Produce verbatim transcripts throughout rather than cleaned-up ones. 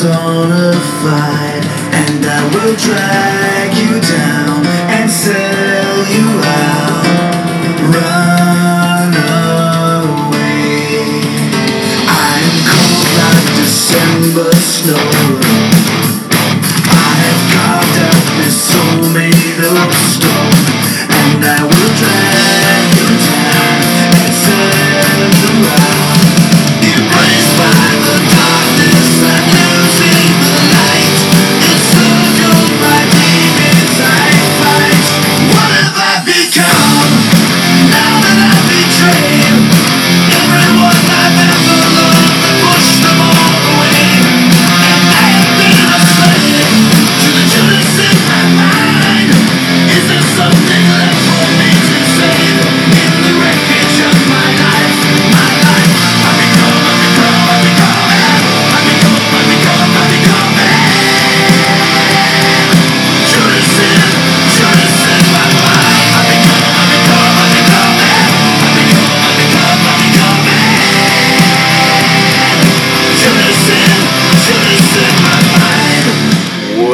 personified, and I will drag you down and sell you out. Run away. I'm cold like December snow. I've carved up this soul made of stone, and I will drag you down and sell you out. Embraced by the darkness and losing the light, encircled by deep inside fight. What have I become? Now that I've betrayed everyone I've ever loved, pushed them all away, and I have been a slave to the Judas in my mind. Is there something left for me to save in the wreckage of my life? My life, I've become a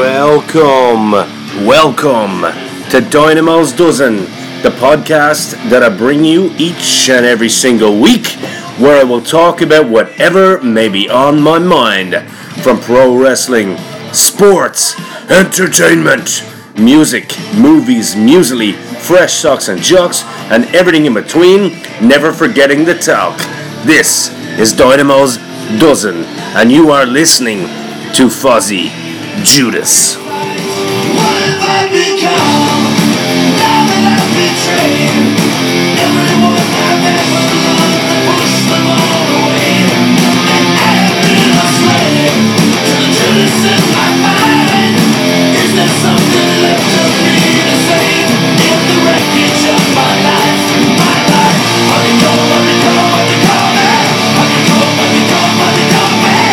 Welcome, welcome to Dynamo's Dozen, the podcast that I bring you each and every single week, where I will talk about whatever may be on my mind, from pro wrestling, sports, entertainment, music, movies, muesli, fresh socks and jocks, and everything in between, never forgetting the talk. This is Dynamo's Dozen, and you are listening to Fuzzy Judas. What have I become? Now that I've betrayed everyone I've ever loved, pushed them all away, and I have been a slave to the Judas in my mind. Is there something left of me to save in the wreckage of my life? My life, I become, I become, I become man. I become, I become, I become man.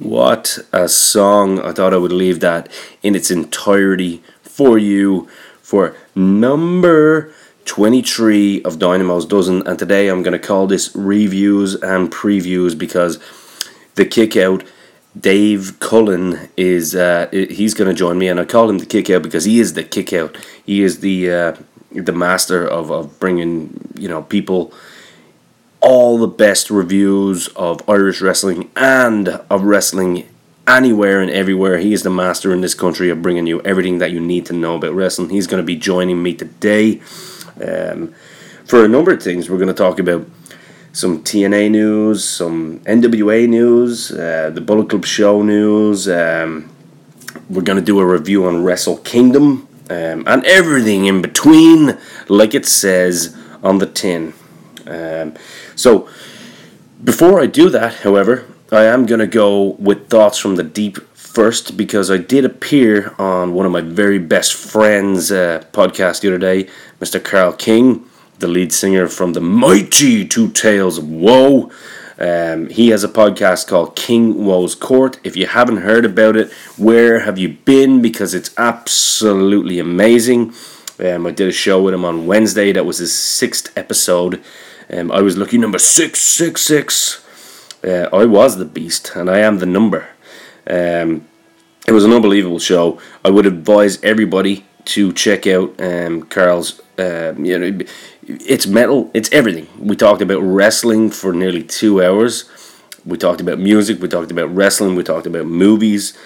What a song. I thought I would leave that in its entirety for you for number twenty-three of Dynamo's Dozen. And today I'm going to call this Reviews and Previews, because The Kickout, Dave Cullen, is uh, he's going to join me. And I call him The Kickout because he is The Kickout. He is the uh, the master of, of bringing, you know, people all the best reviews of Irish wrestling and of wrestling anywhere and everywhere. He is the master in this country of bringing you everything that you need to know about wrestling. He's going to be joining me today um, for a number of things. We're going to talk about some T N A news, some N W A news, uh, the Bullet Club show news. Um, we're going to do a review on Wrestle Kingdom um, and everything in between, like it says on the tin. Um, so, before I do that, however, I am going to go with thoughts from the deep first, because I did appear on one of my very best friends' uh, podcast the other day, Mister Carl King, the lead singer from the mighty Two Tales of Woe. Um, he has a podcast called King Woe's Court. If you haven't heard about it, where have you been? Because it's absolutely amazing. Um, I did a show with him on Wednesday. That was his sixth episode. Um, I was lucky number six six six. Uh, I was the beast, and I am the number. Um, it was an unbelievable show. I would advise everybody to check out um, Carl's. Uh, you know, it's metal. It's everything. We talked about wrestling for nearly two hours. We talked about music. We talked about wrestling. We talked about movies.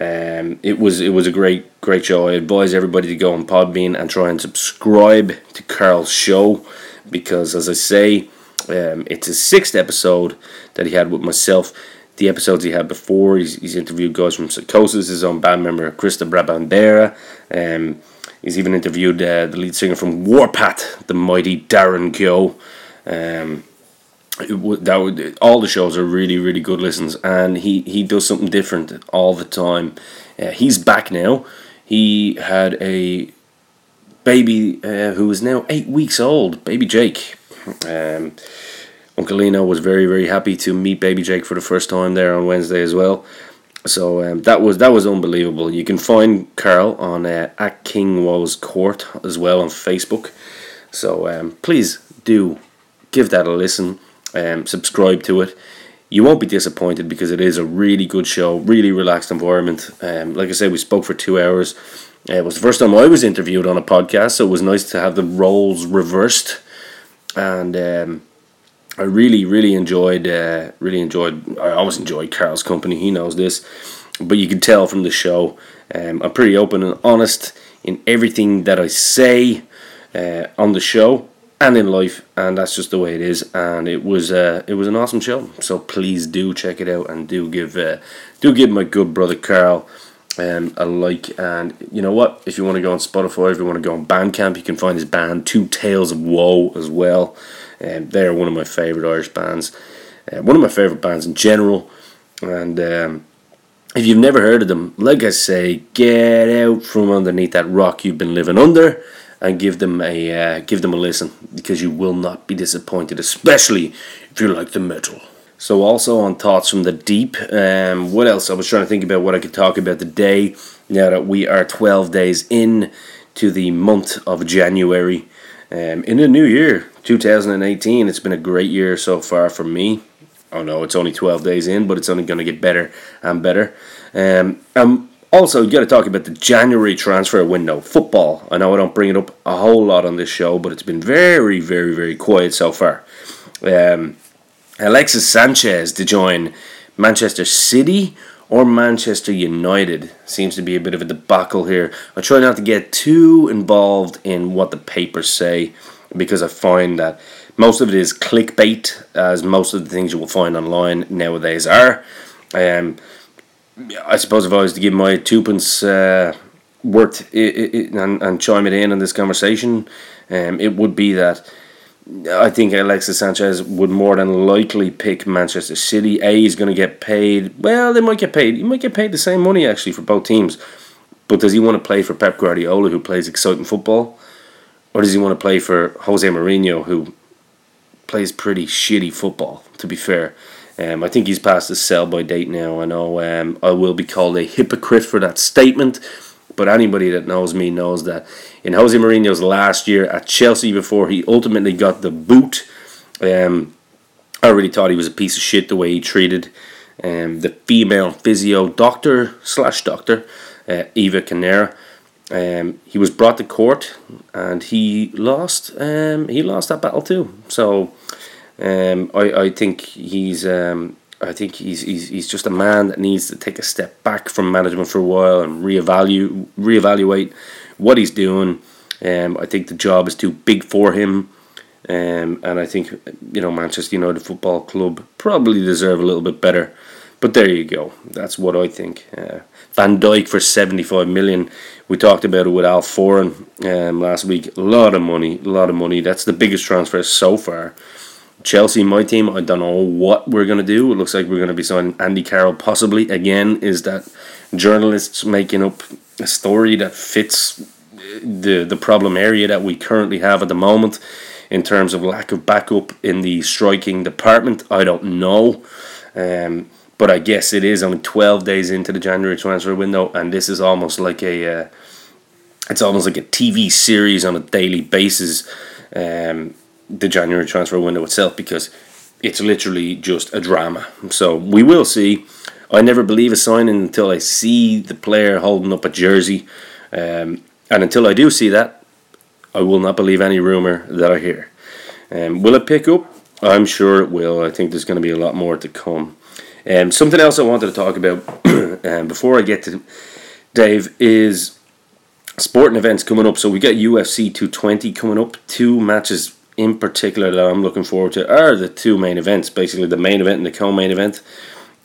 Um, it was it was a great great show. I advise everybody to go on Podbean and try and subscribe to Carl's show, because, as I say, um, it's his sixth episode that he had with myself. The episodes he had before, he's, he's interviewed guys from Psychosis, his own band member Krista Brabandera. Um, he's even interviewed uh, the lead singer from Warpath, the mighty Darren Kyo. Um, It, that would, all the shows are really, really good listens, and he, he does something different all the time. Uh, he's back now. He had a baby uh, who is now eight weeks old, Baby Jake. Um, Uncle Lino was very, very happy to meet Baby Jake for the first time there on Wednesday as well. So um, that was that was unbelievable. You can find Carl on uh, at King Woe's Court as well on Facebook. So um, please do give that a listen. Um, subscribe to it. You won't be disappointed, because it is a really good show, really relaxed environment. Um, like I said, we spoke for two hours. Uh, it was the first time I was interviewed on a podcast, so it was nice to have the roles reversed. And um, I really, really enjoyed, uh, really enjoyed. I always enjoyed Carl's company. He knows this, but you can tell from the show. Um, I'm pretty open and honest in everything that I say uh, on the show. And in life, and that's just the way it is. And it was uh, it was an awesome show. So please do check it out, and do give uh, do give my good brother Carl um, a like. And you know what? If you want to go on Spotify, if you want to go on Bandcamp, you can find his band Two Tales of Woe as well. Um, they are one of my favourite Irish bands, uh, one of my favourite bands in general. And um, if you've never heard of them, like I say, get out from underneath that rock you've been living under. And give them a uh, give them a listen, because you will not be disappointed, especially if you like the metal. So also on Thoughts from the Deep, um, what else? I was trying to think about what I could talk about today, now that we are twelve days in to the month of January, um, in the new year, two thousand eighteen. It's been a great year so far for me. Oh no, it's only twelve days in, but it's only going to get better and better. Um, um. Also, you got to talk about the January transfer window. Football. I know I don't bring it up a whole lot on this show, but it's been very, very, very quiet so far. Um, Alexis Sanchez to join Manchester City or Manchester United. Seems to be a bit of a debacle here. I try not to get too involved in what the papers say, because I find that most of it is clickbait, as most of the things you will find online nowadays are. Um... I suppose if I was to give my twopence uh, worth it, it, it, and, and chime it in on this conversation, um, it would be that I think Alexis Sanchez would more than likely pick Manchester City. A, he's going to get paid. Well, they might get paid. He might get paid the same money, actually, for both teams. But does he want to play for Pep Guardiola, who plays exciting football? Or does he want to play for Jose Mourinho, who plays pretty shitty football, to be fair? Um, I think he's past his sell-by date now. I know um, I will be called a hypocrite for that statement, but anybody that knows me knows that in Jose Mourinho's last year at Chelsea, before he ultimately got the boot, um, I really thought he was a piece of shit the way he treated um, the female physio doctor slash doctor, uh, Eva Canera. Um, he was brought to court, and he lost. Um, he lost that battle too. So. Um, I, I think he's um, I think he's, he's he's just a man that needs to take a step back from management for a while and reevaluate reevaluate what he's doing. Um, I think the job is too big for him, um, and I think you know Manchester United Football Club probably deserve a little bit better. But there you go. That's what I think. Uh, Van Dijk for seventy-five million. We talked about it with Al Foran um, last week. A lot of money, a lot of money. That's the biggest transfer so far. Chelsea, my team, I don't know what we're going to do. It looks like we're going to be signing Andy Carroll, possibly. Again, is that journalists making up a story that fits the the problem area that we currently have at the moment. in terms of lack of backup in the striking department. I don't know. Um, but I guess it is only twelve days into the January transfer window, and this is almost like a... Uh, it's almost like a T V series on a daily basis, um, the January transfer window itself, because it's literally just a drama. So we will see. I never believe a signing until I see the player holding up a jersey. Um, and until I do see that, I will not believe any rumour that I hear. Um, will it pick up? I'm sure it will. I think there's going to be a lot more to come. Um, something else I wanted to talk about um, before I get to Dave is sporting events coming up. So we got U F C two twenty coming up. Two matches in particular that I'm looking forward to are the two main events, basically the main event and the co-main event.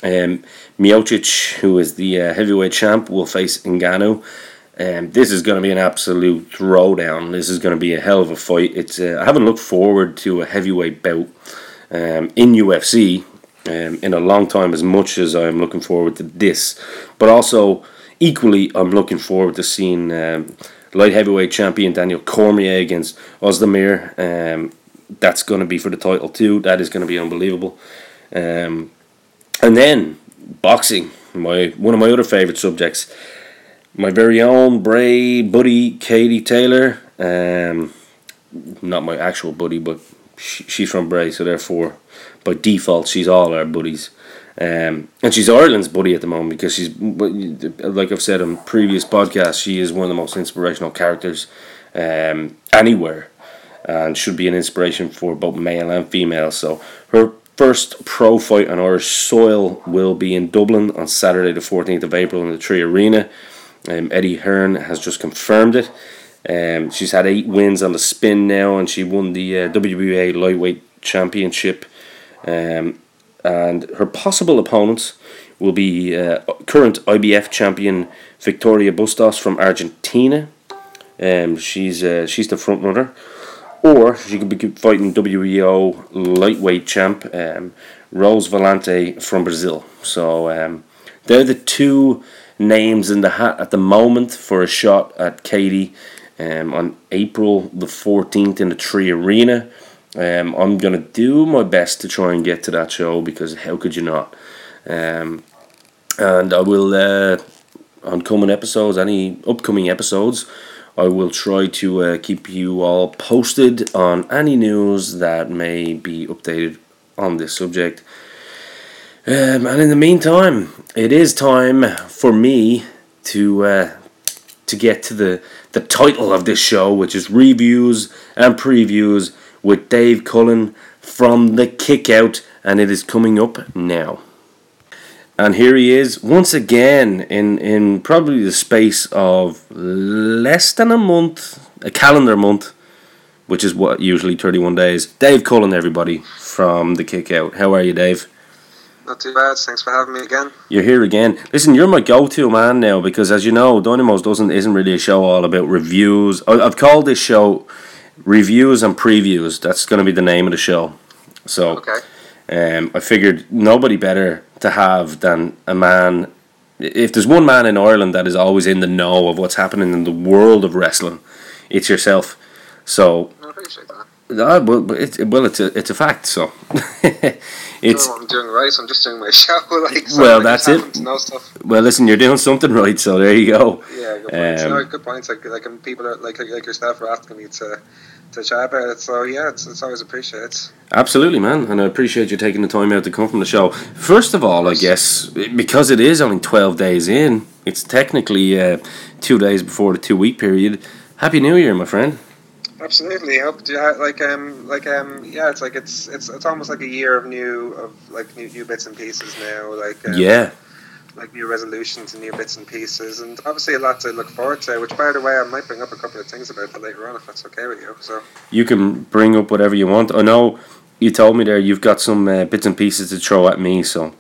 Um, Miocic, who is the uh, heavyweight champ, will face Ngannou. Um, this is going to be an absolute throwdown. This is going to be a hell of a fight. It's uh, I haven't looked forward to a heavyweight bout um, in U F C um, in a long time as much as I'm looking forward to this. But also, equally, I'm looking forward to seeing um, light heavyweight champion Daniel Cormier against Ozdemir. Um, that's going to be for the title too. That is going to be unbelievable. Um, and then, boxing. my One of my other favourite subjects. My very own Bray buddy, Katie Taylor. Um, not my actual buddy, but she, she's from Bray, so therefore, by default, she's all our buddies. Um, and she's Ireland's buddy at the moment because she's, like I've said on previous podcasts, she is one of the most inspirational characters um, anywhere and should be an inspiration for both male and female. So her first pro fight on Irish soil will be in Dublin on Saturday the fourteenth of April in the Tree Arena. Um, Eddie Hearn has just confirmed it. Um, she's had eight wins on the spin now, and she won the uh, W B A Lightweight Championship. Um, and her possible opponents will be uh, current I B F champion Victoria Bustos from Argentina. Um, she's uh, she's the front runner, or she could be fighting W B O Lightweight champ um, Rose Vellante from Brazil. So um, they're the two names in the hat at the moment for a shot at Katie um, on April the fourteenth in the Tree Arena. Um, I'm going to do my best to try and get to that show because how could you not? Um, and I will, uh, on coming episodes, any upcoming episodes, I will try to uh, keep you all posted on any news that may be updated on this subject. Um, and in the meantime, it is time for me to uh, to get to the, the title of this show, which is Reviews and Previews with Dave Cullen from The Kickout, and it is coming up now. And here he is once again in, in probably the space of less than a month, a calendar month, which is what usually thirty-one days. Dave Cullen, everybody, from The Kickout. How are you, Dave? Not too bad, thanks for having me again. You're here again. Listen, you're my go-to man now because, as you know, Dynamos doesn't isn't really a show all about reviews. I've called this show Reviews and Previews. That's going to be the name of the show. So okay. um, I figured nobody better to have than a man. If there's one man in Ireland that is always in the know of what's happening in the world of wrestling, it's yourself. So I appreciate that. Uh, well, it's, well, it's a it's a fact. So it's. No, I'm doing right. I'm just doing my show. Like, so well, that's it. Know stuff. Well, listen, you're doing something right. So there you go. Yeah, good points. Um, no, good points. Like, like and people are like, like yourself are asking me to to chat about it. So yeah, it's it's always appreciated. Absolutely, man, and I appreciate you taking the time out to come from the show. First of all, I guess because it is only twelve days in, it's technically uh, two days before the two week period. Happy New Year, my friend. Absolutely. I hope to, like um like um yeah it's like it's it's it's almost like a year of new of like new, new bits and pieces now like um, yeah like new resolutions and new bits and pieces and obviously a lot to look forward to, which by the way I might bring up a couple of things about that later on if that's okay with you. So you can bring up whatever you want. I know you told me there you've got some uh, bits and pieces to throw at me, so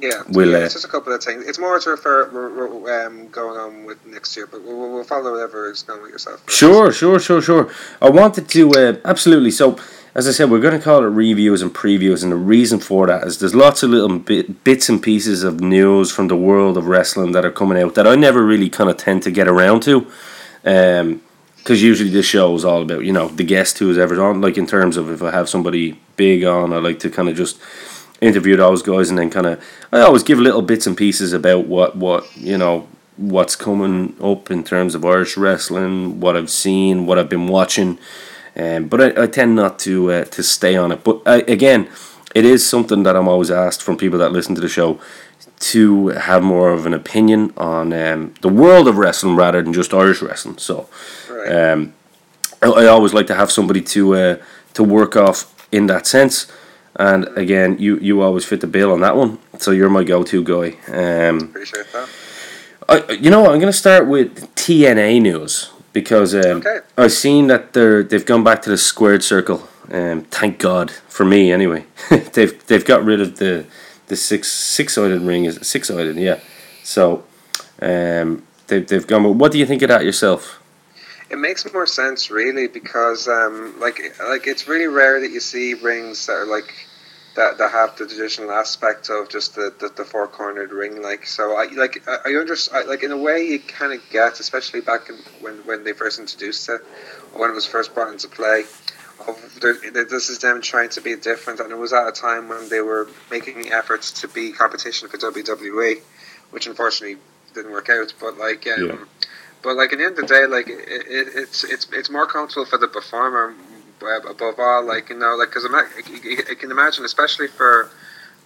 yeah, we'll, yeah, it's just a couple of things. It's more to refer we're, we're, um, going on with next year, but we'll, we'll follow whatever is going with yourself. First. Sure, sure, sure, sure. I wanted to, uh, absolutely. So, as I said, we're going to call it Reviews and Previews, and the reason for that is there's lots of little bit, bits and pieces of news from the world of wrestling that are coming out that I never really kind of tend to get around to. Um, Because usually this show is all about, you know, the guest who is ever on. Like, in terms of if I have somebody big on, I like to kind of just interview those guys and then kind of... I always give little bits and pieces about what, what, you know, what's coming up in terms of Irish wrestling, what I've seen, what I've been watching. Um, but I, I tend not to uh, to stay on it. But, I, again, it is something that I'm always asked from people that listen to the show to have more of an opinion on um, the world of wrestling rather than just Irish wrestling. So right. um, I, I always like to have somebody to uh, to work off in that sense. And again, you, you always fit the bill on that one. So you're my go-to guy. Um, Appreciate that. I, you know what? I'm going to start with T N A news because um, okay. I've seen that they're, they've gone back to the squared circle. Um, thank God, for me anyway. they've they've got rid of the... The six six sided ring is six sided, yeah. So, um, they've they've gone. But what do you think of that yourself? It makes more sense, really, because um, like like it's really rare that you see rings that are like that that have the traditional aspect of just the the, the four cornered ring. Like so, I like I, I understand. Like in a way, you kind of get, especially back in, when when they first introduced it, when it was first brought into play. Of the, this is them trying to be different, and it was at a time when they were making efforts to be competition for W W E, which unfortunately didn't work out. But like, um, yeah. but like at the end of the day, like it, it, it's it's it's more comfortable for the performer above all. Like you know, like because I can imagine, especially for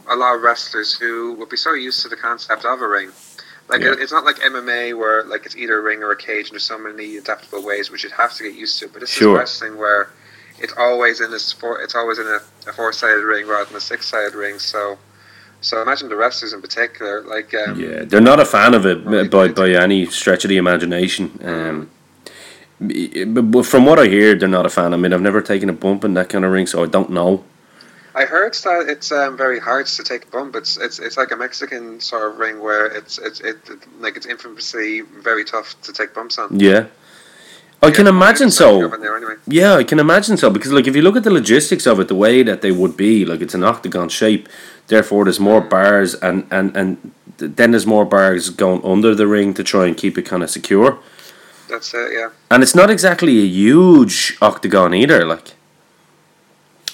a lot of wrestlers who would be so used to the concept of a ring. Like yeah. It's not like M M A where like it's either a ring or a cage, and there's so many adaptable ways which you'd have to get used to. But this sure. is wrestling where It's always in this four. It's always in a, a four-sided ring rather than a six-sided ring. So, so imagine the wrestlers in particular. Like um, yeah, they're not a fan of it really by, by any stretch of the imagination. Um, but from what I hear, they're not a fan. I mean, I've never taken a bump in that kind of ring, so I don't know. I heard that it's um, very hard to take a bump. It's it's it's like a Mexican sort of ring where it's it's it like it's infamously very tough to take bumps on. Yeah. I yeah, can imagine so. Anyway. Yeah, I can imagine so because, like, if you look at the logistics of it, the way that they would be, like, it's an octagon shape. Therefore, there's more bars, and, and, and then there's more bars going under the ring to try and keep it kind of secure. That's it, yeah. And it's not exactly a huge octagon either, like.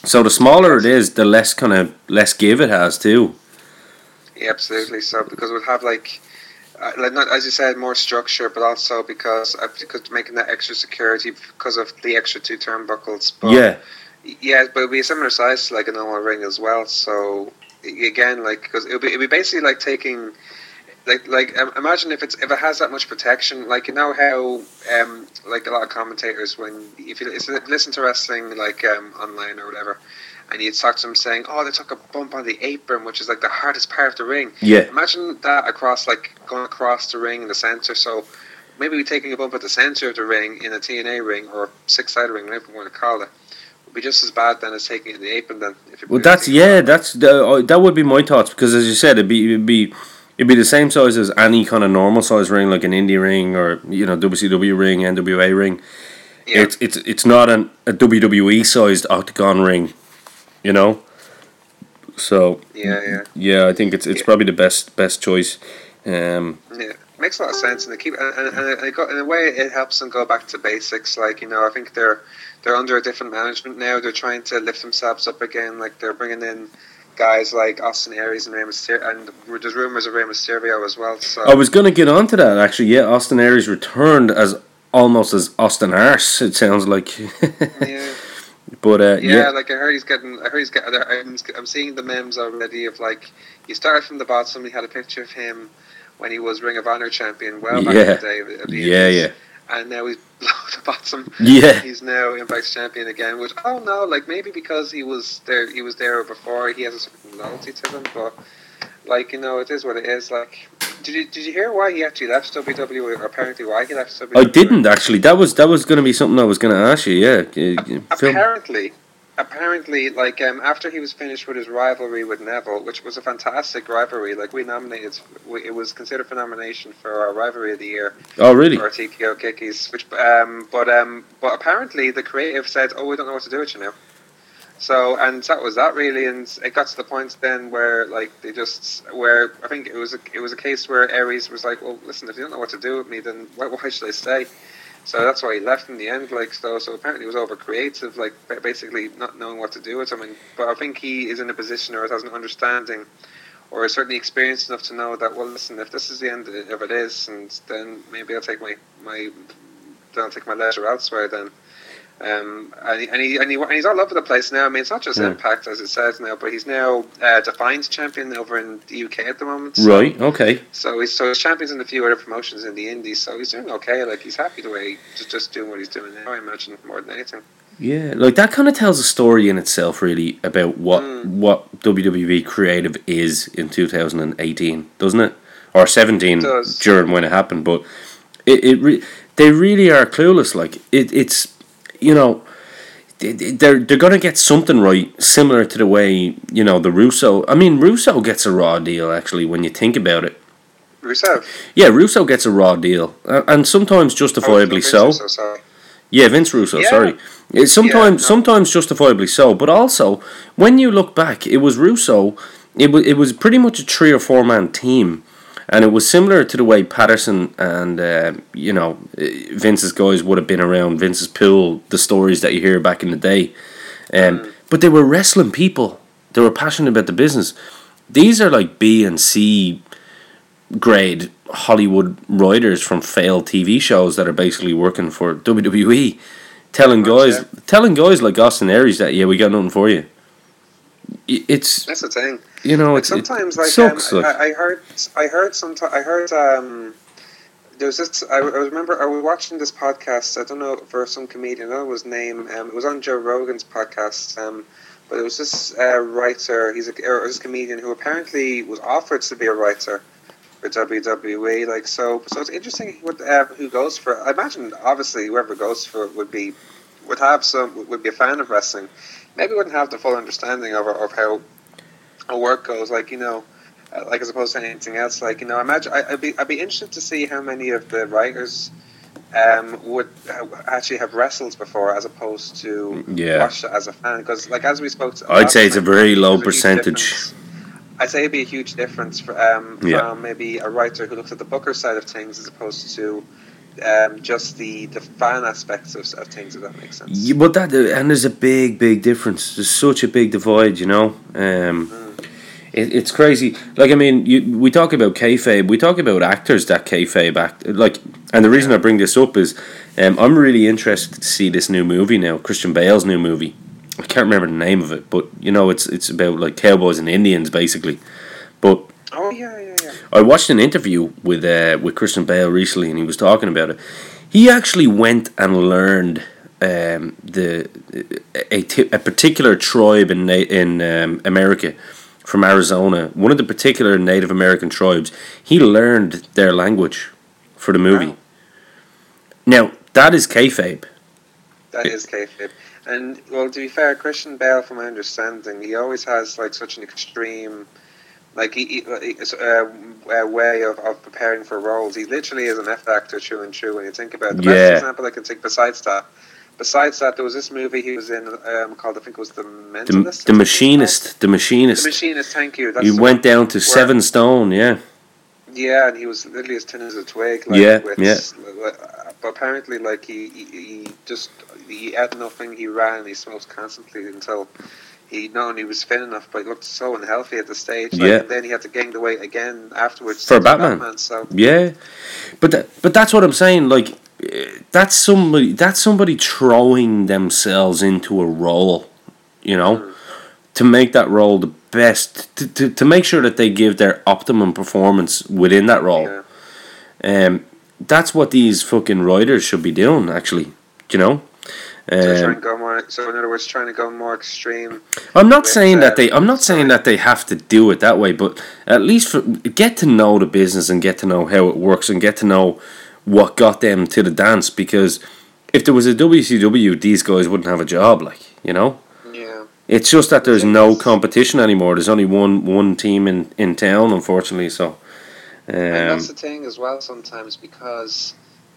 So the smaller it is, the less kind of less give it has too. Yeah, absolutely. So because it would have like. Uh, like not, as you said, more structure, but also because uh, because making that extra security because of the extra two turnbuckles. But, yeah, yeah, but it'll be a similar size to like a normal ring as well. So again, like because it'll be it'll be basically like taking, like like um, imagine if it's if it has that much protection. Like you know how um like a lot of commentators when if you listen to wrestling like um online or whatever. And you'd talk to them saying, oh, they took a bump on the apron, which is like the hardest part of the ring. Yeah. Imagine that across, like, going across the ring in the center. So maybe we're taking a bump at the center of the ring in a T N A ring or six-sided ring, whatever you want to call it. Would be just as bad then as taking it in the apron then. If it well, that's, yeah, that's uh, that would be my thoughts because, as you said, it'd be, it'd be, it'd be the same size as any kind of normal size ring, like an indie ring or, you know, W C W ring, N W A ring. Yeah. It's, it's, it's not an, a W W E-sized octagon ring. You know, so yeah, yeah, yeah. I think it's it's yeah. probably the best best choice. Um, yeah, makes a lot of sense, and they keep and, and, and it go, in a way it helps them go back to basics. Like you know, I think they're they're under a different management now. They're trying to lift themselves up again. Like they're bringing in guys like Austin Aries and Ray Mysterio, and there's rumors of Ray Mysterio as well. So I was gonna get onto that actually. Yeah, Austin Aries returned as almost as Austin Arse. It sounds like. yeah. But uh, yeah, yeah, like I heard he's getting. I heard he's getting. I'm, I'm seeing the memes already of like he started from the bottom. He had a picture of him when he was Ring of Honor champion. Well, yeah. back in the day. Yeah, yeah. And now he's below the bottom. Yeah, he's now Impact champion again. Which oh no, like maybe because he was there. He was there before. He has a certain loyalty to them, but like you know, it is what it is. Like, did you did you hear why he actually left W W E? Or apparently, why he left W W E? I didn't actually. That was that was going to be something I was going to ask you. Yeah. A- apparently, apparently, like um, after he was finished with his rivalry with Neville, which was a fantastic rivalry. Like we nominated, we, it was considered for nomination for our rivalry of the year. Oh really? For our T K O Kickies, which um, but um, but apparently the creative said, "Oh, we don't know what to do with you now." So, and that was that really, and it got to the point then where, like, they just, where, I think it was a, it was a case where Aries was like, well, listen, if you don't know what to do with me, then why, why should I stay? So that's why he left in the end, like, so, so apparently he was over-creative, like, basically not knowing what to do with something. But I think he is in a position, or has an understanding, or is certainly experienced enough to know that, well, listen, if this is the end of it is, and then maybe I'll take my, my then I'll take my leisure elsewhere then. Um, and, he, and, he, and, he, and he's all over the place now. I mean, it's not just yeah. Impact, as it says now, but he's now uh, Defiance champion over in the U K at the moment. So, right, okay. So he's so he's champions in a few other promotions in the Indies, so he's doing okay. Like, he's happy the way he's just doing what he's doing now, I imagine, more than anything. Yeah, like, that kind of tells a story in itself, really, about what, mm. what W W E creative is in two thousand eighteen, doesn't it? Or seventeen, it during when it happened, but it, it re- they really are clueless. Like, it, it's... You know, they're they're gonna get something right, similar to the way, you know, the Russo. I mean, Russo gets a raw deal actually when you think about it. Russo. Yeah, Russo gets a raw deal, and sometimes justifiably oh, so. Russo, sorry. Yeah, Vince Russo. Yeah. Sorry. Sometimes, yeah, no. sometimes justifiably so, but also when you look back, it was Russo. It was it was pretty much a three or four man team. And it was similar to the way Patterson and, uh, you know, Vince's guys would have been around, Vince's pool, the stories that you hear back in the day. Um, mm. But they were wrestling people. They were passionate about the business. These are like B and C grade Hollywood writers from failed T V shows that are basically working for W W E, telling guys, okay. telling guys like Austin Aries that, yeah, we got nothing for you. It's that's the thing, you know. Like, sometimes, it like, sucks, um, like I, I heard, I heard sometimes, I heard. Um, there was this. I, I remember I was watching this podcast. I don't know for some comedian. I don't know his name. Um, it was on Joe Rogan's podcast. Um, but it was this uh, writer. He's a, or this comedian who apparently was offered to be a writer for W W E. Like so, so it's interesting what uh, who goes for. I imagine obviously whoever goes for it would be would have some would be a fan of wrestling. Maybe wouldn't have the full understanding of of how a work goes, like, you know, like as opposed to anything else. Like, you know, imagine I, I'd be I'd be interested to see how many of the writers um, would actually have wrestled before, as opposed to yeah. watch it as a fan. Because, like, as we spoke, to I'd say it's a very low percentage. I'd say it'd be a huge difference for, um, yeah. from maybe a writer who looks at the booker side of things as opposed to. Um, just the, the fan aspects of, of things, if that makes sense. Yeah, but that and there's a big, big difference. There's such a big divide, you know. Um, mm. it, it's crazy. Like, I mean, you, we talk about kayfabe. We talk about actors that kayfabe act. Like, and the reason yeah. I bring this up is, um, I'm really interested to see this new movie now. Christian Bale's new movie. I can't remember the name of it, but you know, it's it's about like cowboys and Indians basically. But oh yeah, yeah. I watched an interview with uh, with Christian Bale recently, and he was talking about it. He actually went and learned um, the a, t- a particular tribe in in um, America from Arizona. One of the particular Native American tribes. He learned their language for the movie. Wow. Now that is kayfabe. That is kayfabe. And well, to be fair, Christian Bale, from my understanding, he always has like such an extreme. Like, he, it's a way of, of preparing for roles. He literally is an F actor, true and true, when you think about it. The yeah. best example I can think besides that, besides that, there was this movie he was in um, called, I think it was The Mentalist? The, the Machinist. The Machinist. The Machinist, thank you. That's he went down to where, seven stone, yeah. Yeah, and he was literally as thin as a twig. Like, yeah, with, yeah. But apparently, like, he, he, he just, he had nothing, he ran, he smoked constantly until... He not only was thin enough, but he looked so unhealthy at the stage. Like, yeah. And then he had to gain the weight again afterwards for Batman. Batman so. Yeah, but th- but that's what I'm saying. Like, that's somebody that's somebody throwing themselves into a role, you know, mm. to make that role the best, to, to to make sure that they give their optimum performance within that role. Yeah. Um, that's what these fucking writers should be doing, actually. You know. Um, so, trying to go more, so in other words, trying to go more extreme. I'm not with, saying that they. I'm not saying that they have to do it that way, but at least for, get to know the business and get to know how it works and get to know what got them to the dance. Because if there was a W C W, these guys wouldn't have a job. Like, you know, yeah. It's just that there's no competition anymore. There's only one one team in, in town, unfortunately. So, um, and that's the thing as well. Sometimes because.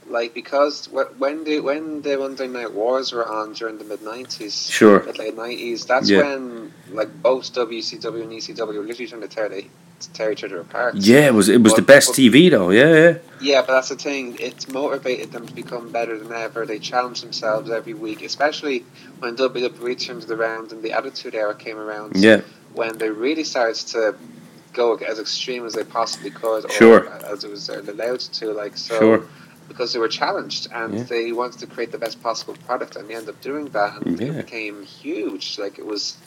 Like, because when the when the Monday Night Wars were on during the mid nineties, sure. mid late nineties, that's yeah. when, like, both W C W and E C W were literally trying to tear the to tear each other apart. Yeah, it was it was but, the best but, T V though. Yeah, yeah. Yeah, but that's the thing. It's motivated them to become better than ever. They challenge themselves every week, especially when W W E turned it around and the Attitude Era came around. Yeah. When they really started to go as extreme as they possibly could, or sure. as it was allowed to, like so. Sure. Because they were challenged and yeah. they wanted to create the best possible product, and they ended up doing that, and yeah. it became huge. Like it was,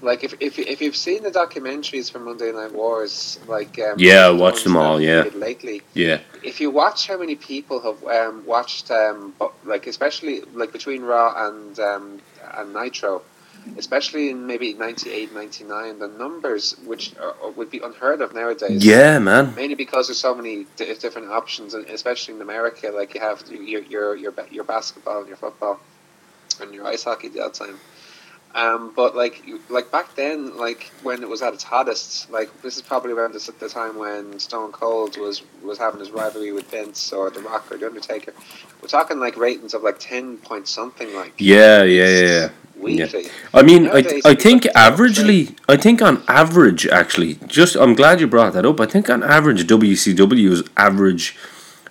like if if if you've seen the documentaries from Monday Night Wars, like um, yeah, I watched them all. Yeah, lately, yeah. If you watch how many people have um, watched, um, like especially like between Raw and um, and Nitro, especially in maybe ninety-eight, ninety-nine, the numbers which are, would be unheard of nowadays. Yeah, man. Mainly because there's so many d- different options, and especially in America, like you have your your your your basketball and your football and your ice hockey at that time. Um, but like like back then, like when it was at its hottest, like this is probably around this, the time when Stone Cold was, was having his rivalry with Vince or The Rock or The Undertaker. We're talking like ratings of like ten point something. Like yeah, yeah, yeah. yeah. Weekly. Yeah. I mean, Nowadays, I I think averagely, I think on average, actually, just I'm glad you brought that up. I think on average, W C W's average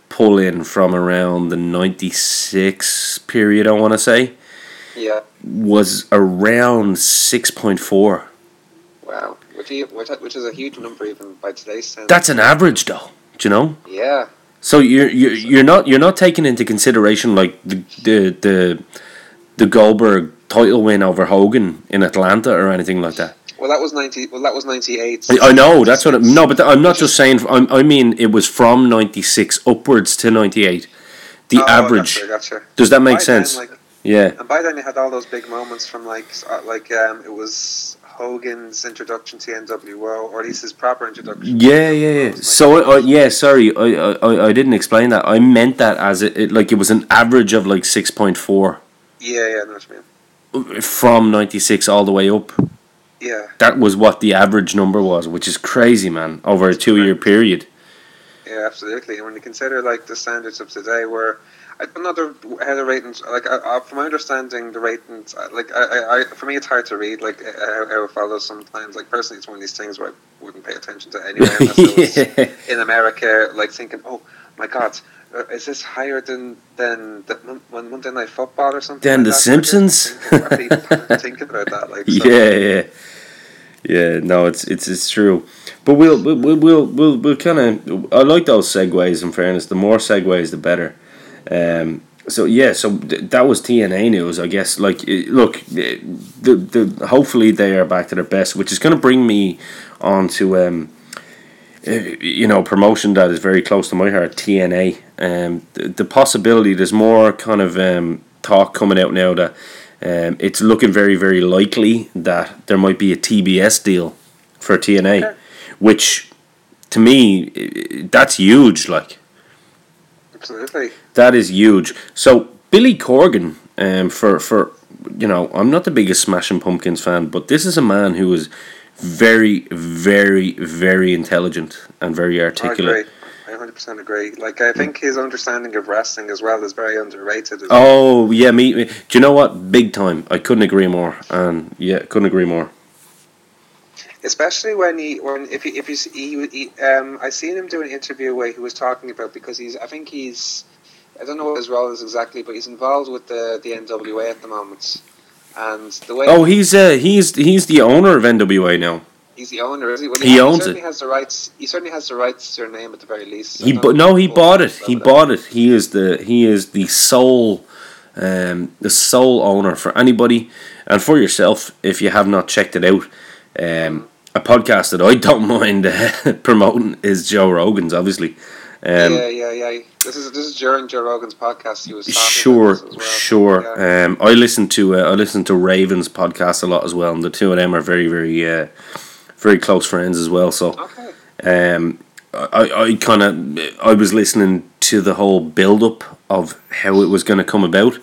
pull in from around the ninety-six period, I want to say, yeah, was around six point four. Wow, which which is a huge number even by today's standards. That's an average, though. Do you know? Yeah. So you're you're you're not you're not taking into consideration like the the the, the Goldberg title win over Hogan in Atlanta or anything like that. Well, that was ninety. Well, that was ninety-eight. I, I know that's what. It, no, but th- I'm not just saying. I'm, I mean, it was from ninety-six upwards to ninety-eight. The oh, average. Gotcha, gotcha. Does that make by sense? Then, like, yeah. And by then, you had all those big moments from like, like um, it was Hogan's introduction to N W O, or at least his proper introduction. Yeah, yeah, yeah. So, I, I, yeah. Sorry, I, I, I didn't explain that. I meant that as it, it like it was an average of like six point four. Yeah, yeah, I know what you mean. From ninety-six all the way up. Yeah. That was what the average number was, which is crazy, man, over a two-year period. Yeah, absolutely. And when you consider, like, the standards of today where... I don't know the, how the ratings... Like, I, I, from my understanding, the ratings... Like, I, I, for me, it's hard to read, like, how, how it follows sometimes. Like, personally, it's one of these things where I wouldn't pay attention to anywhere. yeah. In America, like, thinking, oh, my God... Is this higher than than the, when Monday Night Football or something? Than like The that? Simpsons? I think, thinking about that, like so. yeah, yeah, yeah. No, it's it's it's true. But we'll we'll we'll we'll, we'll kind of. I like those segues. In fairness, the more segues, the better. Um. So yeah. So th- that was T N A news, I guess. Like, look, the the hopefully they are back to their best, which is going to bring me on to um. You know, promotion that is very close to my heart, T N A. Um, the, the possibility, there's more kind of um, talk coming out now that um, it's looking very, very likely that there might be a T B S deal for T N A, okay. Which to me, that's huge. Like, absolutely, that is huge. So Billy Corgan, um, for for you know, I'm not the biggest Smashing Pumpkins fan, but this is a man who is. Very, very, very intelligent and very articulate. I agree. I one hundred percent agree. Like, I think his understanding of wrestling as well is very underrated. As oh, well. yeah, me, me. Do you know what? Big time. I couldn't agree more. And yeah, couldn't agree more. Especially when he, when if he, if he's, he, he, um, I seen him do an interview where he was talking about because he's, I think he's, I don't know what his role is exactly, but he's involved with the the N W A at the moment. And the way oh, he's uh, he's he's the owner of N W A now. He's the owner, is he? Well, he, he owns he certainly it. Has the rights. He certainly has the rights to your name at the very least. So he bu- no, he bought it. He bought it. He is the he is the sole, um, the sole owner for anybody and for yourself. If you have not checked it out, um, a podcast that I don't mind uh, promoting is Joe Rogan's, obviously. Um, yeah, yeah, yeah. This is this is during Joe Rogan's podcast. He was talking sure, about this as well. sure. Yeah. Um, I listen to uh, I listen to Raven's podcast a lot as well, and the two of them are very, very, uh, very close friends as well. So, okay. um, I I kind of I was listening to the whole build up of how it was going to come about,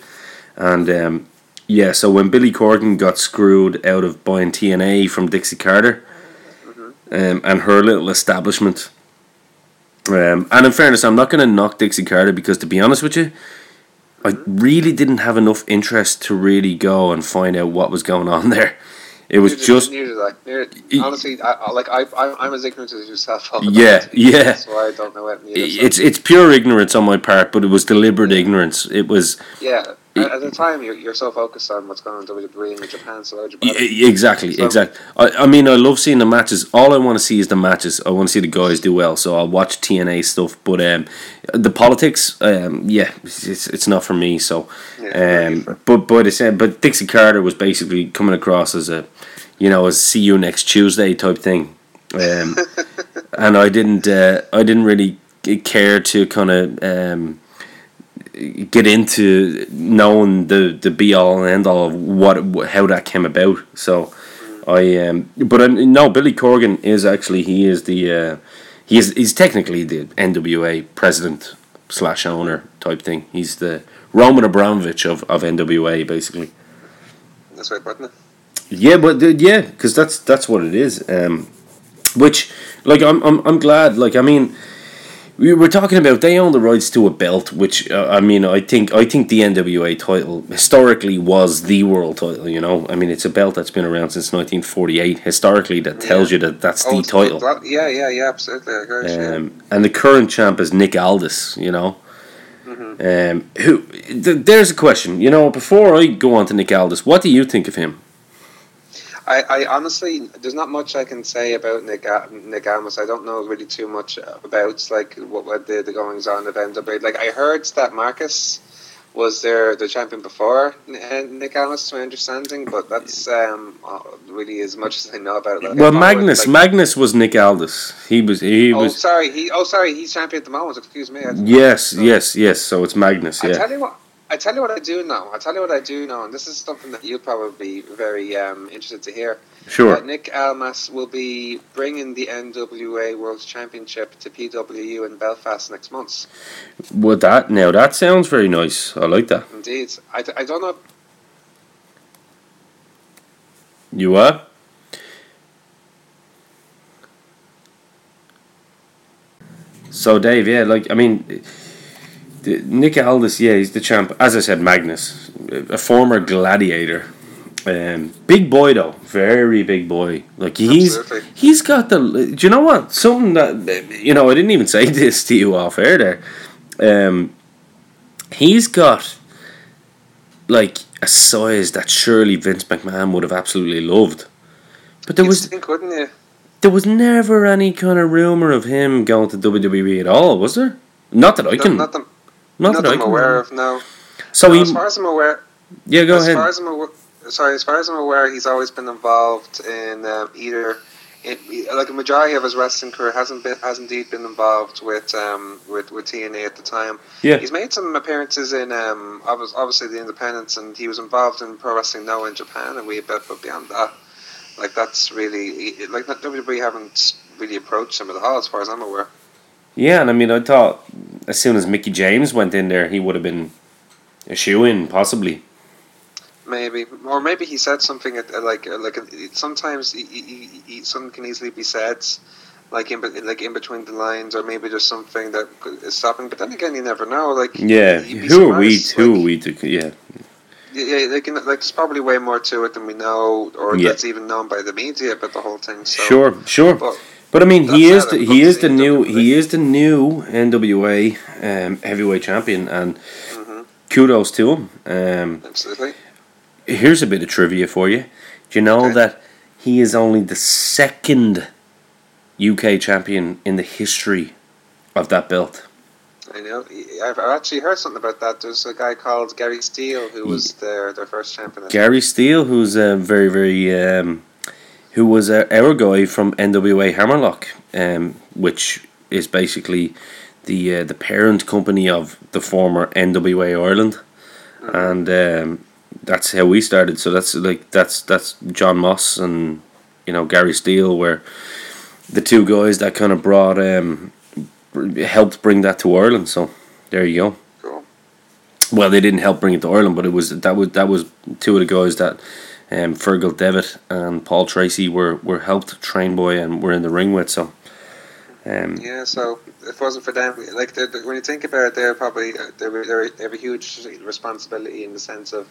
and um, yeah. So when Billy Corgan got screwed out of buying T N A from Dixie Carter, mm-hmm. um, and her little establishment. Um, and in fairness, I'm not going to knock Dixie Carter because, to be honest with you, I really didn't have enough interest to really go and find out what was going on there. It was neither, just neither did I. Neither, honestly, I, I, like I, I, I'm as ignorant as yourself. Yeah, that. yeah. That's why I don't know anything. It's it's pure ignorance on my part, but it was deliberate yeah. ignorance. It was. Yeah. It, At the time, you're, you're so focused on what's going on in W W E and Japan, so y- exactly, so. exactly. I, I mean, I love seeing the matches. All I want to see is the matches. I want to see the guys do well, so I'll watch T N A stuff. But um, the politics, um, yeah, it's it's not for me. So, yeah, um, for but but it's, uh, but Dixie Carter was basically coming across as a, you know, as see you next Tuesday type thing, um, and I didn't uh, I didn't really care to kind of. Um, get into knowing the, the be all and end all of what how that came about. So I um but I, no Billy Corgan is actually he is the uh, he is he's technically the N W A president slash owner type thing. He's the Roman Abramovich of, of N W A basically. That's right, partner. Yeah, but yeah, because that's that's what it is. Um, which like I'm I'm I'm glad. Like I mean. We were talking about they own the rights to a belt, which uh, I mean, I think I think the N W A title historically was the world title. You know, I mean, it's a belt that's been around since nineteen forty-eight. Historically, that tells yeah. you that that's oh, the title. That, yeah, yeah, yeah, absolutely. I agree. Um, yeah. And the current champ is Nick Aldis. You know, mm-hmm. um, who? Th- there's a question. You know, before I go on to Nick Aldis, what do you think of him? I, I honestly, there's not much I can say about Nick Nick Aldis. I don't know really too much about like what, what the, the goings on of N W A. Like I heard that Marcus was their the champion before Nick Aldis, to my understanding, but that's um, really as much as I know about it. Like, well, Magnus, like, Magnus was Nick Aldis. He was he oh, was. Sorry, he oh sorry, he's champion at the moment. Excuse me. Yes, know. yes, yes. So it's Magnus. Yeah. I tell you what. I tell you what I do know. I tell you what I do know, and this is something that you'll probably be very um, interested to hear. Sure. Uh, Nick Aldis will be bringing the N W A World Championship to P W U in Belfast next month. Well, that now that sounds very nice. I like that. Indeed. I, I don't know. You are? So, Dave, yeah, like I mean. Nick Aldis, yeah, he's the champ. As I said, Magnus, a former gladiator, um, big boy though, very big boy. Like he's Absolutely. he's got the. Do you know what? Something that you know, I didn't even say this to you off air. There, um, he's got like a size that surely Vince McMahon would have absolutely loved. But there You'd was, think, wouldn't you? There was never any kind of rumor of him going to W W E at all, was there? Not that I no, can. Not the- Not, Not that I'm aware of, no. So no, he, as far as I'm aware, yeah, go as ahead. Far as I'm aware, sorry, as far as I'm aware, he's always been involved in um, either, in, like a majority of his wrestling career hasn't been has indeed been involved with um with, with T N A at the time. Yeah, he's made some appearances in um obviously the independents, and he was involved in pro wrestling now in Japan, and we a bit, but beyond that, like that's really like W W E haven't really approached him at all, as far as I'm aware. Yeah, and I mean, I thought as soon as Mickey James went in there, he would have been a shoo-in, possibly. Maybe, or maybe he said something like like sometimes he, he, he, something can easily be said, like in like in between the lines, or maybe there's something that is stopping. But then again, you never know. Like yeah, who are we? Who like, are we to yeah? Yeah, like, like there's probably way more to it than we know, or yeah. that's even known by the media about the whole thing. So. Sure, sure. But, But I mean, That's he is the, he is the new he is the new N W A um, heavyweight champion, and mm-hmm. kudos to him. Um, Absolutely. Here's a bit of trivia for you. Do you know okay. that he is only the second U K champion in the history of that belt? I know. I've actually heard something about that. There's a guy called Gary Steele who was their their first champion. Gary Steele, who's a very very. Um, Who was uh, our guy from N W A Hammerlock, um, which is basically the uh, the parent company of the former N W A Ireland, and um, that's how we started. So that's like that's that's John Moss and you know Gary Steele were the two guys that kind of brought um, helped bring that to Ireland. So there you go. Cool. Well, they didn't help bring it to Ireland, but it was that was that was two of the guys that. Um, Fergal Devitt and Paul Tracy were, were helped train boy and were in the ring with so um, yeah so if it wasn't for them like they're, they're, when you think about it they're probably they're, they're, they have a huge responsibility in the sense of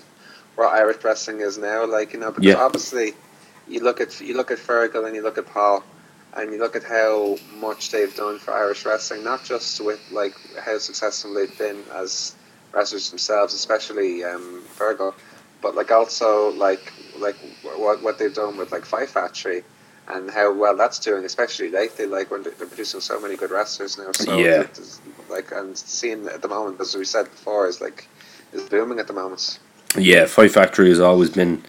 what Irish wrestling is now like you know because yeah. obviously you look at you look at Fergal and you look at Paul, and you look at how much they've done for Irish wrestling, not just with like how successful they've been as wrestlers themselves, especially um, Fergal, but like also like like what what they've done with like Five Factory and how well that's doing, especially lately, like when they're producing so many good wrestlers now. So yeah, like, and seeing at the moment, as we said before, is like is booming at the moment. Yeah, Five Factory has always been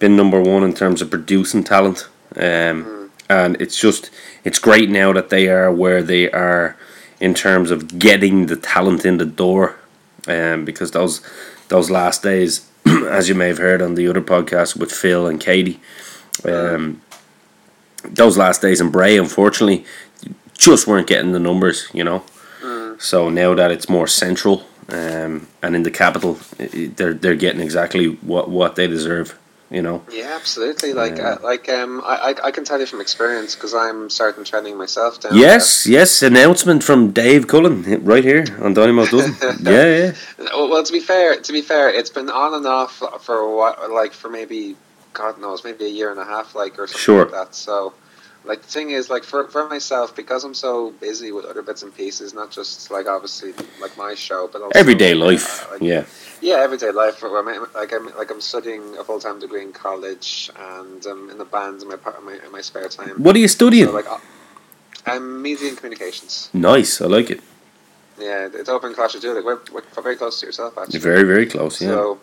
been number one in terms of producing talent. Um, mm. And it's just, it's great now that they are where they are in terms of getting the talent in the door. Um, because those those last days, as you may have heard on the other podcast with Phil and Katie, um, those last days in Bray, unfortunately, just weren't getting the numbers, you know. Mm. So now that it's more central um, and in the capital, they're they're getting exactly what, what they deserve. You know? Yeah, absolutely. Like, yeah. Uh, like, um, I, I, I can tell you from experience because I'm starting training myself down. Yes, there. Yes. Announcement from Dave Cullen right here on Dynamo Dublin. yeah, yeah. Well, to be fair, to be fair, it's been on and off for a while, like for maybe, God knows, maybe a year and a half, like or something sure. like that. So, like, the thing is, like, for for myself, because I'm so busy with other bits and pieces, not just like obviously like my show, but also everyday life. Uh, like, yeah. Yeah, everyday life. Like I'm, like I'm studying a full time degree in college, and I'm um, in the band in my, my in my spare time. What are you studying? So, like, I'm media and communications. Nice, I like it. Yeah, it's open class to do. Like we're, we're very close to yourself, actually. Very, very close. Yeah. So,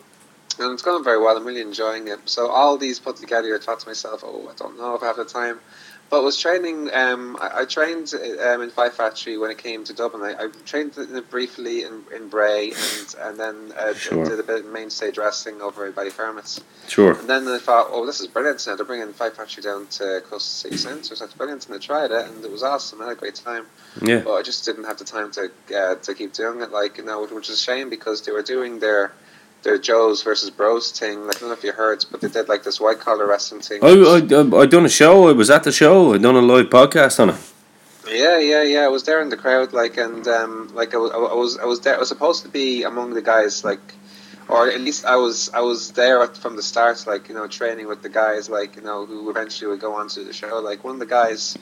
and it's going very well. I'm really enjoying it. So all these put together, I thought to myself, oh, I don't know if I have the time. But I was training. Um, I, I trained um, in Five Factory when it came to Dublin. I, I trained briefly in, in Bray, and and then uh, sure. did a bit of main stage wrestling over at Buddy Fermat's. Sure. And then I thought, oh, this is brilliant! Now they're bringing Five Factory down to Coastal City Centre. So that's brilliant, and I tried it, and it was awesome. I had a great time. Yeah. But I just didn't have the time to uh, to keep doing it, like you know, which is a shame because they were doing their. their Joes versus Bros thing. Like, I don't know if you heard, but they did like this white collar wrestling thing. I, I I done a show. I was at the show. I done a live podcast on it. Yeah, yeah, yeah. I was there in the crowd, like, and um, like I, I was, I was there. I was supposed to be among the guys, like, or at least I was, I was there from the start, like you know, training with the guys, like you know, who eventually would go on to the show. Like one of the guys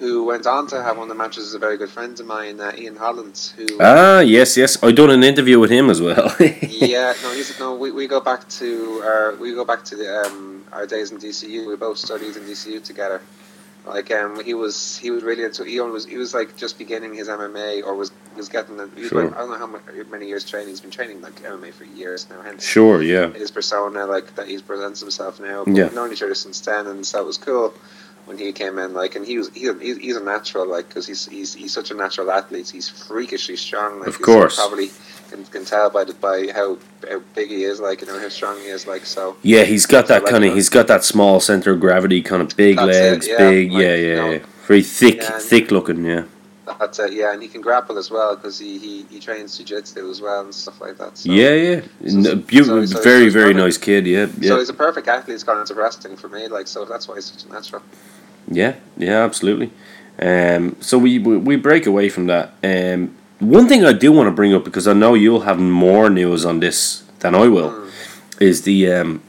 who went on to have one of the matches is a very good friend of mine, uh, Ian Holland. Who ah yes yes, I done an interview with him as well. yeah, no, he's no. We, we go back to our we go back to the, um, our days in D C U. We both studied in D C U together. Like um, he was he was really into Ian was he was like just beginning his M M A or was was getting the, sure. like, I don't know how much, many years training he's been training like M M A for years now. Hence sure yeah his persona like that he presents himself now. But yeah, we've known each other since then, and so it was cool when he came in, like, and he was he, he's a natural, like, because he's he's he's such a natural athlete. He's freakishly strong. Like, of course, you probably can, can tell by the, by how, how big he is, like, you know, how strong he is, like. So yeah, he's got that so, kind like, of he's got that small center of gravity, kind of big legs, it, yeah, big, like, yeah, yeah, you know, yeah, very thick, yeah, thick looking, yeah. That's it, yeah, and he can grapple as well because he, he he trains jiu-jitsu as well and stuff like that. So, yeah, yeah, so, beautiful, so, so, very so very perfect. Nice kid, yeah, yeah. So he's a perfect athlete. He's gone into wrestling for me, like, so that's why he's such a natural. Yeah, yeah, absolutely. Um, so we, we we break away from that. Um, one thing I do want to bring up, because I know you'll have more news on this than I will, mm. is the um,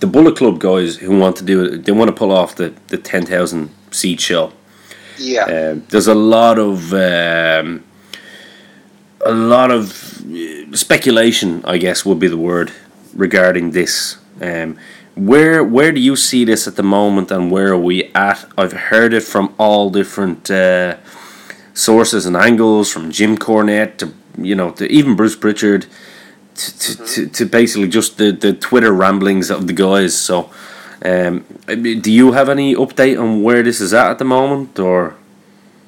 the Bullet Club guys who want to do they want to pull off the the ten thousand seat show. Yeah. Uh, there's a lot of um, a lot of speculation, I guess, would be the word regarding this. Um, Where where do you see this at the moment, and where are we at? I've heard it from all different uh, sources and angles, from Jim Cornette to you know to even Bruce Pritchard, to to, mm-hmm. to, to basically just the, the Twitter ramblings of the guys. So, um, do you have any update on where this is at at the moment, or?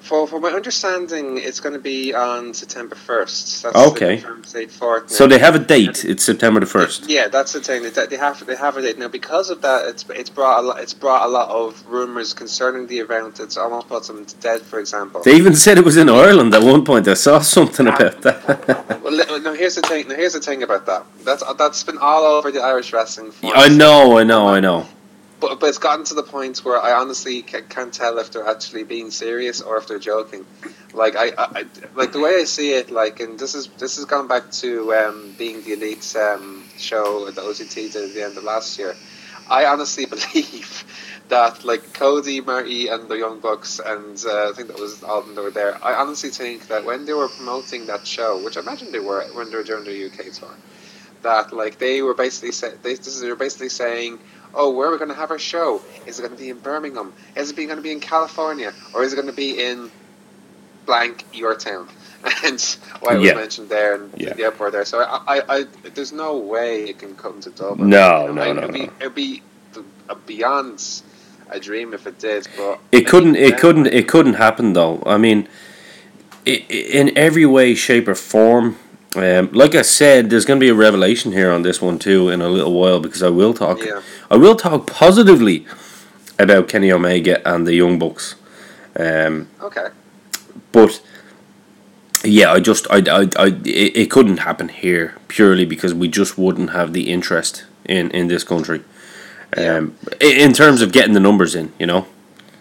For for my understanding, it's going to be on September first. That's okay. The for so they have a date. It's September the first. Yeah, that's the thing. They have they have a date now. Because of that, it's it's brought a lot, it's brought a lot of rumors concerning the event. It's almost put them to dead. For example, they even said it was in Ireland at one point. I saw something yeah. about that. Well, no, here's the thing. Now, here's the thing about that. That's that's been all over the Irish wrestling. Yeah, I know. I know. I know. But, but it's gotten to the point where I honestly can't tell if they're actually being serious or if they're joking. Like I, I like the way I see it. Like, and this is this has gone back to um, being the Elite's um, show at the O T T did at the end of last year. I honestly believe that, like, Cody, Marty, and the Young Bucks, and uh, I think that was Alden that were there, I honestly think that when they were promoting that show, which I imagine they were when they were during the U K tour, that, like, they were basically say, they, they were basically saying, oh, where are we going to have our show? Is it going to be in Birmingham? Is it going to be in California? Or is it going to be in blank, your town? And why well, it yeah. was mentioned there and yeah. the airport there. So I, I, I, there's no way it can come to Dublin. No, you know, no, I, no, it'd be, no. It'd be beyond a dream if it did, but it couldn't. It couldn't. It couldn't happen, though. I mean, it, in every way, shape, or form. Um, like I said, there's going to be a revelation here on this one too in a little while, because I will talk. Yeah. I will talk positively about Kenny Omega and the Young Bucks. Um, okay. But yeah, I just I I, I it, it couldn't happen here purely because we just wouldn't have the interest in, in this country. Yeah. Um, in terms of getting the numbers in, you know?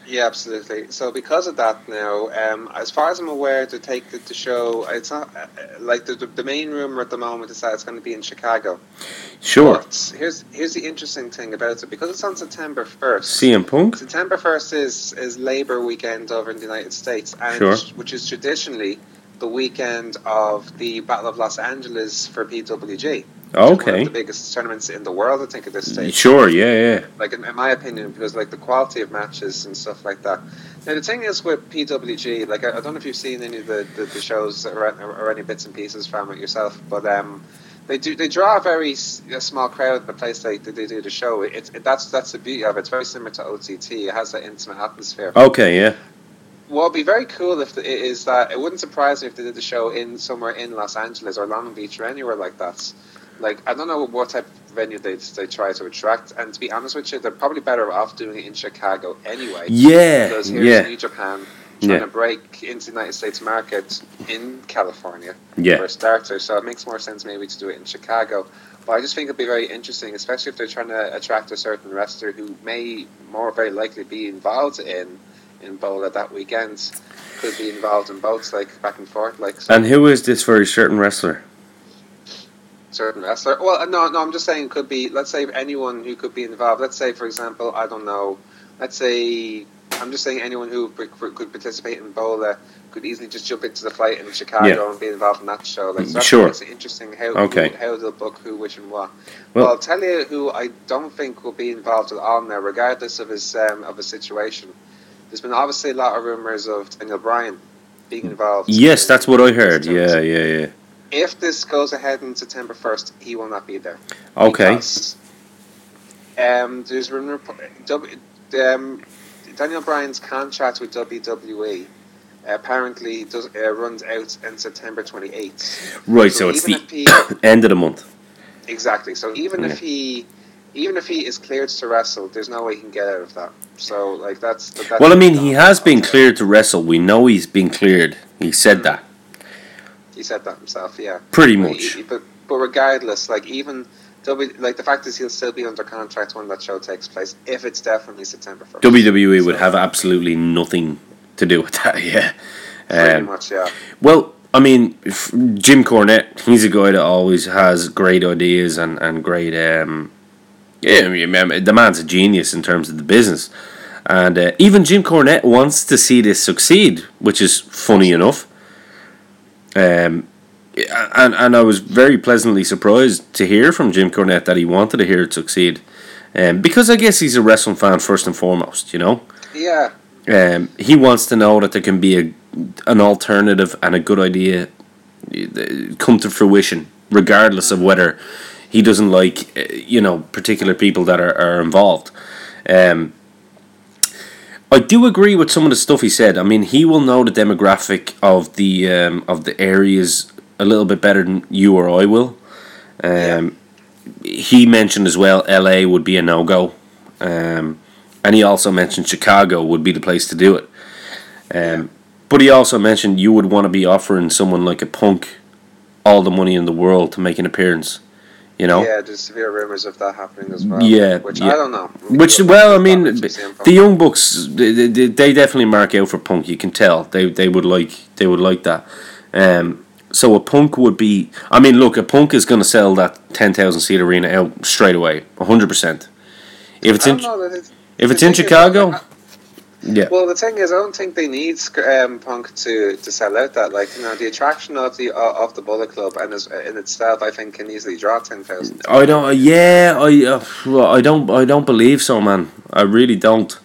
Yeah, absolutely. So because of that now, um, as far as I'm aware, to take the, the show, it's not, uh, like, the, the the main rumor at the moment is that it's going to be in Chicago. Sure. But here's here's the interesting thing about it. Because it's on September first. C M Punk? September first is, is Labor weekend over in the United States, and sure. which is traditionally the weekend of the Battle of Los Angeles for P W G. Okay. One of the biggest tournaments in the world, I think, at this stage. Sure, yeah, yeah. Like, in, in my opinion, because, like, the quality of matches and stuff like that. Now, the thing is with P W G, like, I, I don't know if you've seen any of the, the, the shows or, or any bits and pieces from it yourself, but um, they do they draw a very s- a small crowd at the place they, they, they do the show. It, it, that's, that's the beauty of it. It's very similar to O T T. It has that intimate atmosphere. Okay, yeah. What would be very cool if the, is that it wouldn't surprise me if they did the show in somewhere in Los Angeles or Long Beach or anywhere like that. Like, I don't know what type of venue they they try to attract, and to be honest with you, they're probably better off doing it in Chicago anyway. Yeah, because here's yeah. New Japan trying yeah. to break into the United States market in California yeah. for a starter, so it makes more sense maybe to do it in Chicago. But I just think it'd be very interesting, especially if they're trying to attract a certain wrestler who may more very likely be involved in in Bola that weekend, could be involved in boats, like, back and forth. Like, so. And who is this very certain wrestler? Certain wrestler. Well, no, no. I'm just saying, could be. Let's say anyone who could be involved. Let's say, for example, I don't know. Let's say I'm just saying anyone who p- p- could participate in Bola could easily just jump into the flight in Chicago yeah. and be involved in that show. Like, so sure. It's interesting how okay. who, how they'll book who, which, and what. Well, but I'll tell you who I don't think will be involved at all now, regardless of his um, of his situation. There's been obviously a lot of rumors of Daniel Bryan being involved. Yes, in, that's what I heard. Yeah, yeah, yeah. If this goes ahead on September first, he will not be there. Okay. Because, um, there's rumor, um, Daniel Bryan's contract with W W E apparently does, uh, runs out on September twenty-eighth. Right, so, so it's the he, end of the month. Exactly. So even yeah. if he, even if he is cleared to wrestle, there's no way he can get out of that. So like that's. that's well, I mean, he has been cleared to wrestle. We know he's been cleared. He said mm-hmm. that. He said that himself, yeah. Pretty much. But, but but regardless, like even like the fact is he'll still be under contract when that show takes place, if it's definitely September first. W W E so. would have absolutely nothing to do with that, yeah. Pretty um, much, yeah. Well, I mean, Jim Cornette, he's a guy that always has great ideas and and great. Um, yeah, the man's a genius in terms of the business, and uh, even Jim Cornette wants to see this succeed, which is funny enough. Um, and and I was very pleasantly surprised to hear from Jim Cornette that he wanted to hear it succeed, um, because I guess he's a wrestling fan first and foremost, you know. Yeah. Um, he wants to know that there can be a an alternative and a good idea come to fruition, regardless of whether he doesn't like you know particular people that are are involved. Um, I do agree with some of the stuff he said. I mean, he will know the demographic of the um, of the areas a little bit better than you or I will. Um, yeah. He mentioned as well L A would be a no-go. Um, and he also mentioned Chicago would be the place to do it. Um, but he also mentioned you would want to be offering someone like a Punk all the money in the world to make an appearance. You know? Yeah, there's severe rumours of that happening as well. Yeah, which yeah. I don't know. We which, well, I mean, the Young Bucks, they, they, they definitely mark out for Punk. You can tell they they would like they would like that. Um, so a Punk would be. I mean, look, a Punk is going to sell that ten thousand seat arena out straight away, one hundred percent. If it's I don't in, know that it's, If it's in Chicago, I, I, yeah. Well, the thing is, I don't think they need um, Punk to, to sell out that. Like, you know, the attraction of the of the Bullet Club and is, in itself, I think, can easily draw ten thousand. I don't. Yeah, I. Uh, well, I don't. I don't believe so, man. I really don't.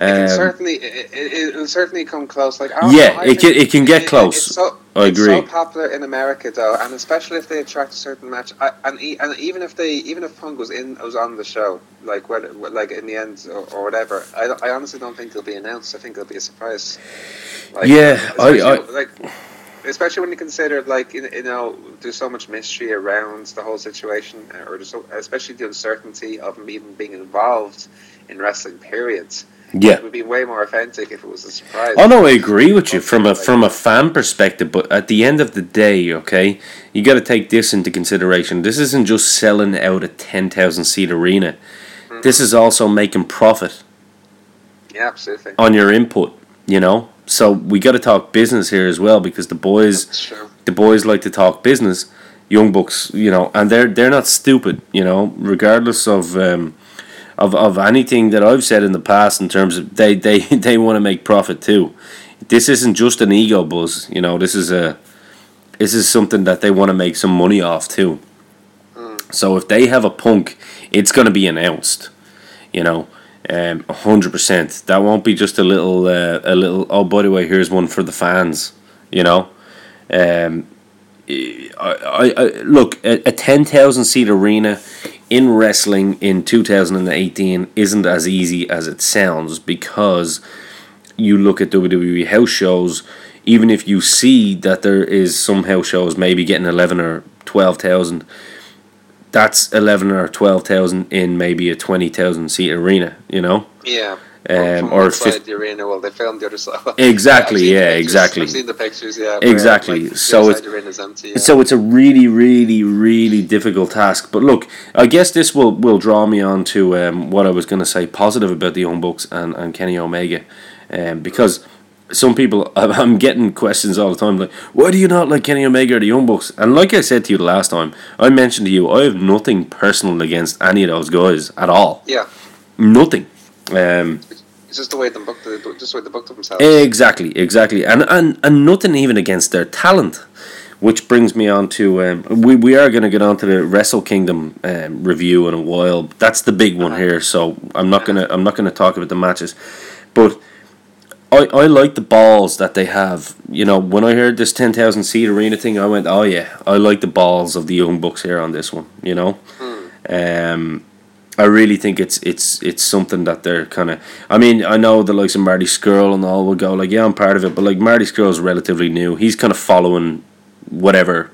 Um, it can certainly, it, it, it'll certainly come close. Like, I yeah, know, I it can, it can get it, close. It, it's so, I it's agree. It's so popular in America, though, and especially if they attract a certain match, I, and, and even if they, even if Punk was in, was on the show, like whether, like in the end or, or whatever, I, I honestly don't think they'll be announced. I think it'll be a surprise. Like, yeah, I, I like. Especially when you consider, like, you know, there's so much mystery around the whole situation, or so, especially the uncertainty of him even being involved in wrestling. Periods. Yeah, it would be way more authentic if it was a surprise. Oh no, I agree with you from a from a fan perspective. But at the end of the day, okay, you got to take this into consideration. This isn't just selling out a ten thousand seat arena. Mm-hmm. This is also making profit. Yeah, absolutely. On your input, you know. So we got to talk business here as well, because the boys, the boys like to talk business. Young Bucks, you know, and they're they're not stupid, you know. Regardless of um, of of anything that I've said in the past in terms of they they, they want to make profit too. This isn't just an ego buzz, you know. This is a this is something that they want to make some money off too. Mm. So if they have a Punk, it's going to be announced, you know. Um, one hundred percent. That won't be just a little, uh, a little. Oh, by the way, here's one for the fans. You know, um, I, I, I look a, a ten thousand seat arena in wrestling in two thousand eighteen isn't as easy as it sounds, because you look at W W E house shows. Even if you see that there is some house shows maybe getting eleven or twelve thousand, that's eleven or twelve thousand in maybe a twenty thousand seat arena, you know. Yeah. Um, or fif- the arena. Well, they filmed the other side. Exactly. Yeah. yeah exactly. I've seen the pictures. Yeah. Exactly. Where, like, so it's arena's empty, yeah. so it's a really, really, really difficult task. But look, I guess this will, will draw me on to um, what I was going to say positive about the Young Bucks and, and Kenny Omega, um, because some people, I'm getting questions all the time like, why do you not like Kenny Omega or the Young Bucks? And like I said to you last time, I mentioned to you, I have nothing personal against any of those guys at all. Yeah. Nothing. Um, it's just the way they booked, just the way they booked themselves. Exactly, exactly. And, and and nothing even against their talent. Which brings me on to, um, we, we are going to get on to the Wrestle Kingdom um, review in a while. That's the big one here, so I'm not gonna I'm not gonna talk about the matches. But I, I like the balls that they have. You know, when I heard this ten thousand seat arena thing, I went, oh yeah, I like the balls of the Young Bucks here on this one, you know. Hmm. Um, I really think it's it's it's something that they're kind of... I mean, I know the likes of Marty Scurll and all will go, like, yeah, I'm part of it, but, like, Marty Scurll's relatively new. He's kind of following whatever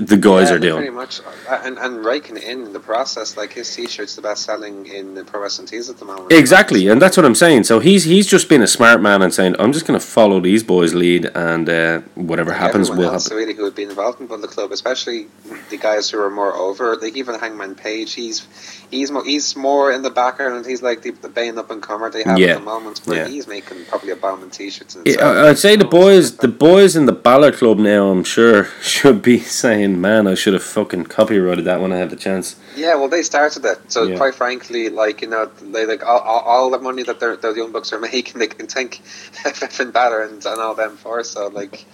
the guys yeah, are doing. Pretty much. And, and raking in the process, like, his t-shirt's the best selling in the pro wrestling tees at the moment. Exactly, and that's what I'm saying. So he's he's just been a smart man and saying, I'm just going to follow these boys' lead, and uh, whatever like happens will happen. Everyone really who would be involved in Bullet Club, especially the guys who are more over, like even Hangman Page, he's he's more, he's more in the background. He's like the, the Bane up-and-comer they have yeah. at the moment, but yeah. he's making probably a bomb in t-shirts. And yeah, I'd say the boys, the boys in the Balor Club now, I'm sure, should be saying, man, I should have fucking copyrighted that when I had the chance. Yeah, well, they started it, so yeah. quite frankly, like, you know, they like all, all, all the money that they're, the Young Bucks are making, they can thank Finn Balor and, and all them for. So like,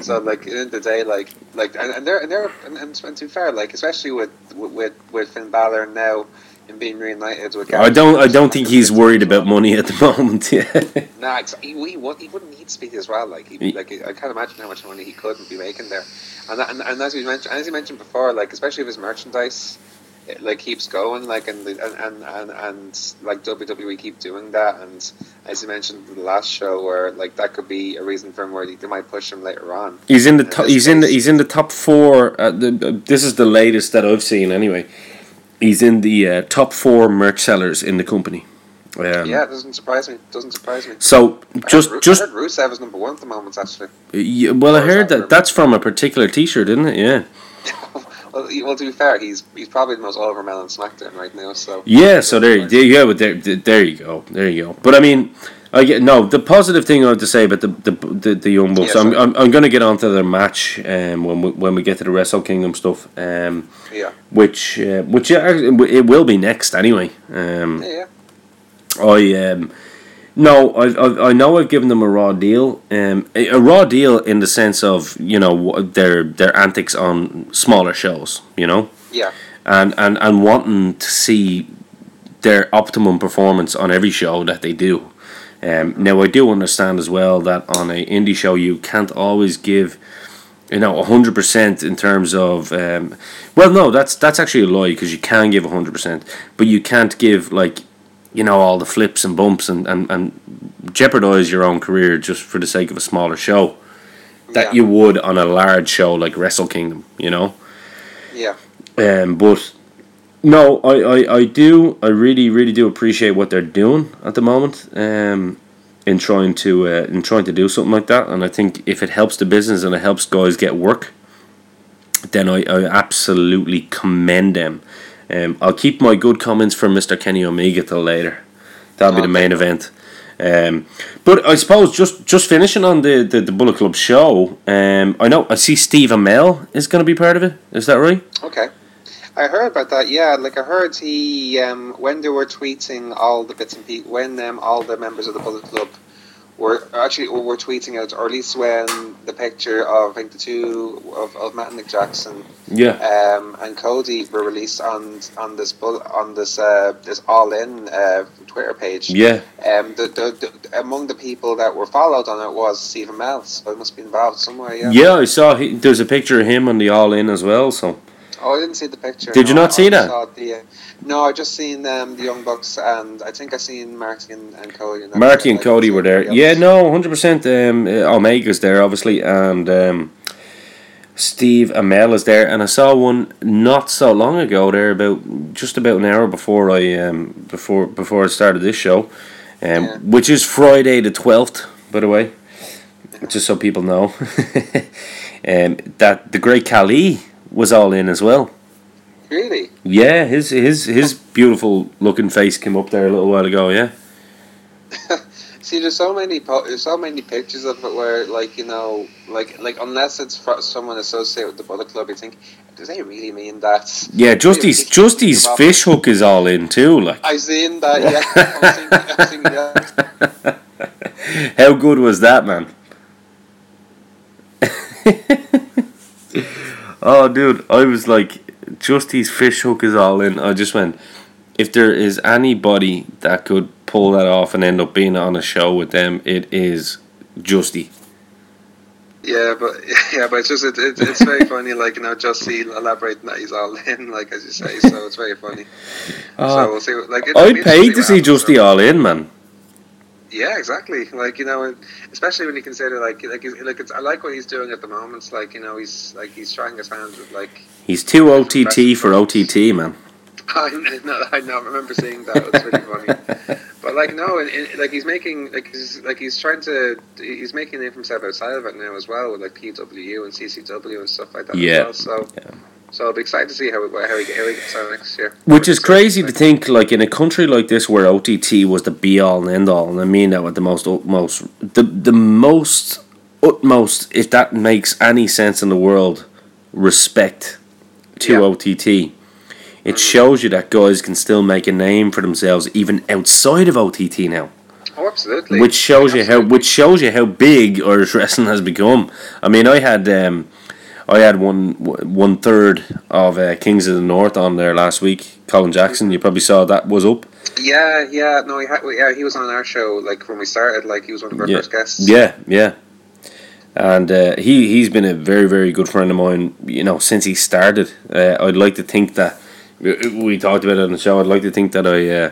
so like, in the day, like, like, and, and they're and they're and, and to be fair, like, especially with with with Finn Balor now and being reunited with Gary. I don't, I don't think he's worried about money at the moment. Yeah. Nah, he, he wouldn't need to be as well. Like, he, like, I can't imagine how much money he couldn't be making there. And and, and as we mentioned, as you mentioned before, like, especially if his merchandise, it, like, keeps going, like, and and, and and and like W W E keep doing that. And as you mentioned in the last show, where like that could be a reason for him where they might push him later on. He's in the to- he's place. in the, he's in the top four. Uh, the, uh, this is the latest that I've seen, anyway. He's in the uh, top four merch sellers in the company. Um, yeah, it doesn't surprise me. Doesn't surprise me. So just, I heard, just I heard Rusev is number one at the moment, actually. Yeah, well, I heard that. That's from a particular T-shirt, isn't it? Yeah. well, well, to be fair, he's he's probably the most Oliver Mellon SmackDown right now. So yeah, so there, you yeah, but there, there you go, there you go. But I mean, I get no. The positive thing I have to say about the the the, the Young Bucks. Yeah, I'm sorry. I'm I'm going to get onto their match um, when we, when we get to the Wrestle Kingdom stuff. Um, yeah. Which uh, which it will be next anyway. Um, yeah. yeah. I um, no, I, I I know I've given them a raw deal, um, a, a raw deal in the sense of, you know, their their antics on smaller shows, you know, yeah, and and, and wanting to see their optimum performance on every show that they do. Um, now I do understand as well that on an indie show you can't always give, you know, one hundred percent in terms of, um, well, no, that's that's actually a lie, because you can give one hundred percent, but you can't give, like, you know, all the flips and bumps and, and, and jeopardize your own career just for the sake of a smaller show that yeah. you would on a large show like Wrestle Kingdom, you know? Yeah. Um, but no, I, I, I do, I really, really do appreciate what they're doing at the moment, um, in trying to uh, in trying to do something like that. And I think if it helps the business and it helps guys get work, then I, I absolutely commend them. Um, I'll keep my good comments for Mister Kenny Omega till later. That'll okay. be the main event. Um, but I suppose just, just finishing on the, the, the Bullet Club show, um, I know I see Steve Amell is going to be part of it. Is that right? Okay. I heard about that, yeah. Like, I heard he, um, when they were tweeting all the bits and pieces, when um, all the members of the Bullet Club were actually were tweeting out, or at least when the picture of, I think, the two of, of Matt and Nick Jackson, yeah, um, and Cody were released on on this on this uh, this All In uh, Twitter page, yeah. Um, the, the, the among the people that were followed on it was Steve Amell, so he must be involved somewhere. Yeah, yeah. I saw he, there's a picture of him on the All In as well, so. Oh, I didn't see the picture. Did no, you not I see that? Saw the, uh, no, I just seen um, the Young Bucks, and I think I seen Marty and, and Cody. And Marty and like Cody were there. Yeah, no, one hundred percent. Um, Omega's there, obviously, and um, Steve Amell is there. And I saw one not so long ago there, about just about an hour before I um before before I started this show, um, yeah. which is Friday the twelfth, by the way, just so people know, um, that the Great Khali was all in as well. Really? Yeah, his his his beautiful looking face came up there a little while ago. Yeah. See, there's so many po- there's so many pictures of it where, like, you know, like like unless it's for someone associated with the Bullet Club, you think, do they really mean that? Yeah, Justy's Justy's fish hook is all in too. Like, I seen that. Yeah, I seen that. How good was that, man? Oh, dude, I was like, Justy's fish hook is all in. I just went, if there is anybody that could pull that off and end up being on a show with them, it is Justy. Yeah, but yeah, but it's just it, it, it's very funny. Like, you know, Justy elaborating that he's all in, like, as you say. So it's very funny. Uh, so we'll see. Like, I'd pay to see Justy all in, man. Yeah, exactly. Like, you know, especially when you consider, like, like, he's, like it's, I like what he's doing at the moment. It's like, you know, he's like he's trying his hand with, like, he's too O T T for O T T, man. I know, I know. I remember seeing that. It was really funny. But, like, no, and, and, like, he's making, like, he's like he's trying to he's making a name for himself outside of it now as well, with like P W and C C W and stuff like that. Yeah. As well, so. Yeah. So I'll be excited to see how, how he gets on next year. Which is crazy to think, like, in a country like this where O T T was the be-all and end-all, and I mean that with the most utmost, the, the most utmost, if that makes any sense in the world, respect to yeah. O T T. It shows you that guys can still make a name for themselves even outside of O T T now. Oh, absolutely. Which shows yeah, absolutely. you how which shows you how big Irish wrestling has become. I mean, I had... Um, I had one one third of uh, Kings of the North on there last week. Colin Jackson, you probably saw that was up. Yeah, yeah, no, he had, yeah, he was on our show, like, when we started. Like, he was one of our yeah. first guests. Yeah, yeah, and uh, he he's been a very very good friend of mine. You know, since he started, uh, I'd like to think that we talked about it on the show. I'd like to think that I uh,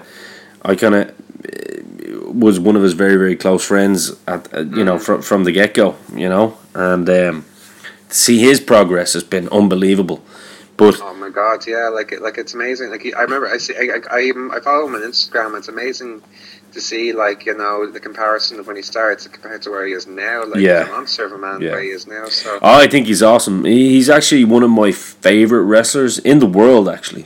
I kind of was one of his very very close friends at uh, you mm-hmm. know from from the get go. You know, and. Um, See his progress has been unbelievable, but oh my god, yeah, like it, like it's amazing. Like I remember, I see, I, I, I follow him on Instagram. It's amazing to see, like, you know, the comparison of when he starts compared to where he is now. Like yeah. he's a monster of a man yeah. where he is now. So oh, I think he's awesome. He's actually one of my favorite wrestlers in the world, actually,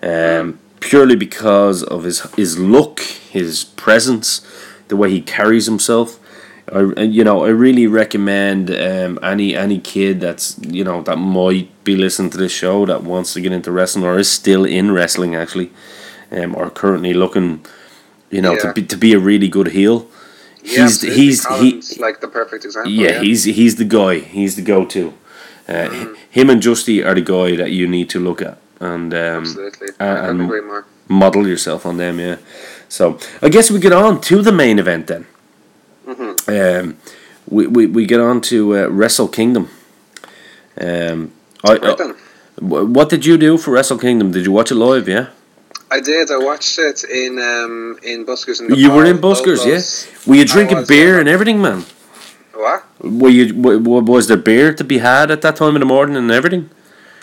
um, purely because of his his look, his presence, the way he carries himself. I, you know, I really recommend um, any any kid that's, you know, that might be listening to this show that wants to get into wrestling or is still in wrestling actually, um, or currently looking you know, yeah. to be to be a really good heel. Yeah, he's he's Colin's he, like the perfect example. Yeah, yeah, he's he's the guy. He's the go-to. Uh, mm. Him and Justy are the guy that you need to look at and um, absolutely and, and model yourself on them. Yeah. So I guess we get on to the main event then. Mm-hmm. Um, we, we we get on to uh, Wrestle Kingdom. Um, I, right then. I, what did you do for Wrestle Kingdom? Did you watch it live? Yeah. I did. I watched it in um, in Buskers. In the you were in Buskers, yes. Yeah? Were you drinking beer and everything, man? What? Were you? Was there beer to be had at that time in the morning and everything?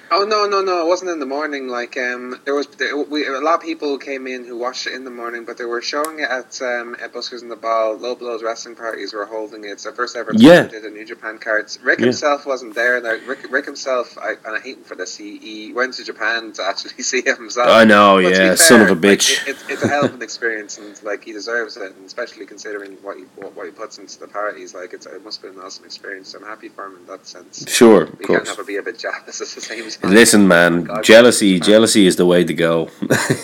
Oh no, no, no! It wasn't in the morning. Like um, there was there, we, a lot of people came in who watched it in the morning, but they were showing it at um, at Buskers in the Ball. Low Blows wrestling parties were holding it. It's their first ever time yeah. they did a New Japan cards. Rick yeah. himself wasn't there. Like, Rick, Rick himself, I, and I hate him for this. He, he went to Japan to actually see it himself. I know, but yeah, fair, son of a bitch. Like, it, it, it's a hell of an experience, and like he deserves it, and especially considering what he what, what he puts into the parties. Like it's, it must have been an awesome experience. So I'm happy for him in that sense. Sure, of course. You can't have it be a bit jealous. It's the same. Listen, man, God, jealousy, jealousy is the way to go.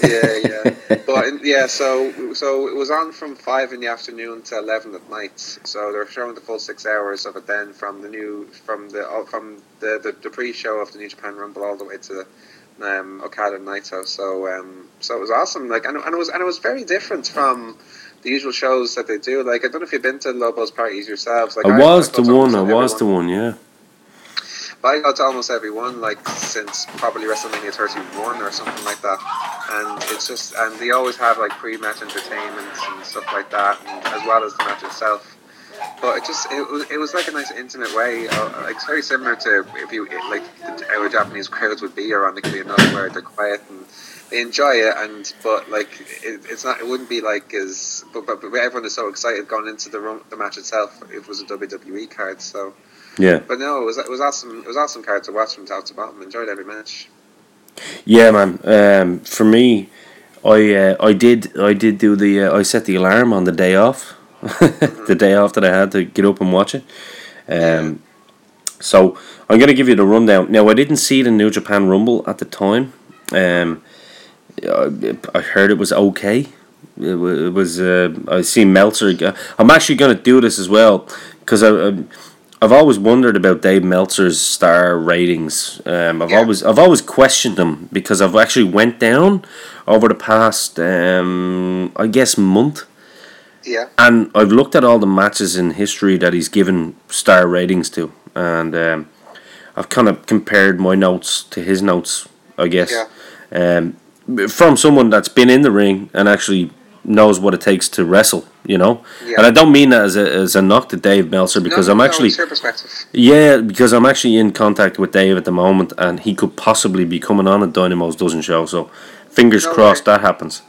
yeah, yeah, but yeah. So, so it was on from five in the afternoon to eleven at night. So they're showing the full six hours of it. Then from the new, from the from the, the, the pre-show of the New Japan Rumble all the way to um, Okada and Naito. So, um, so it was awesome. Like, and, and it was and it was very different from the usual shows that they do. Like, I don't know if you've been to Lobo's parties yourselves. Like, I was I, I the one. I was the one. Yeah. I got to almost everyone, like, since probably WrestleMania thirty-one or something like that. And it's just, and they always have, like, pre-match entertainment and stuff like that, and, as well as the match itself. But it just, it was, it was like a nice intimate way. Uh, like, it's very similar to if you, like, how Japanese crowds would be, ironically enough, where they're quiet and they enjoy it, and, but, like, it, it's not, it wouldn't be like as, but, but, but everyone is so excited going into the room, the match itself. It was a W W E card, so. Yeah, but no, it was it was awesome. It was awesome card to watch from top to bottom. Enjoyed every match. Yeah, man. Um, for me, I uh, I did I did do the uh, I set the alarm on the day off, mm-hmm. the day off that I had to get up and watch it. Um, so I'm gonna give you the rundown. Now I didn't see the New Japan Rumble at the time. Um, I, I heard it was okay. It was. Uh, I see Meltzer. I'm actually gonna do this as well because I. I I've always wondered about Dave Meltzer's star ratings. Um, I've yeah. always I've always questioned them because I've actually went down over the past um, I guess month. Yeah. And I've looked at all the matches in history that he's given star ratings to, and um, I've kind of compared my notes to his notes, I guess. Yeah. Um, from someone that's been in the ring and actually knows what it takes to wrestle, you know, yeah. and I don't mean that as a as a knock to Dave Meltzer because no, I'm no, actually it's your perspective. yeah because I'm actually in contact with Dave at the moment, and he could possibly be coming on at Dynamo's Dozen show. So fingers no crossed way. that happens.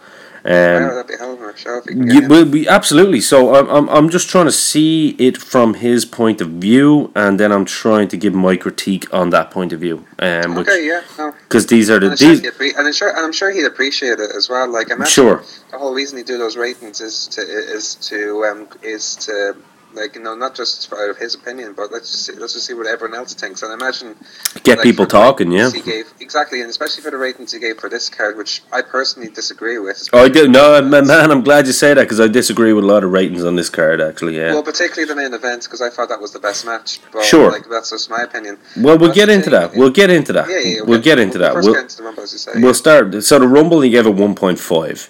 Um, wow, that'd be a hell of a show if you can get him. We, absolutely. So I'm I'm I'm just trying to see it from his point of view, and then I'm trying to give my critique on that point of view. Um, which, okay, yeah, because no. these are the and these, appre- and I'm sure and I'm sure he'd appreciate it as well. Like, I'm sure the whole reason he do those ratings is to is to um is to. Like, you know, not just out of his opinion, but let's just see, let's just see what everyone else thinks. And I imagine get like, people talking, yeah. He gave, exactly, and especially for the ratings he gave for this card, which I personally disagree with. Oh, I do. No, man, man, I'm glad you say that because I disagree with a lot of ratings on this card, actually. Yeah. Well, particularly the main event because I thought that was the best match. But, sure. Like, that's just my opinion. Well, we'll get into that. We'll get into that. Yeah, yeah. We'll get into that. We'll start. So the Rumble, he gave it one point five.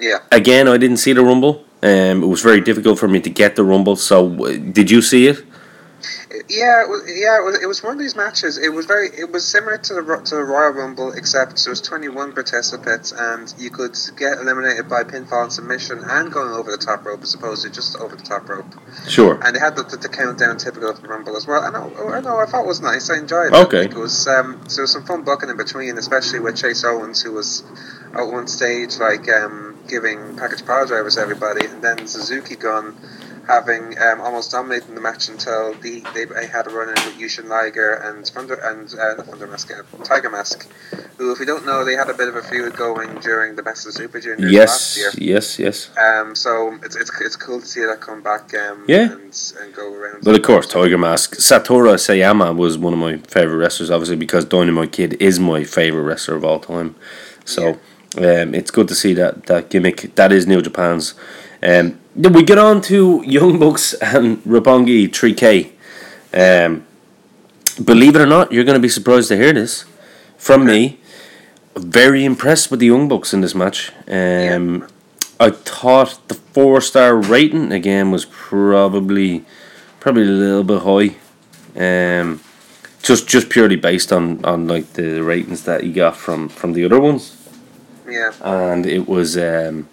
Yeah. Again, I didn't see the Rumble. Um, it was very difficult for me to get the Rumble. So, w- did you see it? Yeah, it was, yeah. It was, it was one of these matches. It was very. It was similar to the to the Royal Rumble, except there was twenty-one participants, and you could get eliminated by pinfall and submission, and going over the top rope as opposed to just over the top rope. Sure. And they had the, the, the countdown typical of the Rumble as well. And I, I know I thought it was nice. I enjoyed it. Okay. It was um. So there was some fun booking in between, especially with Chase Owens, who was at one stage like um. giving package power drivers to everybody, and then Suzuki Gun having um, almost dominating the match until the, they, they had a run in with Yushin Liger and Thunder and uh, Thunder Mask, uh, Tiger Mask, who, if you don't know, they had a bit of a feud going during the Best of Super Juniors yes, last year. Yes, yes, yes. Um, so it's it's it's cool to see that come back. Um, yeah. and, and go around. But of course, Tiger Mask. Satoru Sayama was one of my favorite wrestlers, obviously, because Dynamo Kid is my favorite wrestler of all time. So. Yeah. Um, it's good to see that, that gimmick. That is New Japan's. Um, then we get on to Young Bucks and Roppongi three K. Um, believe it or not, you're going to be surprised to hear this from me. Very impressed with the Young Bucks in this match. Um, yeah. I thought the four-star rating again was probably probably a little bit high. Um, just just purely based on, on like the ratings that he got from, from the other ones. Yeah. And it was um,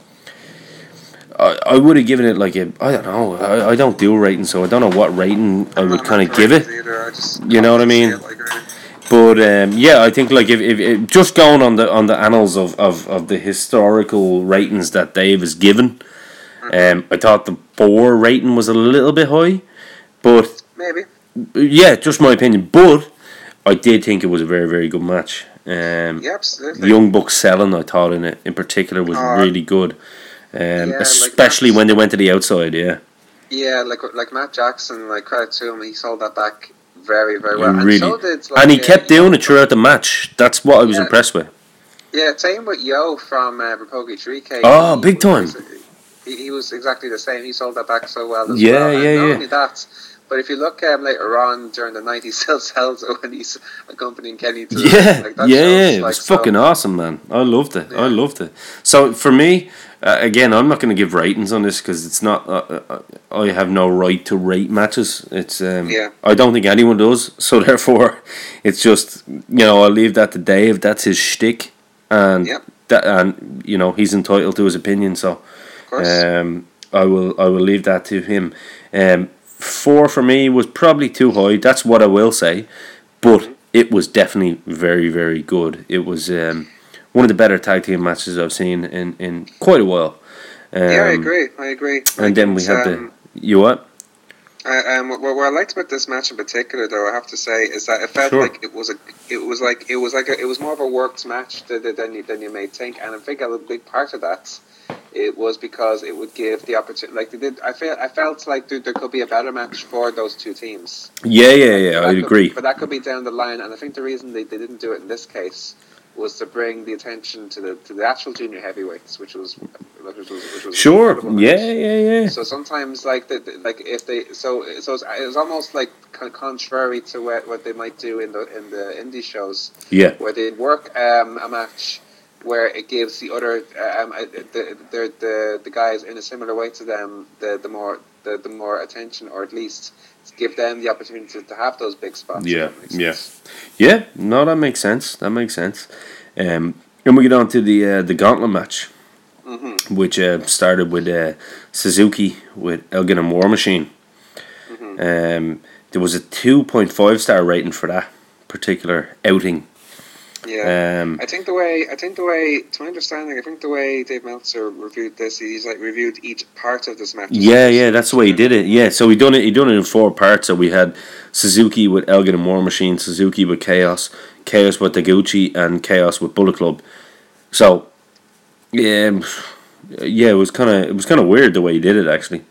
I I would have given it like a I don't know I, I don't do ratings, so I don't know what rating I would kind of give it. Either. I just you know what I mean? Like but um, yeah, I think like if, if, if just going on the on the annals of, of, of the historical ratings that Dave has given, mm-hmm. um, I thought the four rating was a little bit high, but maybe yeah, just my opinion. But I did think it was a very very good match. Um, yeah, absolutely. The Young Bucks selling, I thought in it in particular was uh, really good, um, yeah, especially like when they went to the outside. Yeah, yeah, like like Matt Jackson, like credit to him, he sold that back very very well. Really, and, so did, like, and he uh, kept doing it throughout the match. That's what I was yeah. impressed with. Yeah, same with Yo from uh, Roppongi three K. Oh, big time! He, he was exactly the same. He sold that back so well. As yeah, well. And yeah, not yeah. Only that. But if you look at him later on during the night, he still sells it when he's accompanying Kenny to yeah, like that yeah, shows, yeah. Like, it's so fucking awesome, man. I loved it. Yeah. I loved it. So for me, uh, again, I'm not going to give ratings on this because it's not. Uh, I have no right to rate matches. It's. Um, yeah. I don't think anyone does. So therefore, it's just you know I'll leave that to Dave. That's his shtick, and yeah. that and you know he's entitled to his opinion. So, of course. um, I will I will leave that to him. Um. Four for me was probably too high. That's what I will say, but it was definitely very, very good. It was um, one of the better tag team matches I've seen in, in quite a while. Um, yeah, I agree. I agree. And like, then we had um, the you what? I, um, what, what I liked about this match in particular, though, I have to say, is that it felt sure. like it was a, it was like it was like a, it was more of a worked match than, than you than you may think, and I think a big part of that. It was because it would give the opportunity. Like they did, I felt. I felt like dude, there could be a better match for those two teams. Yeah, yeah, yeah. I agree. But that could be down the line, and I think the reason they, they didn't do it in this case was to bring the attention to the to the actual junior heavyweights, which was, which was, which was sure. Yeah, yeah, yeah. So sometimes, like the, the like if they so so it's it almost like contrary to what, what they might do in the in the indie shows. Yeah, where they work um, a match. Where it gives the other um, the, the the the guys in a similar way to them the, the more the, the more attention, or at least give them the opportunity to have those big spots. Yeah, yeah, yeah. No, that makes sense. That makes sense. Um, and we get on to the uh, the gauntlet match, mm-hmm. which uh, started with uh, Suzuki with Elgin and War Machine. Mm-hmm. Um, there was a two point five star rating for that particular outing. Yeah, um, I think the way I think the way to my understanding, I think the way Dave Meltzer reviewed this, he's like reviewed each part of this match. Yeah, yeah, that's the way he did it. Yeah, so he done it. He done it in four parts. So we had Suzuki with Elgin and War Machine, Suzuki with Chaos, Chaos with Taguchi, and Chaos with Bullet Club. So, yeah, yeah, it was kind of it was kind of weird the way he did it actually.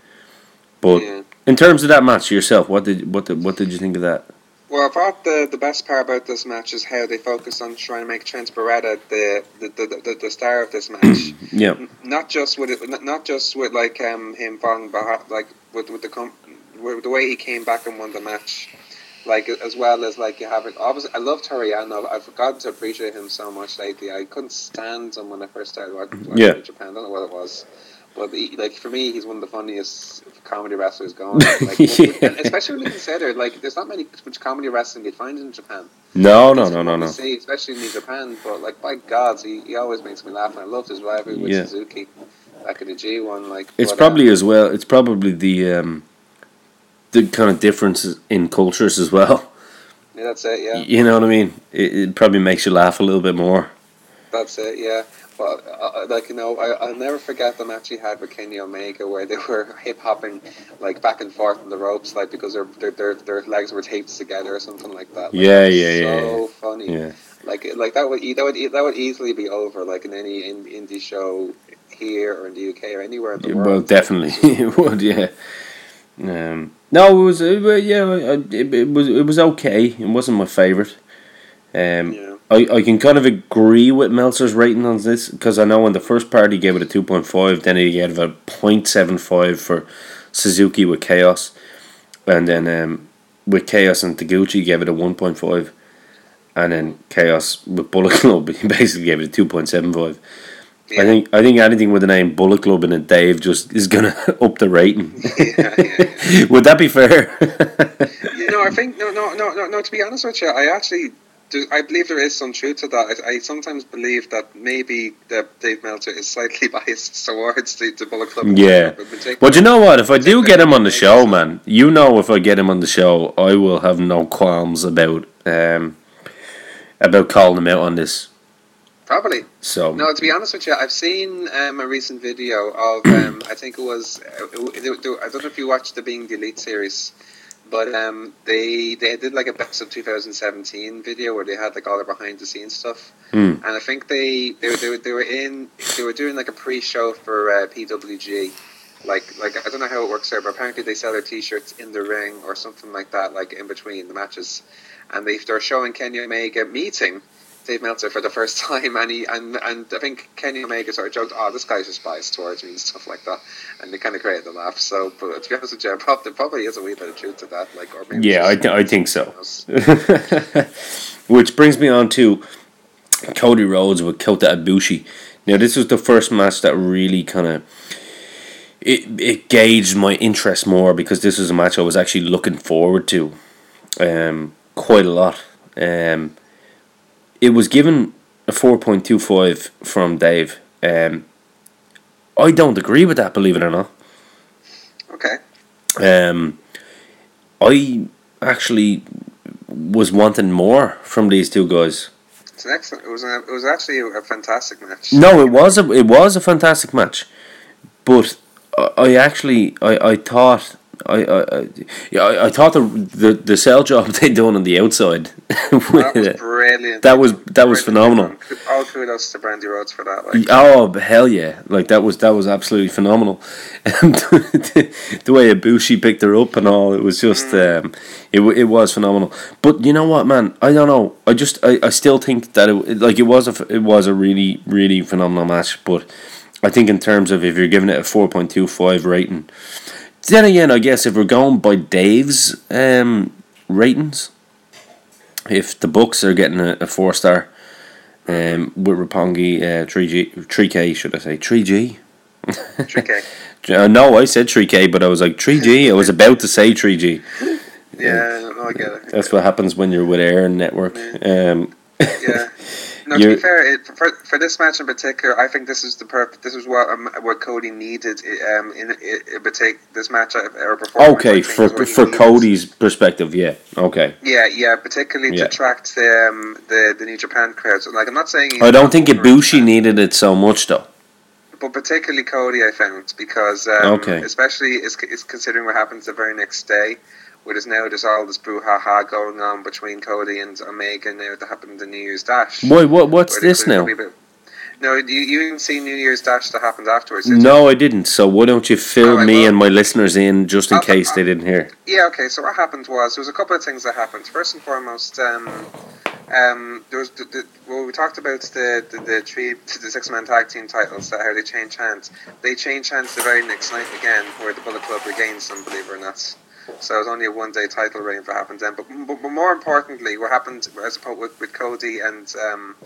But yeah. in terms of that match yourself, what did what did, what did you think of that? Well, I thought the, the best part about this match is how they focused on trying to make Trent Beretta the the, the, the, the star of this match. yeah. N- not just with it, not, not just with like um, him falling behind, like with with the com- with the way he came back and won the match, like as well as like you have it. Obviously, I love Toriano. I've forgotten to appreciate him so much lately. I couldn't stand him when I first started watching yeah. Japan. I don't know what it was. But he, like for me, he's one of the funniest comedy wrestlers going. Like, yeah. Especially when you consider, like, there's not many much comedy wrestling you'd find in Japan. No, no, no, no, no. See, especially in Japan, but like, by God, he, he always makes me laugh. And I loved his rivalry with yeah. Suzuki back in the G one. Like, it's probably um, as well. It's probably the um, the kind of differences in cultures as well. Yeah, that's it. Yeah, you know what I mean. It, it probably makes you laugh a little bit more. That's it. Yeah. Well, uh, like you know, I, I'll never forget the match he had with Kenny Omega, where they were hip hopping like back and forth on the ropes, like because their their their, their legs were taped together or something like that. Like, yeah, yeah, so yeah. So funny. Yeah. Like like that would that would that would easily be over like in any indie show here or in the U K or anywhere in the yeah, world. Well, definitely it would. Yeah. Um, no, it was uh, yeah, it, it was it was okay. It wasn't my favorite. Um, yeah. I, I can kind of agree with Meltzer's rating on this, because I know in the first part he gave it a two point five, then he gave it a zero point seven five for Suzuki with Chaos, and then um, with Chaos and Taguchi he gave it a one point five, and then Chaos with Bullet Club he basically gave it a two point seven five. Yeah. I think I think anything with the name Bullet Club and a Dave just is going to up the rating. Yeah, yeah. Would that be fair? no, I think no, no, no, no, no. To be honest with you, I actually do, I believe there is some truth to that. I, I sometimes believe that maybe that Dave Meltzer is slightly biased towards the, the Bullet Club. Yeah. Well, do you know what? If I do get him on the show, man, you know, if I get him on the show, I will have no qualms about um about calling him out on this. Probably. So no, to be honest with you, I've seen um, a recent video of um, I think it was uh, it, it, I don't know if you watched the Being the Elite series, but um, they they did like a best of twenty seventeen video where they had like all the behind the scenes stuff, mm. and I think they they, they, they were in they were doing like a pre-show for uh, P W G, like like I don't know how it works there, but apparently they sell their T-shirts in the ring or something like that, like in between the matches, and they they're showing Kenny Omega meeting Dave Meltzer for the first time, and he and, and I think Kenny Omega sort of joked, oh, this guy's just biased towards me and stuff like that, and they kind of created a laugh. So, but to be honest with you, there probably is a wee bit of truth to that. Like, or maybe yeah, I, th- I think so. Which brings me on to Cody Rhodes with Kota Ibushi. Now, this was the first match that really kind of it, it gauged my interest more, because this was a match I was actually looking forward to um, quite a lot. Um It was given a four point two five from Dave. Um, I don't agree with that, believe it or not. Okay. Um, I actually was wanting more from these two guys. It's an excellent. It was. A, it was actually a fantastic match. No, it was. A, it was a fantastic match, but I, I actually I, I thought. I I yeah I, I thought the the the sell job they done on the outside. That was brilliant. That was that was phenomenal. All kudos to Brandy Rhodes for that. Like. Oh hell yeah! Like that was that was absolutely phenomenal. And the, the way Ibushi picked her up and all, it was just mm. um, it it was phenomenal. But you know what, man? I don't know. I just I, I still think that it like it was a it was a really really phenomenal match. But I think in terms of if you're giving it a four point two five rating. Then again, I guess if we're going by Dave's um, ratings, if the books are getting a, a four star, um, with Roppongi uh, three G, three K, should I say three G? three K. No, I said three K, but I was like three G. I was about to say three G. Yeah, um, no, I get it. That's what happens when you're with Air and Network. Yeah. Um, yeah. No, to be fair, it, for for this match in particular, I think this is the perfect. This is what um, what Cody needed. Um, in it would take this match or before. Okay, for for Cody's perspective, yeah. Okay. Yeah, yeah, particularly yeah. to attract the, um, the the New Japan crowds. Like I'm not saying. I don't think Ibushi needed it so much though. But particularly Cody, I found because um, okay. especially is is considering what happens the very next day. Where there's now there's all this brouhaha going on between Cody and Omega now that happened in New Year's Dash. Wait, what? What's this now? Bit... No, you, you didn't see New Year's Dash that happened afterwards, did No, you? I didn't. So why don't you fill oh, me well. and my listeners in just in oh, case oh, they didn't hear? Yeah, okay. So what happened was, there was a couple of things that happened. First and foremost, um, um, there was the, the, well, we talked about the, the, the three the six-man tag team titles, that how they change hands. They change hands the very next night again, where the Bullet Club regains them, believe it or not. So it was only a one-day title reign that happened then. But, but, but more importantly, what happened as opposed with, with Cody and um,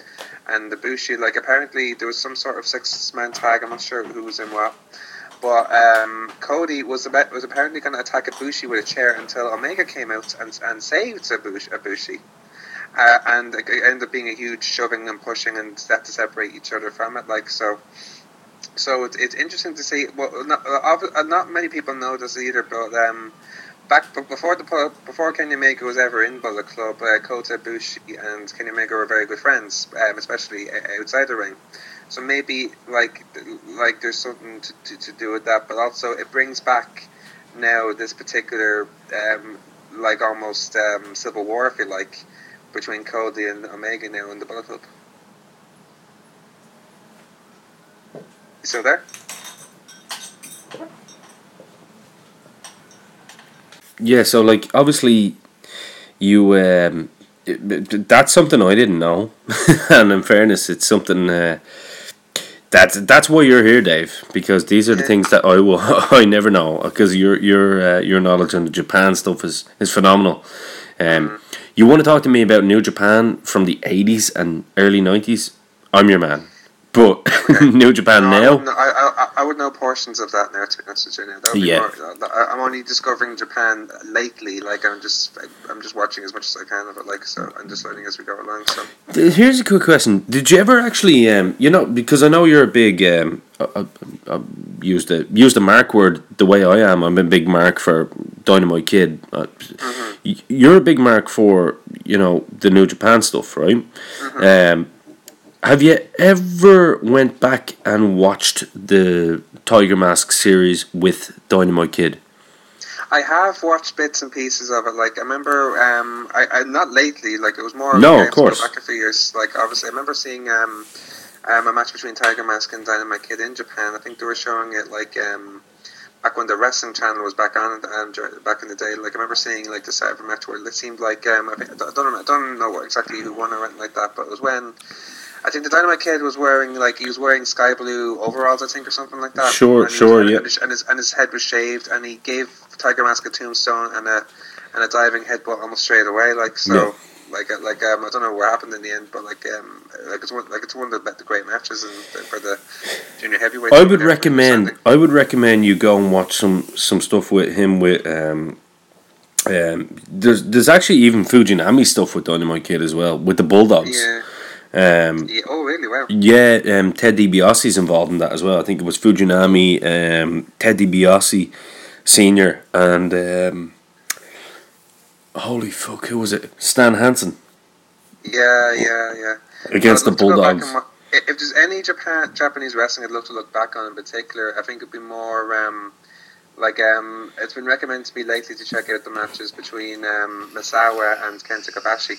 and Ibushi, like apparently there was some sort of six-man tag. I'm not sure who was in what. But um, Cody was about, was apparently going to attack Ibushi with a chair until Omega came out and and saved Ibushi. Uh, and it ended up being a huge shoving and pushing, and they had to separate each other from it. Like so. So it's it's interesting to see. Well, not, not many people know this either, but um. Back before the before Kenny Omega was ever in Bullet Club, uh, Kota Ibushi and Kenny Omega were very good friends, um, especially outside the ring. So maybe like like there's something to, to, to do with that, but also it brings back now this particular um, like almost um, civil war, if you like, between Cody and Omega now in the Bullet Club. You still there? Yeah, so like obviously, you um, it, it, that's something I didn't know. And in fairness, it's something uh, that's that's why you're here, Dave, because these are the yeah. things that I will I never know, because your your uh, your knowledge on the Japan stuff is is phenomenal. Um, you want to talk to me about New Japan from the eighties and early nineties? I'm your man. But New Japan no, now, I would, know, I, I, I would know portions of that now. To be honest with you, now that would yeah. be more, I'm only discovering Japan lately. Like I'm just, I'm just watching as much as I can of it. Like so, I'm just learning as we go along. So here's a quick question: did you ever actually, um, you know, because I know you're a big, um, I, I, I use the use the mark word the way I am. I'm a big mark for Dynamite Kid. Mm-hmm. You're a big mark for, you know, the New Japan stuff, right? Mm-hmm. Um. Have you ever went back and watched the Tiger Mask series with Dynamite Kid? I have watched bits and pieces of it. Like I remember, um, I, I not lately. Like it was more. No, of course. Back a few years. Like obviously, I remember seeing um, um, a match between Tiger Mask and Dynamite Kid in Japan. I think they were showing it like um, back when the wrestling channel was back on um, back in the day. Like I remember seeing like the side of a match where it seemed like um, I, think, I don't I don't know what exactly who won or anything like that, but it was when. I think the Dynamite Kid was wearing, like, he was wearing sky blue overalls, I think, or something like that. Sure, and sure, yeah. And his, and his head was shaved, and he gave Tiger Mask a tombstone and a and a diving headbutt almost straight away. Like, so, yeah. like, like um, I don't know what happened in the end, but, like, um, like it's one, like it's one of the great matches and for the junior heavyweight. I would recommend, I would recommend you go and watch some, some stuff with him with... Um, um, there's there's actually even Fujinami stuff with Dynamite Kid as well, with the Bulldogs. Yeah. Um, yeah, oh really? Wow. Yeah, um, Ted DiBiase's involved in that as well. I think it was Fujinami, um, Ted DiBiase Senior, and um, holy fuck, who was it? Stan Hansen. Yeah, yeah, yeah. Against the Bulldogs. Wa- if there's any Japan Japanese wrestling I'd love to look back on in particular, I think it'd be more. Um, Like, um, it's been recommended to me lately to check out the matches between um, Misawa and Kenta Kobashi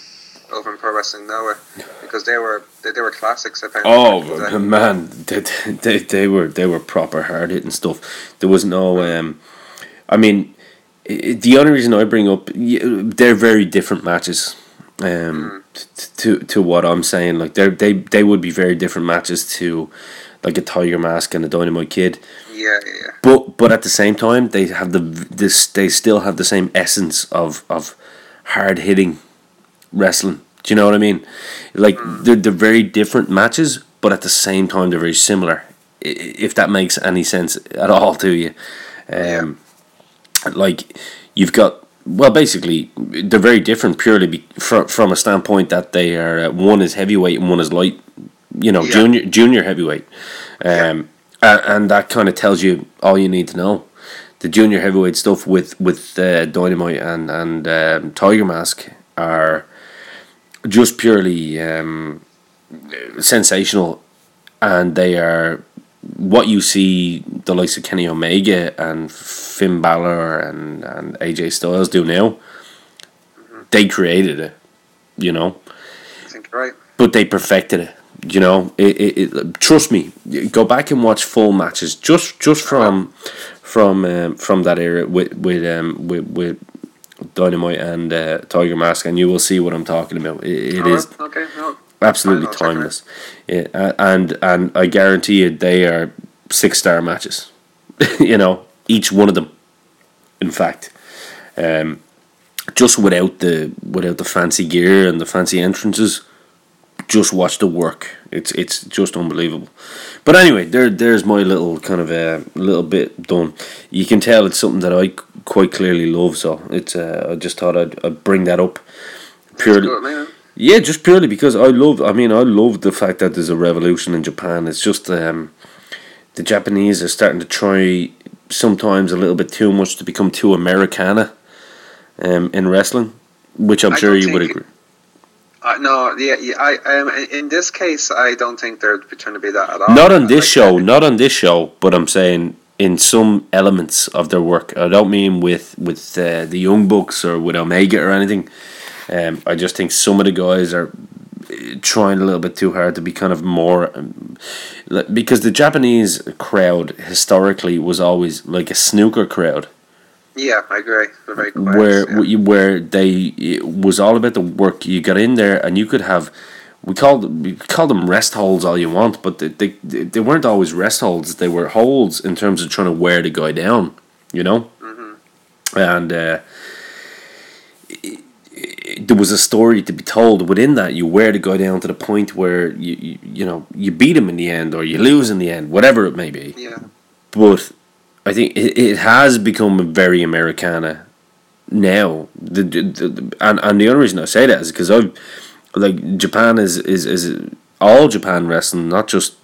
over in Pro Wrestling Noah, because they were they, they were classics. Apparently. Oh man, they, they they were they were proper hard hitting stuff. There was no, um, I mean, it, the only reason I bring up they're very different matches, um, mm. to to what I'm saying. Like they they they would be very different matches to. Like a Tiger Mask and a Dynamite Kid, yeah, yeah, yeah. But but at the same time, they have the this they still have the same essence of, of hard hitting wrestling. Do you know what I mean? Like mm. they're they're very different matches, but at the same time they're very similar. If that makes any sense at all to you, um, yeah. Like you've got. Well, basically, they're very different purely be, from from a standpoint that they are one is heavyweight and one is light. You know, yeah. junior junior heavyweight, um, yeah. and that kind of tells you all you need to know. The junior heavyweight stuff with with uh, Dynamite and and um, Tiger Mask are just purely um, sensational, and they are what you see the likes of Kenny Omega and Finn Balor and and A J Styles do now. Mm-hmm. They created it, you know. I think you're right. But they perfected it. You know, it, it, it. Trust me. Go back and watch full matches, just just from, from um, from that era with with um with, with Dynamite and uh, Tiger Mask, and you will see what I'm talking about. It, it oh, is okay, no. absolutely timeless. Yeah, and and I guarantee you, they are six star matches. You know, each one of them. In fact, um, just without the without the fancy gear and the fancy entrances. Just watch the work. It's it's just unbelievable. But anyway, there there's my little kind of a little bit done. You can tell it's something that I quite clearly love. So it's uh, I just thought I'd, I'd bring that up purely. Cool, yeah, just purely because I love. I mean, I love the fact that there's a revolution in Japan. It's just um, the Japanese are starting to try sometimes a little bit too much to become too Americana, um, in wrestling, which I'm I sure you would agree. It. Uh, no, yeah, yeah, I um, in this case, I don't think they're trying to be that at all. Not on this like show, that. not on this show, but I'm saying in some elements of their work. I don't mean with with uh, the Young Bucks or with Omega or anything. Um, I just think some of the guys are trying a little bit too hard to be kind of more, um, because the Japanese crowd historically was always like a snooker crowd. Yeah, I agree. They're very quiet, where yeah. where they it was all about the work. You got in there and you could have. We called we call them rest holds all you want, but they, they they weren't always rest holds. They were holds in terms of trying to wear the guy down, you know. Mm-hmm. And uh, it, it, there was a story to be told within that. You wear the guy down to the point where you, you you know you beat him in the end or you lose in the end, whatever it may be. Yeah. But I think it, it has become very Americana now. The, the, the and and the only reason I say that is because I've. Like Japan is, is is all Japan wrestling, not just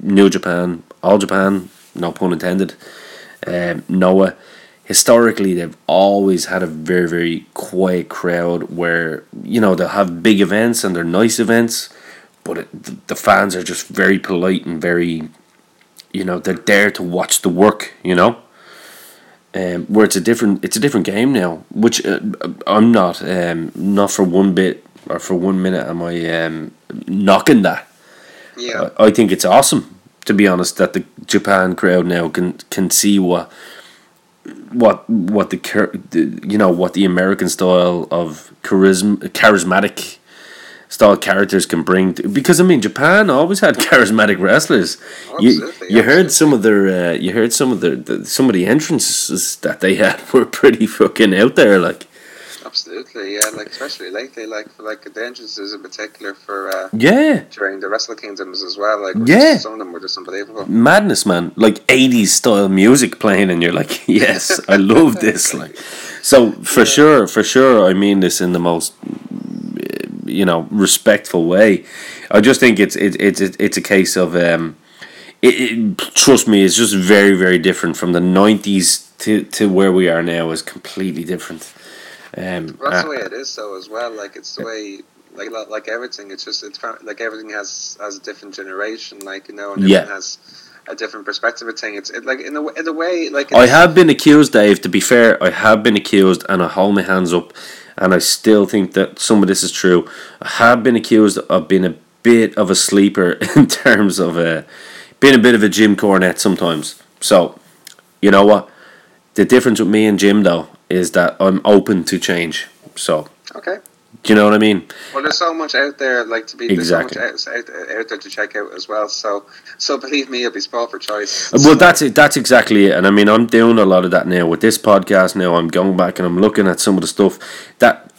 New Japan, all Japan, no pun intended. Um, Noah, historically they've always had a very very quiet crowd where you know they'll have big events and they're nice events, but it, the fans are just very polite and very, you know, they're there to watch the work, you know. Um, where it's a different it's a different game now, which uh, I'm not um not for one bit. Or for one minute, am I um, knocking that? Yeah, I think it's awesome, to be honest, that the Japan crowd now can can see what what what the you know what the American style of charism charismatic style characters can bring. To, because I mean, Japan always had charismatic wrestlers. Absolutely, you you heard some of their uh, you heard some of their the, some of the entrances that they had were pretty fucking out there, like. Absolutely, yeah, like especially lately, like for like the entrances in particular for uh, yeah during the Wrestle Kingdoms as well, like yeah, just, some of them were just unbelievable. Madness, man, like eighties style music playing, and you're like, yes, I love this. Like, so for yeah. sure, for sure, I mean this in the most you know respectful way. I just think it's it's it's it's a case of um, it, it, trust me, it's just very very different from the nineties to to where we are now is completely different. Um, well, that's uh, the way it is, though, as well. Like it's the way, like like everything. It's just it's like everything has, has a different generation, like you know, and everyone yeah. has a different perspective of things. It's it, like in the in the way, like I have been accused, Dave. To be fair, I have been accused, and I hold my hands up, and I still think that some of this is true. I have been accused of being a bit of a sleeper in terms of uh, being a bit of a Jim Cornette sometimes. So, you know what? The difference with me and Jim, though. Is that I'm open to change. So okay, do you know what I mean? Well, there's so much out there, like to be exactly there's so much out, out, out there to check out as well. So, so believe me, it'll be spoiled for choice. Well, so. that's it. That's exactly it. And I mean, I'm doing a lot of that now with this podcast. Now I'm going back and I'm looking at some of the stuff that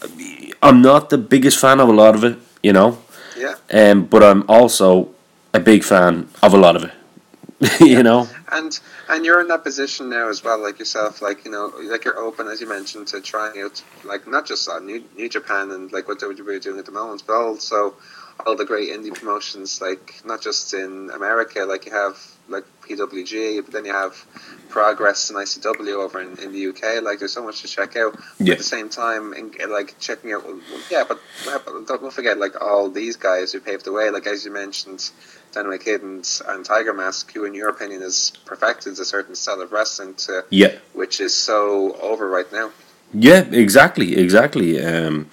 I'm not the biggest fan of a lot of it. You know. Yeah. Um, but I'm also a big fan of a lot of it. you yeah. know. And and you're in that position now as well, like yourself, like you know, like you're open, as you mentioned, to trying out, like not just uh, New New Japan and like what W W E are doing at the moment, but also all the great indie promotions, like not just in America, like you have like P W G, but then you have Progress and I C W over in, in the U K. Like there's so much to check out. Yeah. At the same time, and like checking out, yeah. But don't forget, like all these guys who paved the way, like as you mentioned. Dynamite Kid and Tiger Mask, who in your opinion has perfected a certain style of wrestling to, yeah. which is so over right now. Yeah, exactly, exactly. Um,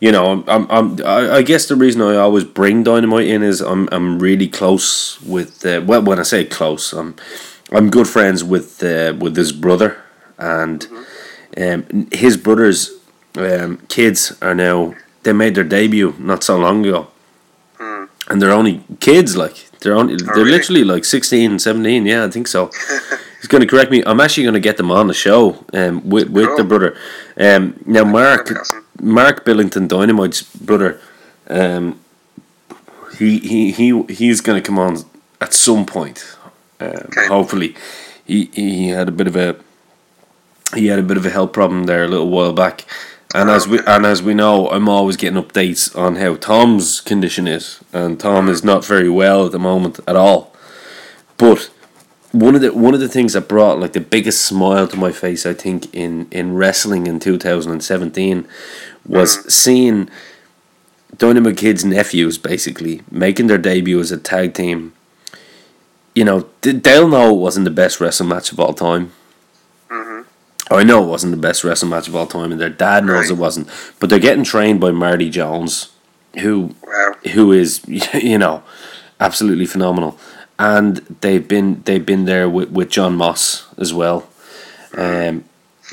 you know, I'm, I'm, I guess the reason I always bring Dynamite in is I'm, I'm really close with. Uh, well, when I say close, I'm, I'm good friends with, uh, with his brother, and mm-hmm. um, his brother's um, kids are now. They made their debut not so long ago. And they're only kids, like they're only they're oh, really? literally like sixteen, seventeen, yeah, I think so. He's going to correct me. I'm actually going to get them on the show um, with with oh. the brother. Um, now Mark awesome. Mark Billington, Dynamite's brother, um, he he he he's going to come on at some point. Um, okay. Hopefully, he he had a bit of a he had a bit of a health problem there a little while back. And as we and as we know, I'm always getting updates on how Tom's condition is, and Tom is not very well at the moment at all. But one of the one of the things that brought like the biggest smile to my face, I think, in, in wrestling in two thousand seventeen, was seeing Dynamite Kid's nephews basically making their debut as a tag team. You know, they'll know it wasn't the best wrestling match of all time. I know it wasn't the best wrestling match of all time, and their dad knows right. it wasn't. But they're getting trained by Marty Jones, who wow. who is you know absolutely phenomenal, and they've been they've been there with, with John Moss as well. Um,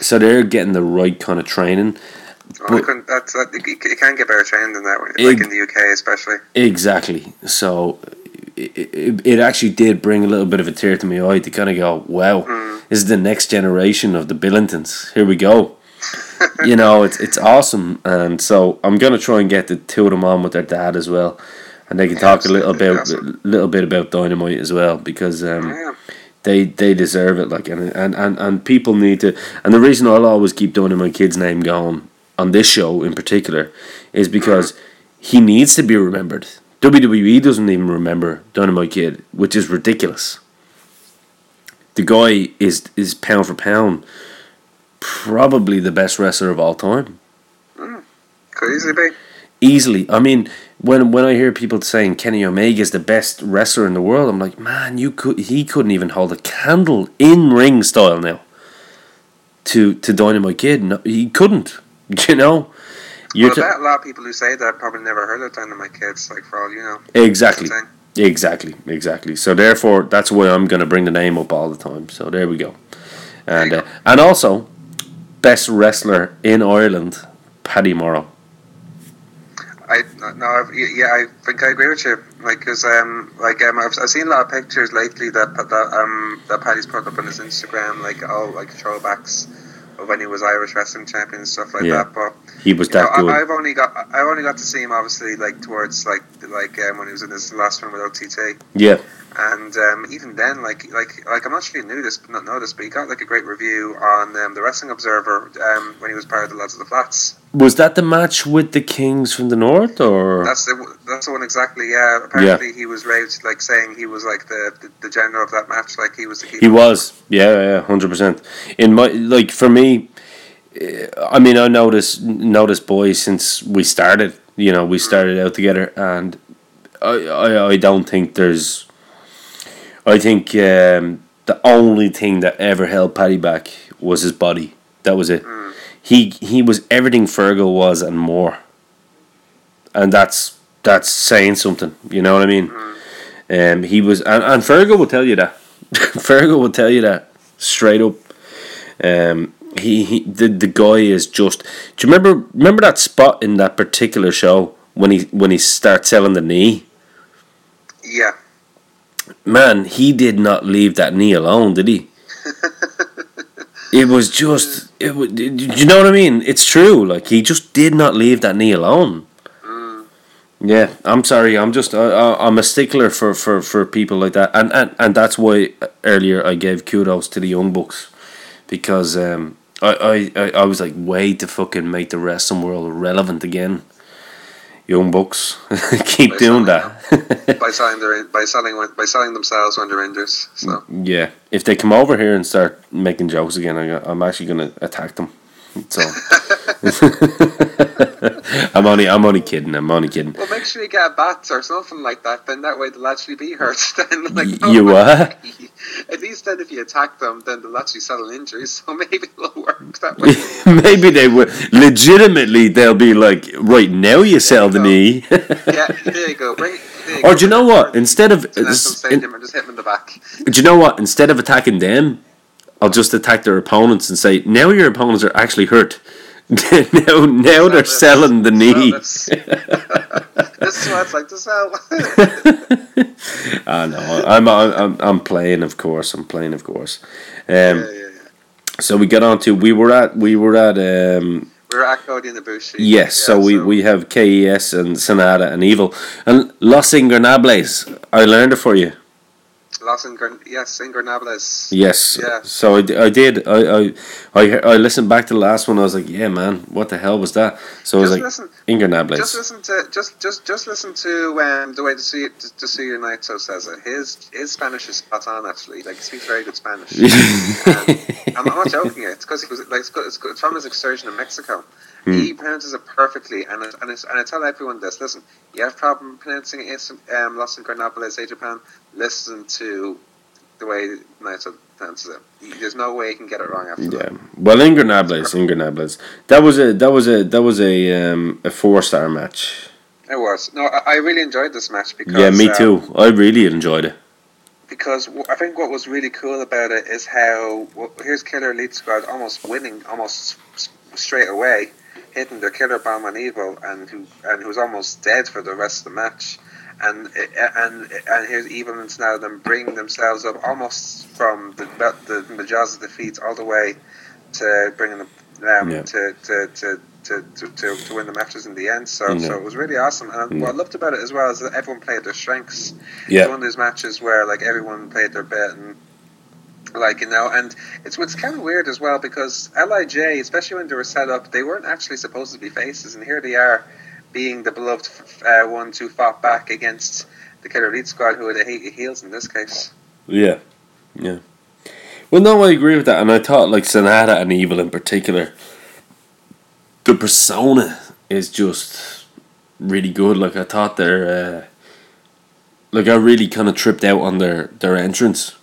So they're getting the right kind of training. Oh, but can, that's, that, you can get better training than that, like it, in the U K especially. Exactly. So it, it, it actually did bring a little bit of a tear to my eye to kind of go, wow, mm. this is the next generation of the Billingtons. Here we go. You know, it's it's awesome. And so I'm going to try and get the two of them on with their dad as well. And they can yeah, talk a little bit, awesome. little bit about Dynamite as well, because um, yeah. they they deserve it. Like, and, and, and, and people need to. And the reason I'll always keep Dynamite Kid's name going on this show in particular is because he needs to be remembered. W W E doesn't even remember Dynamite Kid, which is ridiculous. The guy is is pound for pound probably the best wrestler of all time. Mm, could easily be. Easily, I mean. When when I hear people saying Kenny Omega is the best wrestler in the world, I'm like, man, you could he couldn't even hold a candle in ring style now to to Dynamite Kid. No, he couldn't, you know. Well, I bet a lot of people who say that probably never heard of Dynamite Kids, like for all you know. Exactly, exactly, exactly. So therefore, that's why I'm going to bring the name up all the time. So there we go, and uh, and also best wrestler in Ireland, Paddy Morrow. I no, I've, yeah, I think I agree with you. Like, cause um, like um, I've, I've seen a lot of pictures lately that that um that Paddy's put up on his Instagram, like all like throwbacks of when he was Irish wrestling champion and stuff like yeah. that. But he was that know, good. I, I've only got I've only got to see him obviously like towards like like um, when he was in his last run with O T T. Yeah. And um, even then, like like like I'm not sure you knew this, not know this, but he got like a great review on um, the Wrestling Observer um, when he was part of the Lads of the Flats. Was that the match with the Kings from the North, or that's the that's the one exactly? Yeah, apparently yeah. he was raved like saying he was like the, the, the general of that match, like he was. The he was, yeah, yeah, hundred percent. In my like for me, I mean, I know this, know this boy since we started. You know, we started out together, and I I, I don't think there's. I think um, the only thing that ever held Paddy back was his body. That was it. Mm. He he was everything Fergal was and more, and that's that's saying something. You know what I mean? Mm. Um, he was, and, and Fergal will tell you that. Fergal will tell you that straight up. Um, he, he the the guy is just. Do you remember remember that spot in that particular show when he when he starts selling the knee? Yeah. Man, he did not leave that knee alone, did he? It was just, it was, do you know what I mean? It's true. Like, he just did not leave that knee alone. Mm. Yeah, I'm sorry. I'm just, I, I'm a stickler for, for, for people like that. And, and and that's why earlier I gave kudos to the Young Bucks. Because um, I, I, I was like, way to fucking make the wrestling world relevant again. Young Bucks keep by doing that by selling their by selling by selling themselves under injuries. So yeah, if they come over here and start making jokes again, I'm actually gonna attack them. So I'm only I'm only kidding. I'm only kidding. Well, make sure you get a bat or something like that. Then that way they'll actually be hurt. Then like oh you what? At least then if you attack them, then they'll actually settle injuries. So maybe it'll work that way. Maybe they will. Legitimately, they'll be like, right now you sell the knee. Yeah, there you go. Bring, there you or go. Do you know what? Instead of in, just hit them in the back. Do you know what? Instead of attacking them, I'll just attack their opponents and say, now your opponents are actually hurt. now now they're selling the knee. This is what it's like to sell. I know. I'm, I'm, I'm playing, of course. I'm playing, of course. Um, yeah, yeah, yeah. So we got on to, we were at, we were at... Um, we were at Cody and the Bushi. Yes, yeah, so, we, so we have K E S and Sonata and Evil. And Los Ingobernables. I learned it for you. Los Ingern- yes, Ingobernables. Yes. Yeah. So I, I did. I, I I I listened back to the last one. I was like, yeah, man, what the hell was that? So I was just like, Ingobernables. Just listen to just just just listen to um, the way the C to, to C Unito says it. His his Spanish is spot on actually. Like he speaks very good Spanish. um, I'm not joking. It's because he was like it's, good, it's, good, it's from his excursion in Mexico. Hmm. He pronounces it perfectly, and it, and, it, and I tell everyone this. Listen, you have a problem pronouncing it, um, Los Ingobernables de Japan, listen to the way Naito pronounces it. There's no way you can get it wrong after yeah. that. Yeah, well, Ingobernables, Ingobernables. That was a that was a that was a um, a four star match. It was. No, I, I really enjoyed this match because yeah, me um, too. I really enjoyed it. because I think what was really cool about it is how, well, here's Killer Elite Squad almost winning almost straight away, hitting their Killer Bomb on Evil, and who and who's almost dead for the rest of the match. And and and here's Evil and Snowden bringing themselves up almost from the the Maja's defeat all the way to bringing them um, yeah. to, to, to, to, to, to win the matches in the end. So yeah. so it was really awesome. And yeah. what I loved about it as well is that everyone played their strengths. Yeah. It's one of those matches where like everyone played their bit and. Like, you know, and it's what's kind of weird as well because L I J, especially when they were set up, they weren't actually supposed to be faces, and here they are being the beloved uh, ones who fought back against the Killer Elite Squad, who are the heels in this case. Yeah, yeah. Well, no, I agree with that, and I thought, like, Sonata and Evil in particular, the persona is just really good. Like, I thought they're, uh, like, I really kind of tripped out on their, their entrance.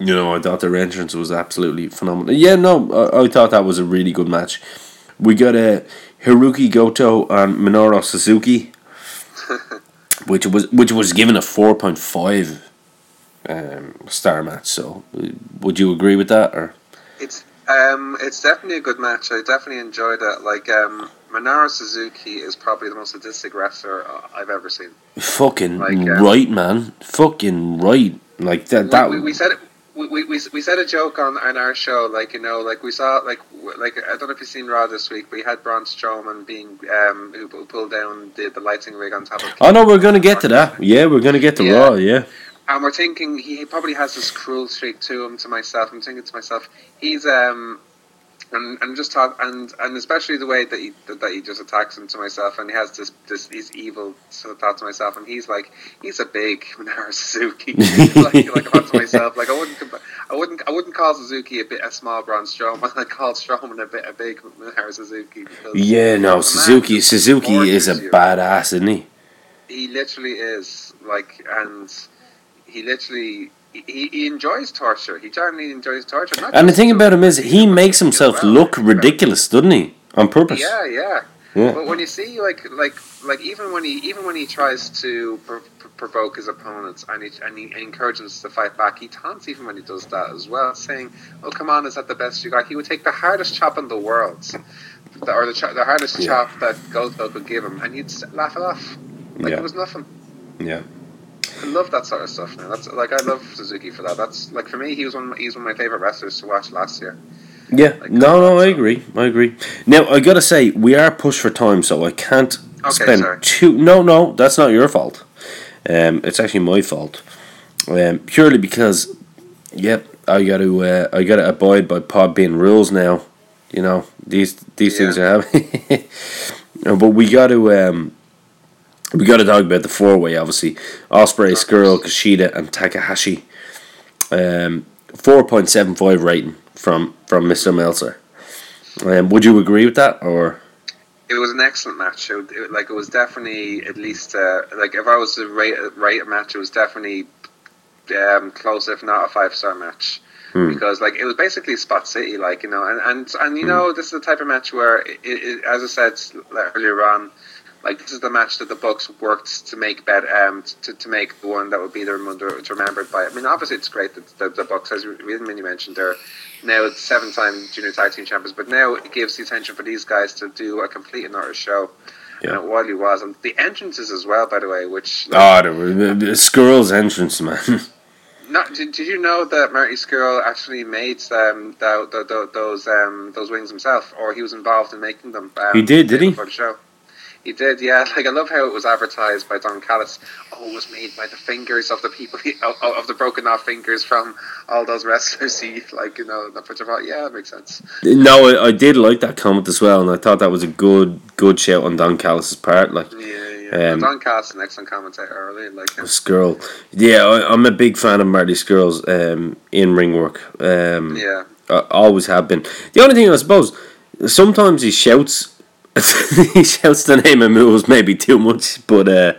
You know, I thought their entrance was absolutely phenomenal. Yeah, no, I, I thought that was a really good match. We got a uh, Haruki Goto and Minoru Suzuki, which was which was given a four point five um, star match. So, would you agree with that? Or it's um, it's definitely a good match. I definitely enjoyed it. Like um, Minoru Suzuki is probably the most sadistic wrestler I've ever seen. Fucking like, um, right, man. Fucking right. Like that. that we, we said it. We we we said a joke on, on our show, like, you know, like we saw, like like I don't know if you've seen Raw this week, but we had Braun Strowman being um who pulled down the, the lighting rig on top of. King oh no, we're gonna get to that. Yeah, we're gonna get to yeah. Raw. Yeah. And we're thinking he probably has this cruel streak to him. To myself, I'm thinking to myself, he's um, and and just talk and and especially the way that he that he just attacks him to myself, and he has this this he's evil sort of thought to myself, and he's like he's a big Minoru Suzuki. like like I thought to myself, like I wouldn't I wouldn't I wouldn't call Suzuki a bit a small Braun Strowman. I called Strowman a bit a big Minoru Suzuki. Yeah, no, Suzuki Suzuki is a badass, isn't he? He literally is, like, and he literally. He, he enjoys torture. He generally enjoys torture. Not and the thing about him is he makes himself well. look ridiculous, doesn't he? On purpose. Yeah, yeah. yeah. But when you see, like, like, like, even when he, even when he tries to pr- pr- provoke his opponents and he, and he encourages them to fight back, he taunts even when he does that as well, saying, "Oh, come on, is that the best you got?" He would take the hardest chop in the world, the, or the, cho- the hardest yeah. chop that Goldberg could give him, and you'd laugh it off like yeah. it was nothing. Yeah. I love that sort of stuff now. That's like I love Suzuki for that. That's like for me, he was one. Of, he was one of my favorite wrestlers to watch last year. Yeah, like, no, no, I so. agree. I agree. Now I gotta say, we are pushed for time, so I can't okay, spend sorry. two. No, no, that's not your fault. Um, it's actually my fault. Um, purely because, yep, I gotta, uh, I gotta abide by Podbean rules now. You know these these yeah. things are happening. But we gotta. Um, We got to talk about the four-way, obviously. Ospreay, Skrull, Kushida, and Takahashi. Um, four point seven five rating from, from Mister Meltzer. Um, would you agree with that, or? It was an excellent match. It, it, like it was definitely at least uh, like if I was to rate rate a match, it was definitely um, close, if not a five-star match. Because like it was basically Spot City, like, you know, and and, and you know this is the type of match where, it, it, as I said earlier on. Like this is the match that the Bucks worked to make bet um to, to make the one that would be the remembered by. I mean, obviously it's great that the, the Bucks, as we mentioned, they're now seven-time junior tag team champions. But now it gives the attention for these guys to do a complete and utter show. Yeah. And it really was, and the entrances as well, by the way, which like, oh, the, the Skrull's entrance, man. Not, did, did you know that Marty Skrull actually made um, the, the, the, those um, those wings himself, or he was involved in making them? Um, he did, did he? For the show. He did, yeah. Like I love how it was advertised by Don Callis. Oh, it was made by the fingers of the people, he, of, of the broken off fingers from all those wrestlers. He, like, you know, that picture. Yeah, that makes sense. No, I, I did like that comment as well, and I thought that was a good, good shout on Don Callis' part. Like, yeah, yeah. Um, Don Callis is an excellent commentator. Really like him. Skrull. Yeah, I, I'm a big fan of Marty Skrull's um, in ring work. Um, yeah, I always have been. The only thing I suppose, sometimes he shouts. He shouts the name of moves maybe too much, but uh,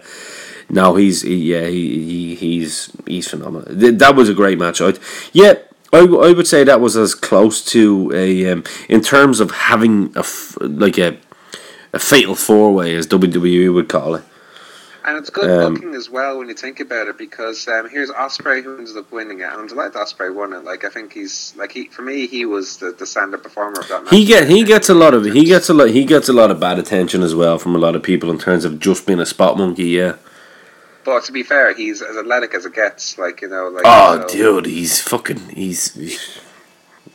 no, he's he, yeah he, he he's he's phenomenal. Th- that was a great match. I'd, yeah, I w- I would say that was as close to a um, in terms of having a f- like a a fatal four way as W W E would call it. And it's good um, booking as well when you think about it, because um, here's Ospreay who ends up winning it, and I'm glad Ospreay won it. Like I think he's like he for me he was the, the stand-up performer of that match. He get he gets a lot of he gets a lot he gets a lot of bad attention as well from a lot of people in terms of just being a spot monkey. Yeah. But to be fair, he's as athletic as it gets. Like you know, like oh, you know, dude, he's fucking he's, he's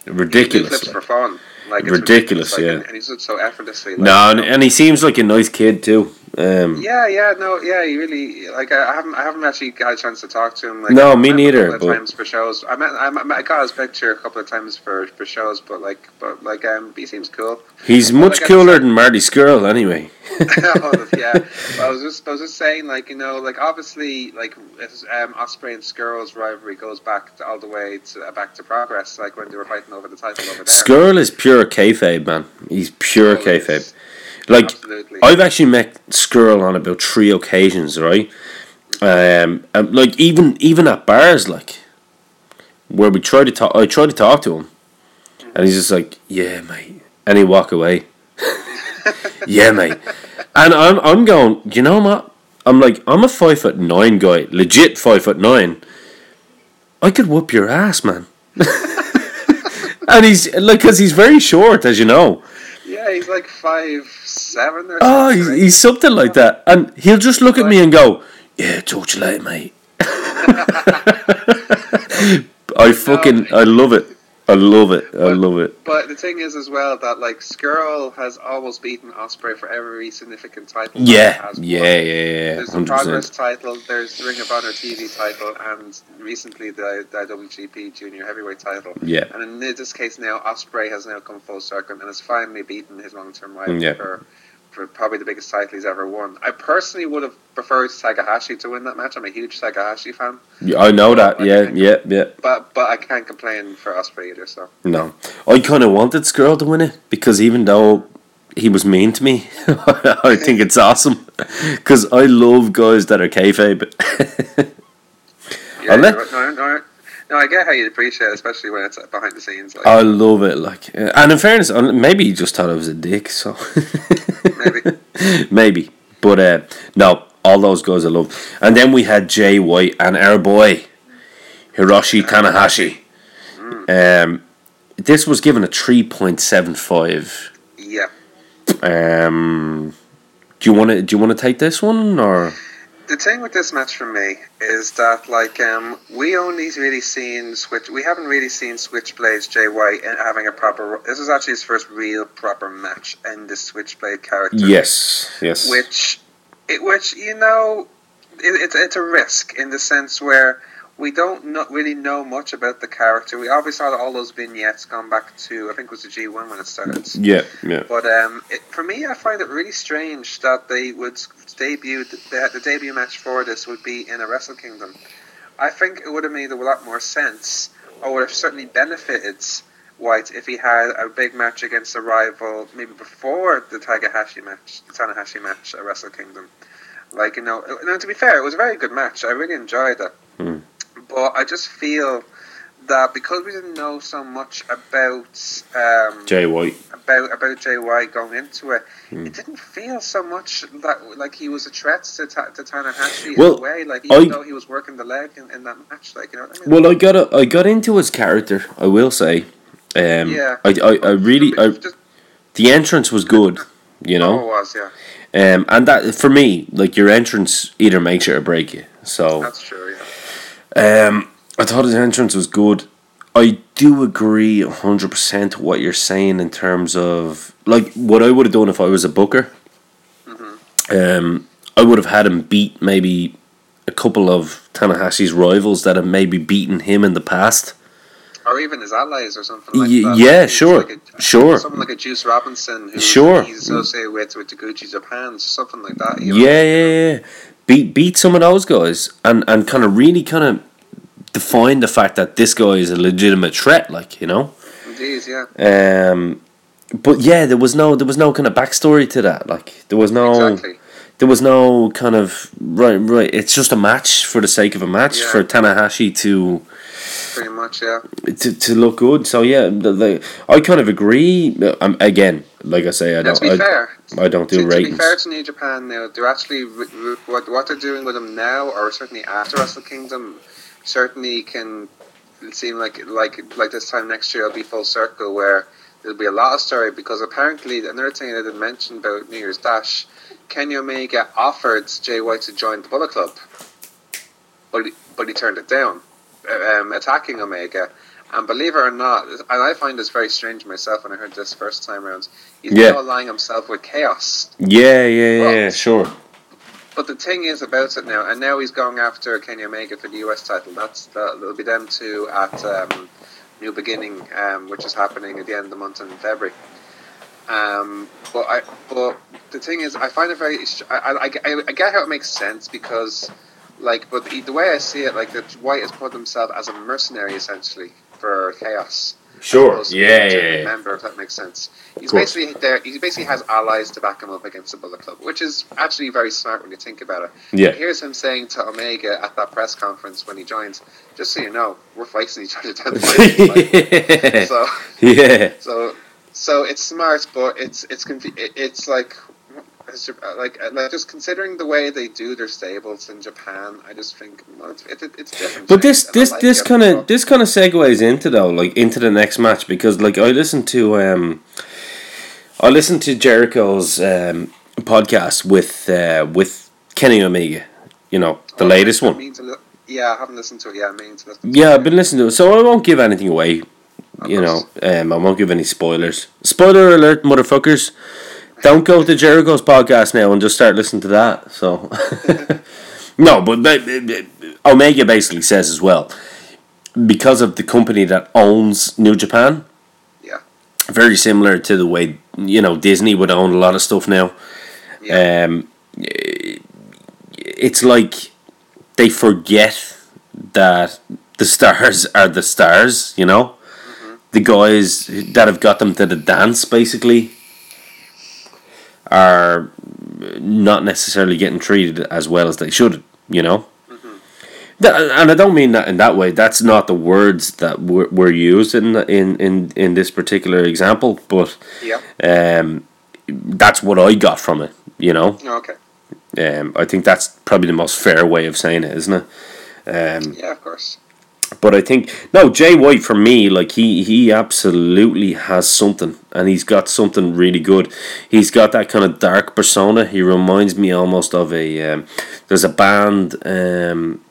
ridiculous. He flips like. for fun. Like it's ridiculous, ridiculous like, yeah. And, and he's so effortlessly. Like, no, and, and he seems like a nice kid too. Um, yeah, yeah, no, yeah. He really like I, I haven't, I haven't actually had a chance to talk to him. Like, no, me neither. A couple of times for shows, I met, I, met, I got his picture a couple of times for, for shows, but like, but like, um, he seems cool. He's but much like, cooler than Marty Skrull, anyway. Oh, yeah, well, I was just, I was just saying, like you know, like obviously, like um, Ospreay and Skrull's rivalry goes back to, all the way to uh, back to Progress, like when they were fighting over the title over there. Skrull is pure kayfabe, man. He's pure oh, kayfabe. It's, Like, Absolutely. I've actually met Skrull on about three occasions, right? Um, and like even even at bars, like where we try to talk, I try to talk to him, and he's just like, "Yeah, mate," and he walk away. Yeah, mate. And I'm I'm going, you know what? I'm like, I'm a five foot nine guy, legit five foot nine. I could whoop your ass, man. And he's like, because he's very short, as you know. Yeah, he's like five seven or something. Oh, he's, he's something like that, and he'll just look at me and go, "Yeah, talk to you later, mate." I fucking, I love it. I love it. I love it. But the thing is, as well, that like Skrull has almost beaten Ospreay for every significant title. Yeah, yeah, yeah, yeah. There's the Progress title, there's the Ring of Honor T V title, and recently the, the I W G P Junior Heavyweight title. Yeah. And in this case now, Ospreay has now come full circle and has finally beaten his long-term rival yeah. for, for probably the biggest title he's ever won. I personally would have preferred Takahashi to win that match. I'm a huge Takahashi fan. Yeah, I know that. But yeah, yeah, yeah. But but I can't complain for Ospreay either. So no, I kind of wanted Skrull to win it because even though he was mean to me, I think it's awesome because I love guys that are kayfabe. Yeah, no, no, no, no, I get how you appreciate it, especially when it's behind the scenes. Like. I love it. Like, and in fairness, maybe he just thought I was a dick. So maybe, maybe, but uh, no. All those guys I love. And then we had Jay White and our boy, Hiroshi Tanahashi. Mm. Um, this was given a three point seven five. Yeah. Um, do you want to do you want to take this one or? The thing with this match for me is that like um, we only really seen switch. We haven't really seen Switchblade's Jay White having a proper. This was actually his first real proper match in the Switchblade character. Yes. Yes. Which. It, which, you know, it, it, it's a risk in the sense where we don't not really know much about the character. We obviously saw all those vignettes gone back to, I think it was the G one when it started. Yeah, yeah. But um, it, for me, I find it really strange that they would debut, the, the debut match for this would be in a Wrestle Kingdom. I think it would have made a lot more sense, or would have certainly benefited White if he had a big match against a rival maybe before the Tanahashi match, the Tanahashi match at Wrestle Kingdom. Like, you know, now to be fair, it was a very good match. I really enjoyed it. Mm. But I just feel that because we didn't know so much about um, Jay White, about about Jay White going into it, mm. it didn't feel so much that like he was a threat to, ta- to Tanahashi well, in a way. Like even I, though he was working the leg in, in that match, like you know. What I mean? Well, I got a, I got into his character. I will say. Um, yeah. I, I, I really I, the entrance was good, you know. Oh, it was, yeah. Um, and that for me, like your entrance either makes it or break you. So that's true. Yeah. Um, I thought his entrance was good. I do agree a hundred percent what you're saying in terms of like what I would have done if I was a booker. Mm-hmm. Um, I would have had him beat maybe a couple of Tanahashi's rivals that have maybe beaten him in the past. Or even his allies or something like that. Yeah, like sure, like a, sure. Something like a Juice Robinson who sure. he's associated with, with Taguchi Japan, something like that. You know? Yeah, yeah, yeah. Beat, beat some of those guys and, and kind of really kind of define the fact that this guy is a legitimate threat, like, you know? Indeed, yeah. Um, but yeah, there was no there was no kind of backstory to that. Like, there was no... Exactly. There was no kind of... Right, right. It's just a match for the sake of a match yeah. for Tanahashi to... Pretty much, yeah. To to look good. So yeah, the, the, I kind of agree. Um, again, like I say, I don't. Yeah, to be I, fair, I don't do to, ratings. To be fair to New Japan, now they're actually what what they're doing with them now, or certainly after Wrestle Kingdom, certainly can seem like like like this time next year it'll be full circle where there'll be a lot of story, because apparently another thing I didn't mention about New Year's Dash, Kenny Omega offered Jay White to join the Bullet Club, but he, but he turned it down, um, attacking Omega. And believe it or not, and I find this very strange myself when I heard this first time around, he's yeah. now aligning himself with Chaos. Yeah, yeah, yeah, well, yeah, sure. But the thing is about it now, and now he's going after Kenny Omega for the U S title. That's the, it'll be them two at um, New Beginning, um, which is happening at the end of the month in February. Um, but I, but the thing is, I find it very. I, I, I get how it makes sense because, like, but the, the way I see it, like, that White has put himself as a mercenary essentially for Chaos. Sure. Yeah, yeah, yeah. Member, if that makes sense. He's basically there. He basically has allies to back him up against the Bullet Club, which is actually very smart when you think about it. Yeah. And here's him saying to Omega at that press conference when he joins, "Just so you know, we're fighting each other down the line." So yeah. So so it's smart, but it's it's confu- it's like like like just considering the way they do their stables in Japan, I just think well, it's, it, it's different. But this this like this kind of this kind of segues into though like into the next match, because like I listened to um I listened to Jericho's um podcast with uh, with Kenny Omega, you know, the oh, latest one. Li- yeah, I haven't listened to it. Yeah, I mean, to listen to yeah, it. I've been listening to it, so I won't give anything away. Of you course. know, um, I won't give any spoilers. Spoiler alert, motherfuckers. Don't go to Jericho's podcast now and just start listening to that. So, no, but, but, but Omega basically says as well, because of the company that owns New Japan, yeah, very similar to the way, you know, Disney would own a lot of stuff now. Yeah. Um, it's like they forget that the stars are the stars, you know, mm-hmm. the guys that have got them to the dance basically are not necessarily getting treated as well as they should, you know? Mm-hmm. That, and I don't mean that in that way. That's not the words that were, were used in, in in in this particular example, but yeah. um, that's what I got from it, you know? Okay. Um, I think that's probably the most fair way of saying it, isn't it? Um, yeah, of course. But I think, no, Jay White, for me, like, he, he absolutely has something. And he's got something really good. He's got that kind of dark persona. He reminds me almost of a, um, there's a band um,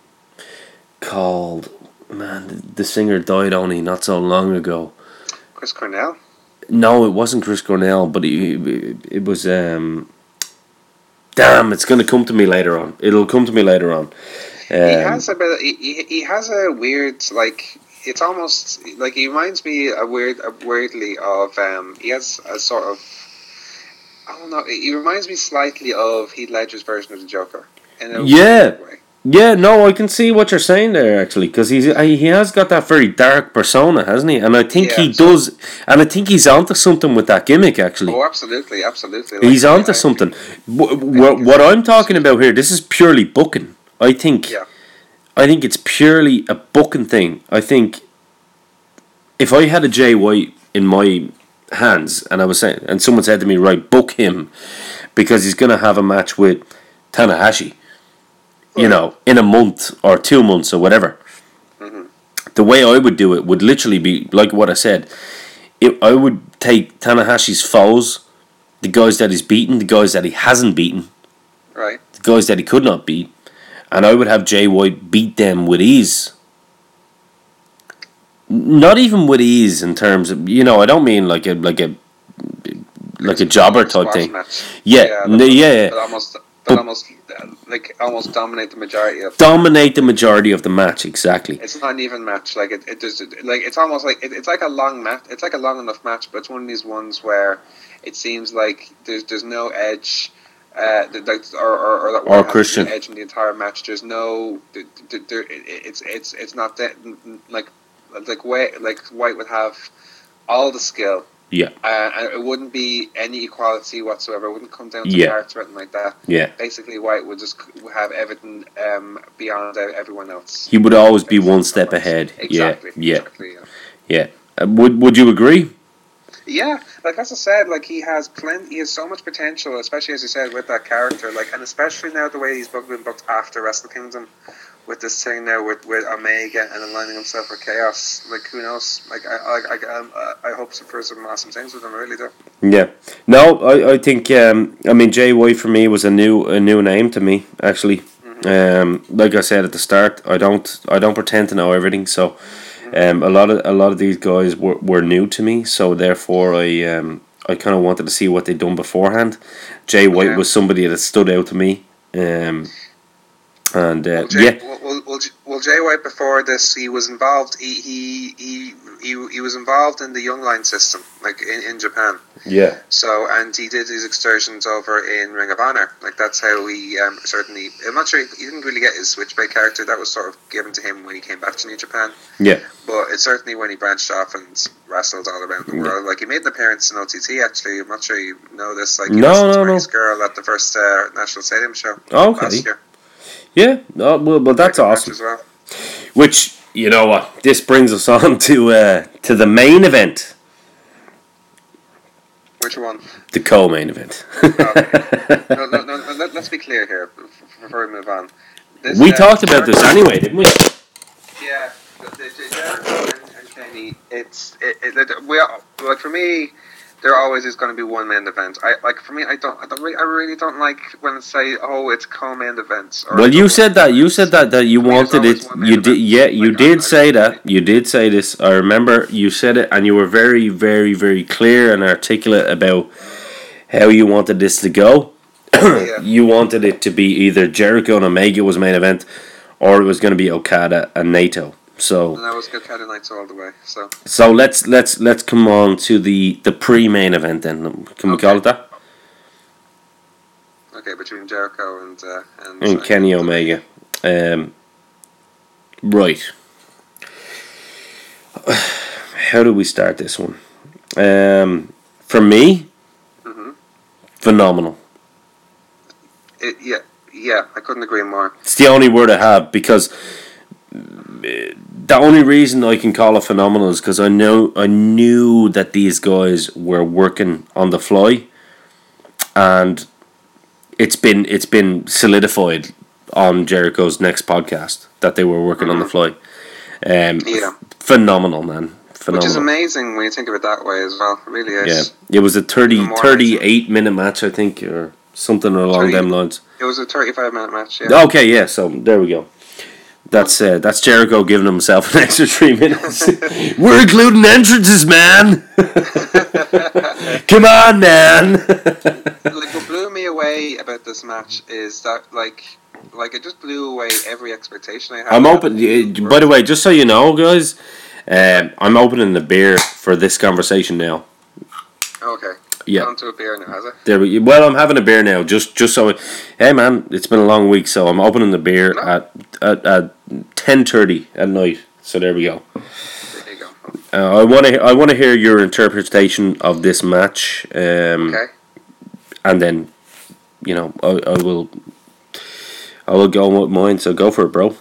called, man, the singer died only not so long ago. Chris Cornell? No, it wasn't Chris Cornell, but he, it was, um, damn, it's going to come to me later on. It'll come to me later on. Um, he has a bit. He, he has a weird, like, it's almost like he reminds me a weird, a weirdly of. Um, he has a sort of. I don't know. He reminds me slightly of Heath Ledger's version of the Joker. In a yeah. Way. Yeah. No, I can see what you're saying there actually, because he's he has got that very dark persona, hasn't he? And I think yeah, he so. does. And I think he's onto something with that gimmick actually. Oh, absolutely, absolutely. Like, he's onto I, something. I, what, what I'm talking about here, this is purely booking. I think yeah. I think it's purely a booking thing. I think if I had a Jay White in my hands and I was saying, and someone said to me, right, book him because he's gonna have a match with Tanahashi, you mm-hmm. know, in a month or two months or whatever. Mm-hmm. The way I would do it would literally be like what I said. It, I would take Tanahashi's foes, the guys that he's beaten, the guys that he hasn't beaten, right, the guys that he could not beat. And I would have Jay White beat them with ease. Not even with ease in terms of, you know, I don't mean like a like a like a jobber type thing. Match. Yeah, yeah, yeah. But almost, but almost, like almost dominate the majority of. Dominate the majority of the match, exactly. It's not an even match. Like it, it does. Like it's almost like it, it's like a long match. It's like a long enough match, but it's one of these ones where it seems like there's there's no edge. Uh, that, or or, or, that or Christian edge in the entire match. There's no, there, there, it's it's it's not that, like like White like White would have all the skill Yeah. Uh, and it wouldn't be any equality whatsoever. It wouldn't come down to yeah. parts or anything like that. Yeah. Basically, White would just have everything um, beyond everyone else. He would always be one step ahead. Exactly. Yeah. Exactly, yeah. yeah. Uh, would Would you agree? Yeah, like as I said, like he has plenty, he has so much potential, especially as you said with that character, like, and especially now the way he's been booked after Wrestle Kingdom, with this thing now with, with Omega and aligning himself with Chaos, like who knows? Like I I I, I hope for some awesome things with him, I really do. Yeah, no, I I think um I mean Jay White for me was a new a new name to me actually. Mm-hmm. Um, like I said at the start, I don't I don't pretend to know everything, so. Um, a lot of a lot of these guys were, were new to me, so therefore I um I kind of wanted to see what they'd done beforehand. Jay White yeah. was somebody that stood out to me, um, and uh, well, Jay, yeah. Well, well, well, Jay White before this, he was involved. He he he he, he was involved in the Young Line system, like in, in Japan. Yeah. So and he did his excursions over in Ring of Honor. Like that's how he um, certainly. I'm not sure he, he didn't really get his Switchblade character. That was sort of given to him when he came back to New Japan. Yeah. But it's certainly when he branched off and wrestled all around the world. Yeah. Like he made an appearance in O T T. Actually, I'm not sure you know this. Like he no, was no, no. His girl at the first uh, National Stadium show. Oh, okay. Last year. Yeah. Oh, well, well, that's awesome. As well. Which you know what? Uh, this brings us on to uh, to the main event. Which one? The co-main event. okay. no, no, no, no, let, let's be clear here before we move on. This, we uh, talked about this anyway, didn't we? Yeah, the, the, the Jericho and Kenny. It's it, it, we all, like for me, there always is going to be one main event. I like for me, I don't, I don't, I really don't like when I say, oh, it's co-main events. Or well, you said that. You said that that you wanted it. You did, yeah, you did say that. You did say this. I remember you said it, and you were very, very, very clear and articulate about how you wanted this to go. yeah. You wanted it to be either Jericho and Omega was main event, or it was going to be Okada and Naito. So and I was Okada Knights all the way. So so let's let's let's come on to the, the pre-main event then. Can we okay. call it that? Okay, between Jericho and uh, and, and Kenny uh, Omega. Um, right. How do we start this one? Um, for me, mm-hmm. phenomenal. It, yeah, yeah, I couldn't agree more. It's the only word I have because. The only reason I can call it phenomenal is because I know I knew that these guys were working on the fly, and it's been it's been solidified on Jericho's next podcast that they were working mm-hmm. on the fly. Um, yeah. Phenomenal, man. Phenomenal. Which is amazing when you think of it that way as well. It really is. Yeah, it was a thirty, thirty-eight minute match, I think, or something along thirty, them lines. It was a thirty-five minute match. Yeah. Okay, yeah. So there we go. That's uh, that's Jericho giving himself an extra three minutes. We're including entrances, man. Come on, man. Like what blew me away about this match is that like like it just blew away every expectation I had. I'm open. By the way, just so you know, guys, um, I'm opening the beer for this conversation now. Okay. Yeah. Gone to a beer now, has it? There we, well, I'm having a beer now. Just, just so. It, hey, man, it's been a long week, so I'm opening the beer no. at at at ten thirty at night. So there we go. There you go. Uh, I want to, I want to hear your interpretation of this match. Um, okay. And then, you know, I, I will, I will go with mine. So go for it, bro.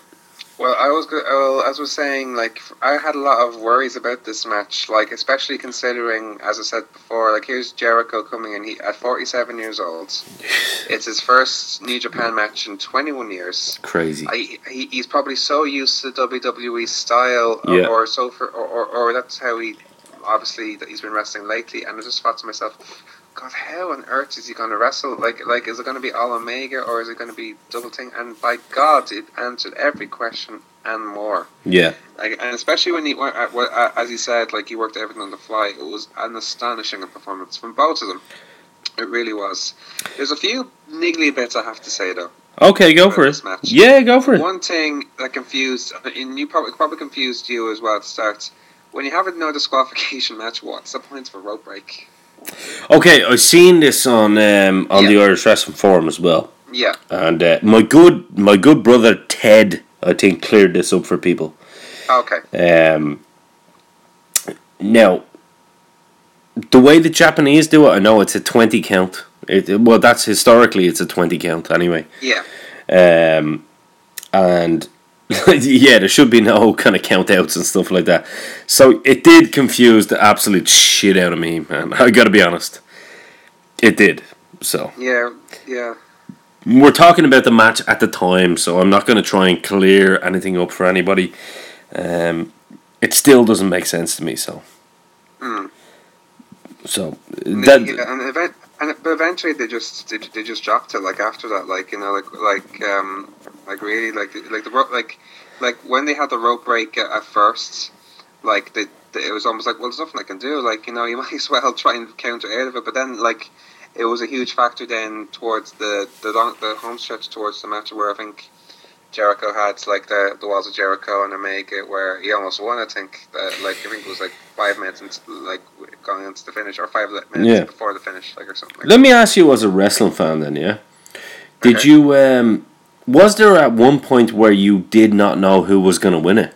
Well, I was well, as I was saying, like I had a lot of worries about this match, like especially considering, as I said before, like here's Jericho coming in he, at forty-seven years old. It's his first New Japan match in twenty-one years. Crazy. I, he, he's probably so used to W W E style, yeah. or, or so for, or, or, or that's how he obviously that he's been wrestling lately. And I just thought to myself, God, how on earth is he going to wrestle? Like, like, is it going to be all Omega or is it going to be double thing? And by God, it answered every question and more. Yeah. Like, and especially when he, as he said, like he worked everything on the fly. It was an astonishing performance from both of them. It really was. There's a few niggly bits I have to say though. Okay, go for it. Match. Yeah, go for it. One thing that confused, and you probably probably confused you as well. It starts when you have a no disqualification match. What's the point of a rope break? Okay, I've seen this on um, on yeah. the Irish Wrestling Forum as well. Yeah, and uh, my good my good brother Ted, I think, cleared this up for people. Okay. Um. Now, the way the Japanese do it, I know it's a twenty count. It, it, well, that's historically it's a twenty count anyway. Yeah. Um, and yeah, there should be no kind of count outs and stuff like that. So it did confuse the absolute shit out of me, man. I gotta be honest. It did. So yeah, yeah. We're talking about the match at the time, so I'm not going to try and clear anything up for anybody. Um, it still doesn't make sense to me, so. Mm. So that, yeah, and, event, and but eventually they just they, they just dropped it. Like after that, like you know, like like um, like really, like like the rope, like like when they had the rope break at, at first, like they, they it was almost like, well, there's nothing I can do. Like you know, you might as well try and counter out of it. But then like. It was a huge factor then towards the the, long, the home stretch towards the match where I think Jericho had like the, the walls of Jericho and Omega where he almost won. I think uh, like I think it was like five minutes into, like going into the finish or five minutes yeah. before the finish, like or something. Like Let that. me ask you, as a wrestling fan, then yeah, did okay. you um, was there at one point where you did not know who was going to win it?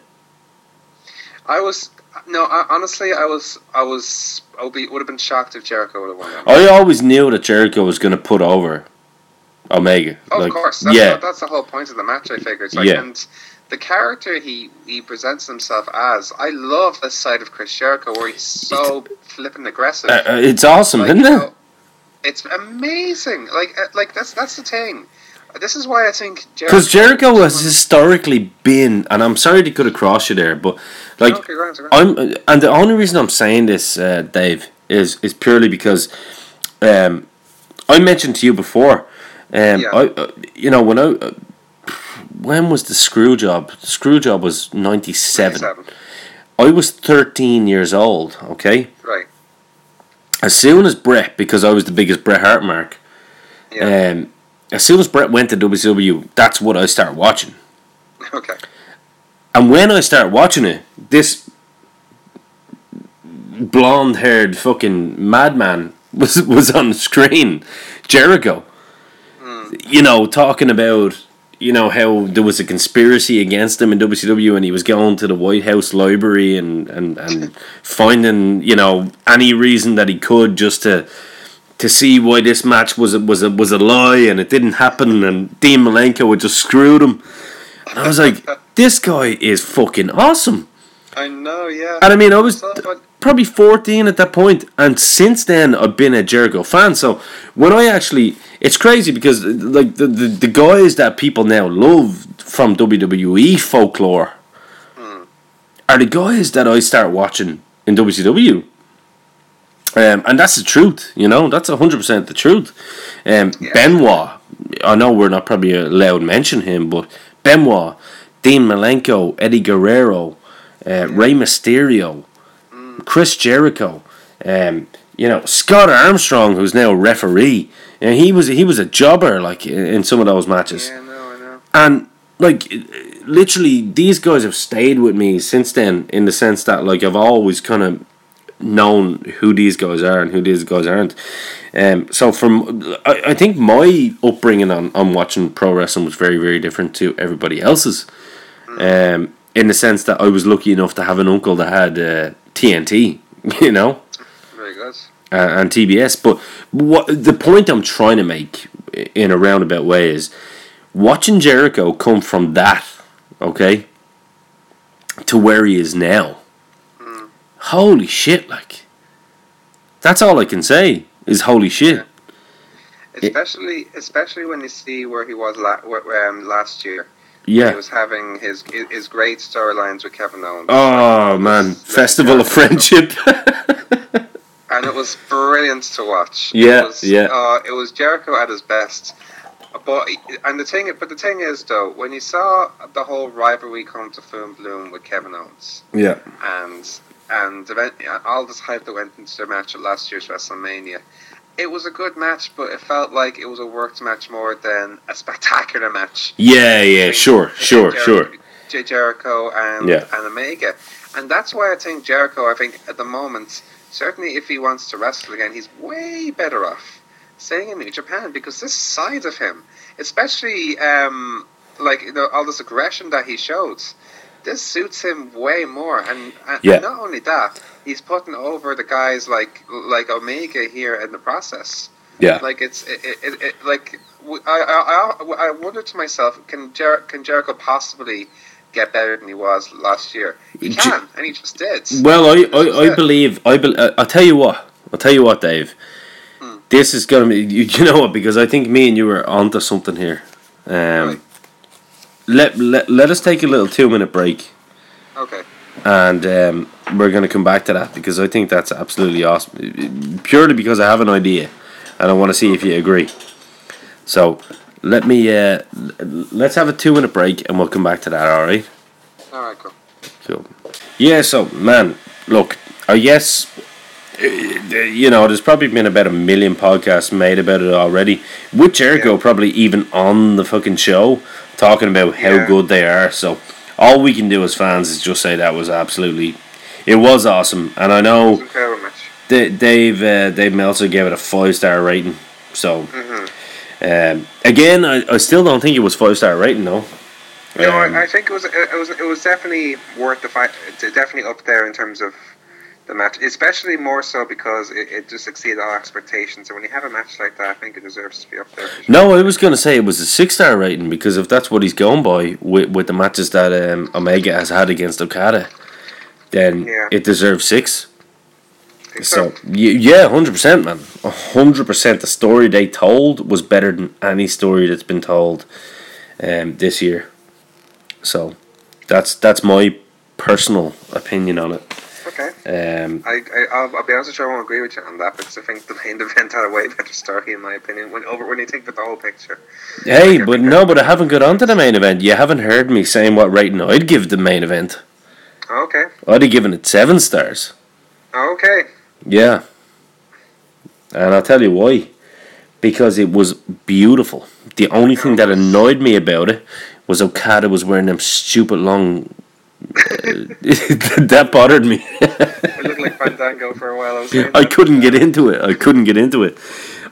I was. No, I, honestly, I was, I was, I would, be, would have been shocked if Jericho would have won that. I always knew that Jericho was going to put over Omega. Oh, like, of course, that's, yeah. that's the whole point of the match. I figured, like, yeah. And the character he, he presents himself as, I love this side of Chris Jericho where he's so flippin' aggressive. Uh, uh, it's awesome, like, isn't it? You know, it's amazing. Like, uh, like that's that's the thing. This is why I think Jericho... Because Jericho has historically been... And I'm sorry to cut across you there, but... like, okay, go ahead, go ahead. I'm, and the only reason I'm saying this, uh, Dave, is is purely because... Um, I mentioned to you before... Um, yeah. I, uh, you know, when I... Uh, when was the screw job? The screw job was ninety-seven. ninety-seven. I was thirteen years old, okay? Right. As soon as Bret, because I was the biggest Bret Hart mark... Yeah. Um, As soon as Bret went to W C W, that's what I started watching. Okay. And when I started watching it, this blonde-haired fucking madman was was on the screen, Jericho. Mm. You know, talking about, you know, how there was a conspiracy against him in W C W and he was going to the White House library and, and, and finding, you know, any reason that he could just to... to see why this match was a, was a, was a lie and it didn't happen and Dean Malenko had just screwed him. And I was like, this guy is fucking awesome. I know, yeah. And I mean, I was probably fourteen at that point, and since then I've been a Jericho fan. So when I actually... It's crazy because like the, the, the guys that people now love from W W E folklore mm. are the guys that I start watching in W C W. Um, and that's the truth, you know. That's one hundred percent the truth. Um, yeah. Benoit, I know we're not probably allowed to mention him, but Benoit, Dean Malenko, Eddie Guerrero, uh, yeah. Ray Mysterio, mm. Chris Jericho, um, you know, Scott Armstrong, who's now a referee, and he was he was a jobber like in some of those matches. Yeah, I know, I know. And like literally, these guys have stayed with me since then, in the sense that like I've always kind of known who these guys are and who these guys aren't. Um, so from I, I think my upbringing on, on watching pro wrestling was very, very different to everybody else's, um, in the sense that I was lucky enough to have an uncle that had uh, T N T, you know, very good. Uh, and T B S. But what the point I'm trying to make in a roundabout way is watching Jericho come from that, okay, to where he is now. Holy shit, like, that's all I can say is holy shit. Yeah. Especially especially when you see where he was la- where, um, last year. Yeah. He was having his his great storylines with Kevin Owens. Oh, man. Festival of Friendship. And it was brilliant to watch. Yeah, it was, yeah. Uh, it was Jericho at his best. But and the thing, but the thing is though, when you saw the whole rivalry come to full bloom with Kevin Owens. Yeah. And... and all this hype that went into their match at last year's WrestleMania. It was a good match, but it felt like it was a worked match more than a spectacular match. Yeah, yeah, sure, sure, sure. Jay Jericho and, yeah. and Omega. And that's why I think Jericho, I think, at the moment, certainly if he wants to wrestle again, he's way better off staying in New Japan, because this side of him, especially um, like you know, all this aggression that he shows... this suits him way more, and, and, yeah. and not only that, he's putting over the guys like like Omega here in the process. Yeah, like it's it, it, it, like I, I I wonder to myself, can Jer- can Jericho possibly get better than he was last year? He can, and he just did. Well, I I, I believe I be, I'll tell you what I'll tell you what, Dave. Hmm. This is gonna be you, you know what, because I think me and you are onto something here. Um, right. Let let let us take a little two minute break. Okay. And um, we're gonna come back to that because I think that's absolutely awesome. Purely because I have an idea. And I want to see if you agree. So, let me, uh, let's have a two minute break and we'll come back to that, alright? Alright, cool. Cool. Yeah, so, man, look, I guess, you know, there's probably been about a million podcasts made about it already. With Jericho, yeah. Probably even on the fucking show, talking about how yeah. good they are. So, all we can do as fans is just say that was absolutely, it was awesome. And I know. Dave uh, Dave Meltzer gave it a five star rating. So mm-hmm. um, again, I, I still don't think it was five star rating though. No, um, I, I think it was it was it was definitely worth the fight. It's definitely up there in terms of the match, especially more so because it, it just exceeded all expectations. So when you have a match like that, I think it deserves to be up there. For sure. No, I was going to say it was a six star rating because if that's what he's going by with with the matches that um, Omega has had against Okada, then yeah. it deserves six. So, yeah, one hundred percent, man. one hundred percent. The story they told was better than any story that's been told um, this year. So, that's that's my personal opinion on it. Okay. Um, I, I, I'll, I'll be honest with you, I won't agree with you on that, because I think the main event had a way better story, in my opinion, when over when you take the whole picture. Hey, but no, but I haven't got onto the main event. You haven't heard me saying what rating I'd give the main event. Okay. I'd have given it seven stars. Okay. Yeah, and I'll tell you why, because it was beautiful. The only thing that annoyed me about it was Okada was wearing them stupid long uh, that bothered me. It looked like Fandango for a while. I, was I couldn't get into it I couldn't get into it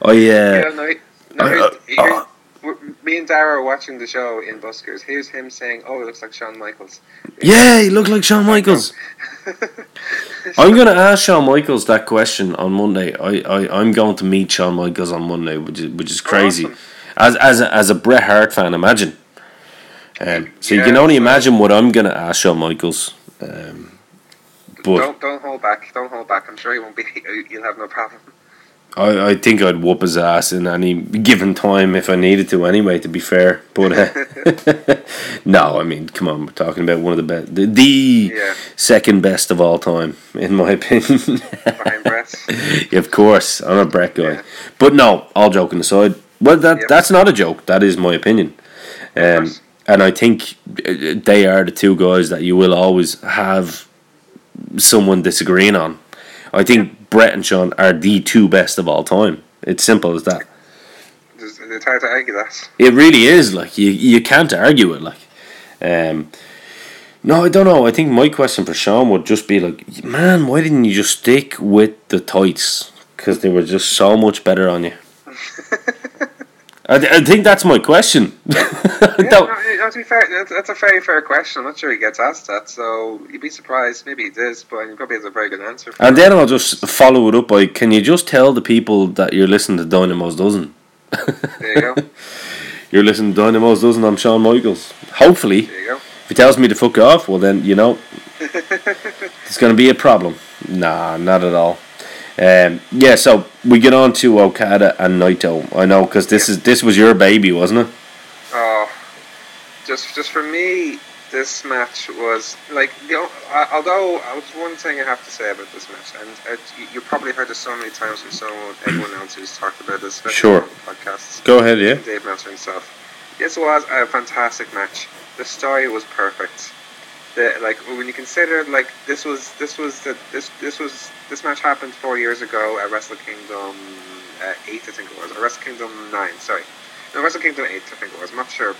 I uh, yeah, no, he, no, here's, uh, here's, here's, me and Dara were watching the show in Buskers. Here's him saying, oh, it looks like Shawn Michaels. Yeah, he looked like Shawn Michaels. I'm going to ask Shawn Michaels that question on Monday. I, I, I'm going to meet Shawn Michaels on Monday, which is, which is crazy. Awesome. As as a, as a Bret Hart fan, imagine. Um, so yeah, you can only so imagine what I'm going to ask Shawn Michaels. Um, but don't don't hold back. Don't hold back. I'm sure he won't be. You'll have no problem. I, I think I'd whoop his ass in any given time if I needed to. Anyway, to be fair, but uh, no, I mean, come on, we're talking about one of the best, the, the yeah. second best of all time, in my opinion. Behind Brett, of course, I'm a Brett guy. Yeah. But no, all joking aside, well, that yep. that's not a joke. That is my opinion, um, and I think they are the two guys that you will always have someone disagreeing on. I think Brett and Shawn are the two best of all time. It's simple as that. It's hard to argue that. It really is. Like you, you can't argue it. Like, um, no, I don't know. I think my question for Shawn would just be like, man, why didn't you just stick with the tights? Because they were just so much better on you. I, th- I think that's my question. Yeah, no, no, to be fair, that's, that's a very fair question. I'm not sure he gets asked that, so you'd be surprised. Maybe he does, but he probably has a very good answer for and that. Then I'll just follow it up by, can you just tell the people that you're listening to Dynamo's Dozen? There you go. You're listening to Dynamo's Dozen. I'm Shawn Michaels. Hopefully. There you go. If he tells me to fuck off, well then, you know, it's going to be a problem. Nah, not at all. Um, yeah, so we get on to Okada and Naito. I know, because this yeah. is this was your baby, wasn't it? Oh, just just for me, this match was like, you know, although I was one thing I have to say about this match, and I, you probably heard this so many times from someone, everyone else who's talked about this, especially sure. on the podcasts. Go ahead, yeah. Dave Meltzer himself. This was a fantastic match. The story was perfect. The, like when you consider, like this was this was the, this this was this match happened four years ago at Wrestle Kingdom uh, eight, I think it was, or Wrestle Kingdom nine, sorry, no Wrestle Kingdom eight, I think it was. I'm not sure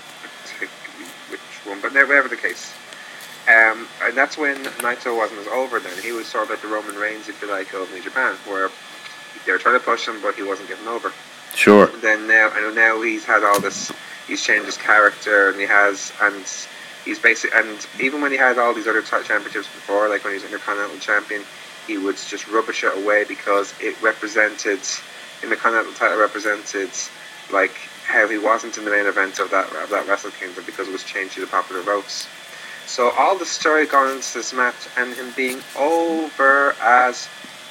which one, but whatever the case, um, and that's when Naito wasn't as over then. He was sort of like the Roman Reigns, if you like, of New Japan, where they were trying to push him, but he wasn't getting over. Sure. And then now, and now he's had all this. He's changed his character, and he has and. He's basically, and even when he had all these other t- championships before, like when he was Intercontinental Champion, he would just rubbish it away because it represented, in the Continental title represented, like, how he wasn't in the main event of that of that Wrestle Kingdom because it was changed to the popular votes. So all the story going into this match and him being over as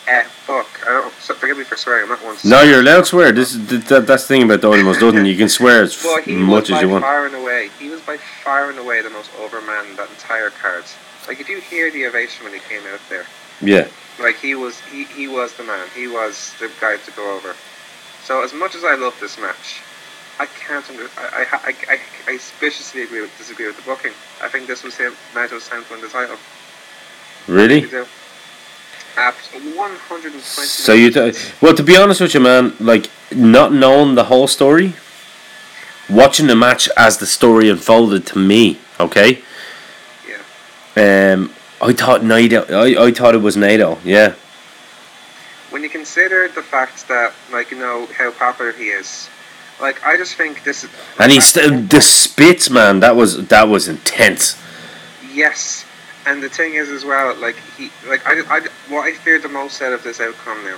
eh, fuck. I don't, so forgive me for swearing. I'm not one. No, you're allowed to swear. This is that, that's the thing about the Animals, doesn't you? You can swear as well, much as you want. Far and away, he was by far and away the most over man in that entire card. Like, if you hear the ovation when he came out there, yeah, like he was he, he was the man. He was the guy to go over. So as much as I love this match, I can't. Under, I, I I I I suspiciously agree with disagree with the booking. I think this was him. Naito's time to win the title. Really? one hundred twenty. So you th- well, to be honest with you, man, like, not knowing the whole story, watching the match as the story unfolded to me, okay. Yeah. Um, I thought Naito. I, I thought it was Naito. Yeah. When you consider the fact that, like, you know how popular he is. Like, I just think this is... And he's... St- the spits, man, that was that was intense. Yes. And the thing is, as well, like, he... Like, I... I what I feared the most out of this outcome now,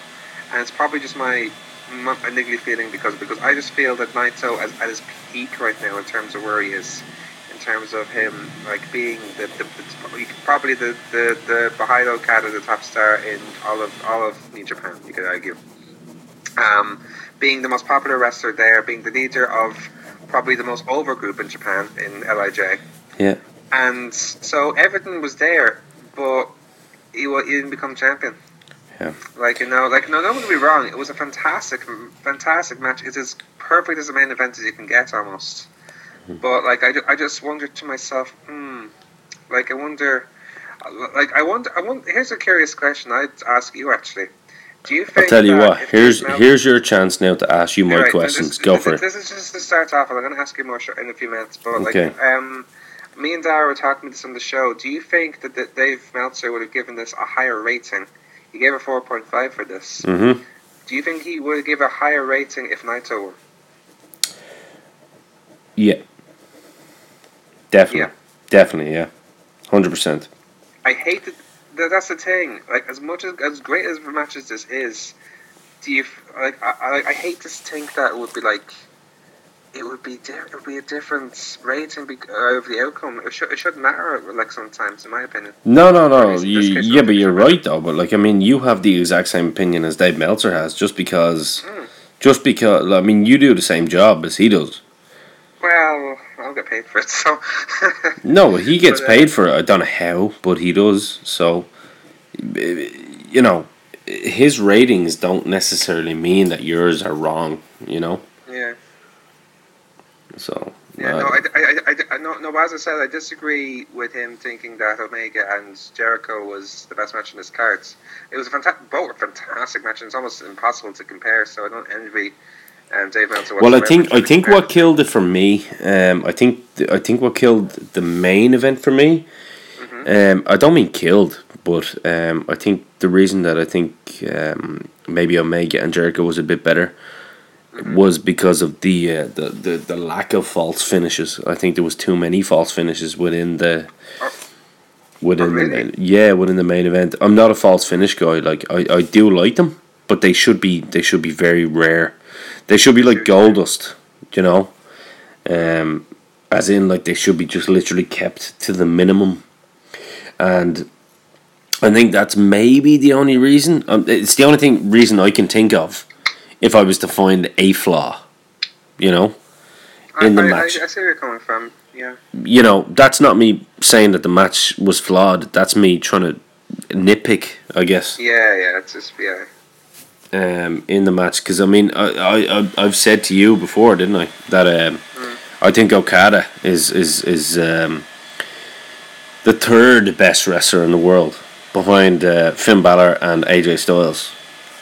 and it's probably just my niggly feeling because because I just feel that Naito is at his peak right now in terms of where he is, in terms of him, like, being the... the, the probably the, the, the Bahado cat of the top star in all of, all of New Japan, you could argue. Um... being the most popular wrestler there, being the leader of probably the most over group in Japan, in L I J. Yeah. And so everything was there, but he, he didn't become champion. Yeah. Like, you know, like, no, don't get me wrong, it was a fantastic, fantastic match. It's as perfect as a main event as you can get, almost. Mm-hmm. But, like, I, I just wondered to myself, hmm, like, I wonder, like, I wonder, I wonder, here's a curious question I'd ask you, actually. Do you think I'll tell you what, here's now, here's your chance now to ask you my right, questions. This, Go this, for it. This is just to start off, and I'm going to ask you more in a few minutes. But, like, okay. um, me and Dara were talking about this on the show. Do you think that, that Dave Meltzer would have given this a higher rating? He gave a four point five for this. Mm-hmm. Do you think he would give a higher rating if Naito were? Yeah. Definitely. Yeah. Definitely, yeah. one hundred percent. I hate that. That's the thing. Like, as much as as great as a match as this is, do you like? I I, I hate to think that it would be like, it would be di- it would be a different rating be- uh, of the outcome. It should it shouldn't matter. Like, sometimes, in my opinion. No, no, no. You, yeah, but you're right though. But, like, I mean, you have the exact same opinion as Dave Meltzer has, just because, mm. just because. I mean, you do the same job as he does. Well, I'll get paid for it, so... No, he gets but, uh, paid for it. I don't know how, but he does, so... You know, his ratings don't necessarily mean that yours are wrong, you know? Yeah. So... Yeah, uh, no, I, I, I, I, no, no, as I said, I disagree with him thinking that Omega and Jericho was the best match in his cards. It was a fantastic... Both a fantastic match, and it's almost impossible to compare, so I don't envy... Um, Dave Meltzer, well, I think I think what killed it for me, um, I think th- I think what killed the main event for me, mm-hmm. um, I don't mean killed, but um, I think the reason that I think um, maybe Omega and Jericho was a bit better mm-hmm. was because of the, uh, the the the lack of false finishes. I think there was too many false finishes within the within oh, really? the, yeah within the main event. I'm not a false finish guy. Like, I, I do like them, but they should be they should be very rare. They should be like Goldust, you know, um, as in, like, they should be just literally kept to the minimum, and I think that's maybe the only reason. Um, it's the only thing reason I can think of if I was to find a flaw, you know, in the I, I, match. I, I see where you're coming from. Yeah. You know, that's not me saying that the match was flawed. That's me trying to nitpick, I guess. Yeah, yeah, it's just yeah. Um, in the match, because I mean, I I I've said to you before, didn't I, that um, mm. I think Okada is is is um, the third best wrestler in the world behind uh, Finn Balor and A J Styles.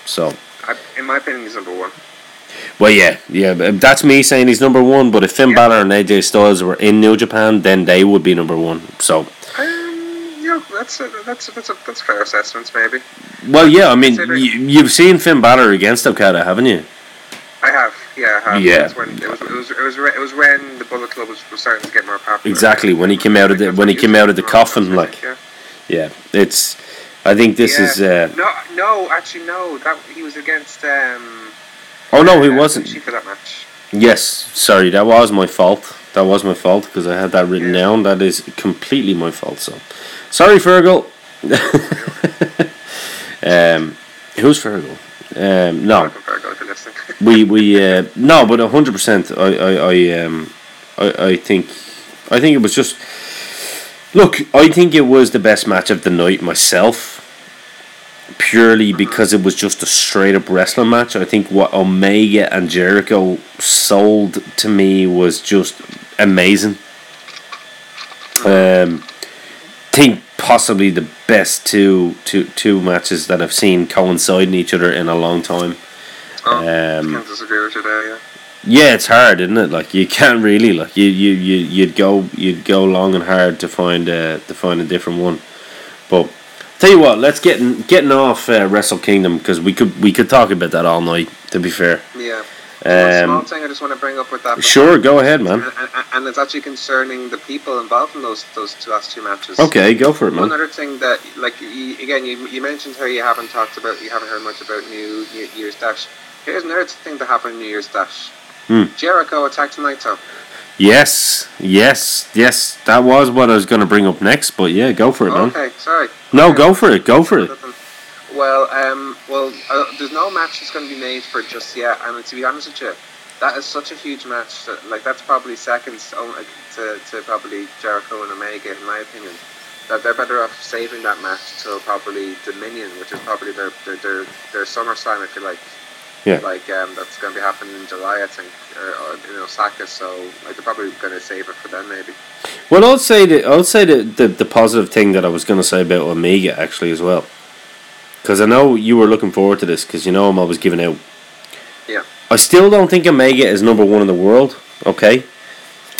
So, I, in my opinion, he's number one. Well, yeah, yeah, that's me saying he's number one. But if Finn yeah. Balor and A J Styles were in New Japan, then they would be number one. So. Um. That's a, that's a, that's a, that's fair assessments, maybe. Well, yeah, I mean, you, you've seen Finn Balor against Okada, haven't you? I have, yeah, I have. Yeah. It was when it was, it was, it was, it was when the Bullet Club was, was starting to get more popular. Exactly, when he came out of the when he came out of the coffin, like, yeah. yeah, it's I think this yeah. is... Uh, no, no, actually, no. That he was against... Um, oh, no, he uh, wasn't. For that match. Yes, sorry, that was my fault. That was my fault, because I had that written yeah. down. That is completely my fault, so... Sorry, Fergal. um, who's Fergal? Um, no. Fergal to listen. we, we, uh, no, but one hundred percent, I, I, I, um, I, I think... I think it was just... Look, I think it was the best match of the night myself, purely because it was just a straight up wrestling match. I think what Omega and Jericho sold to me was just amazing. Um, think possibly the best two, two, two matches that I've seen coinciding each other in a long time. Oh, um, I can't disagree with you there, yeah. Yeah, it's hard, isn't it? Like you can't really like you you you you'd go you'd go long and hard to find uh, to find a different one. But tell you what, let's get in, getting off uh, Wrestle Kingdom, because we could we could talk about that all night. To be fair, yeah. Um, one small thing I just want to bring up with that. Sure, go ahead, man. And, and, and it's actually concerning the people involved in those those two last two matches. Okay, go for it, man. One other thing that, like, you, again, you you mentioned how you haven't talked about you haven't heard much about New Year's Dash. Here's another thing that happened in New Year's Dash. Mm. Jericho attacked Naito. Yes, yes, yes. That was what I was going to bring up next, but yeah, go for it, man. Okay, sorry. No, okay. go for it, go for it. Well, um, well, uh, there's no match that's going to be made for just yet, and to be honest with you, that is such a huge match. That, like, that's probably seconds to, to probably Jericho and Omega, in my opinion. That they're better off saving that match till probably Dominion, which is probably their their their, their SummerSlam, if you like. Yeah. Like um, that's going to be happening in July, I think, or, or in Osaka. So like they're probably going to save it for then, maybe. Well, I'll say the I'll say the, the, the positive thing that I was going to say about Omega actually as well, because I know you were looking forward to this, because you know I'm always giving out. Yeah. I still don't think Omega is number one in the world. Okay.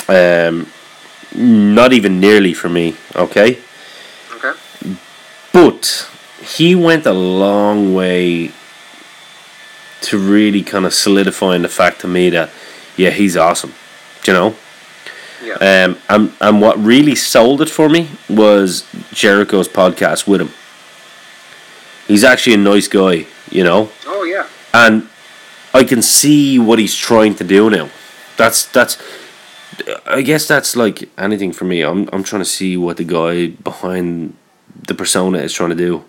Um, not even nearly for me. Okay. Okay. But he went a long way to really kind of solidifying the fact to me that, yeah, he's awesome, do you know? Yeah. Um, and, and what really sold it for me was Jericho's podcast with him. He's actually a nice guy, you know? Oh, yeah. And I can see what he's trying to do now. That's, that's I guess that's like anything for me. I'm, I'm trying to see what the guy behind the persona is trying to do.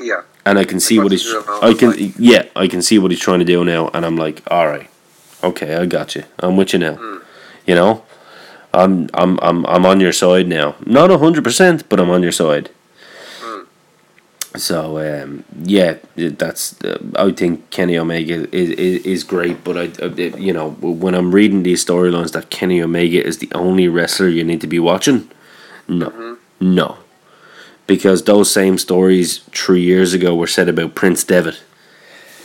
Yeah. And I can see what he's I can like. yeah, I can see what he's trying to do now, and I'm like, alright, okay, I got you. I'm with you now. Mm. You know? I'm I'm I'm I'm on your side now. Not a hundred percent, but I'm on your side. Mm. So um, yeah, that's uh, I think Kenny Omega is is, is great, but I uh, you know, when I'm reading these storylines that Kenny Omega is the only wrestler you need to be watching, no. Mm-hmm. No. Because those same stories three years ago were said about Prince Devitt.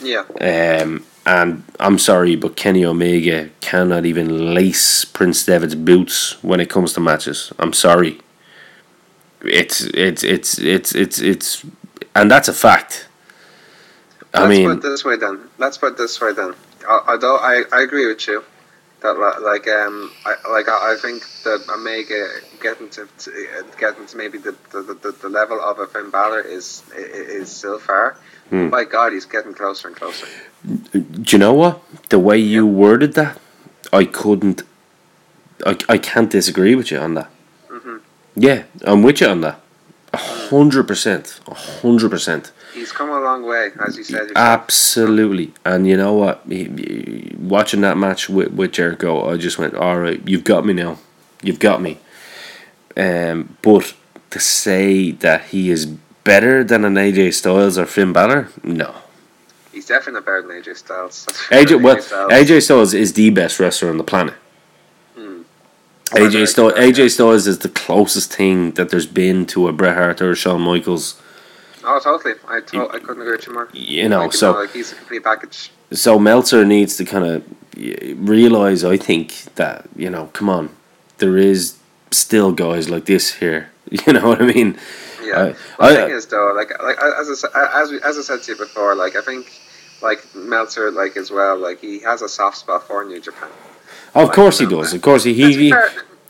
Yeah. Um, and I'm sorry, but Kenny Omega cannot even lace Prince Devitt's boots when it comes to matches. I'm sorry. It's it's it's it's it's it's, and that's a fact. I Let's mean, put it this way then. Let's put it this way then. Although I, I agree with you. That like um I like I think that Omega getting to getting to maybe the the, the, the level of a Finn Balor is is still far. Mm. My God, he's getting closer and closer. Do you know what? The way you yeah. worded that, I couldn't. I I can't disagree with you on that. Mm-hmm. Yeah, I'm with you on that. A hundred percent, a hundred percent. He's come a long way, as you said. Absolutely. And you know what? Watching that match with, with Jericho, I just went, all right, you've got me now. You've got me. Um, but to say that he is better than an A J Styles or Finn Balor, no. He's definitely better than A J Styles. A J, well, Styles. A J Styles is the best wrestler on the planet. Hmm. A J, Styles, A J Styles is the closest thing that there's been to a Bret Hart or a Shawn Michaels. Oh, totally. I to- I couldn't agree with you more. You know, like, so... Know, like, he's a complete package. So Meltzer needs to kind of realise, I think, that, you know, come on, there is still guys like this here. You know what I mean? Yeah. I, the I, thing is, though, like, like as, I, as, we, as I said to you before, like, I think, like, Meltzer, like, as well, like, he has a soft spot for New Japan. Oh, of like, course he does. Of course he... he, he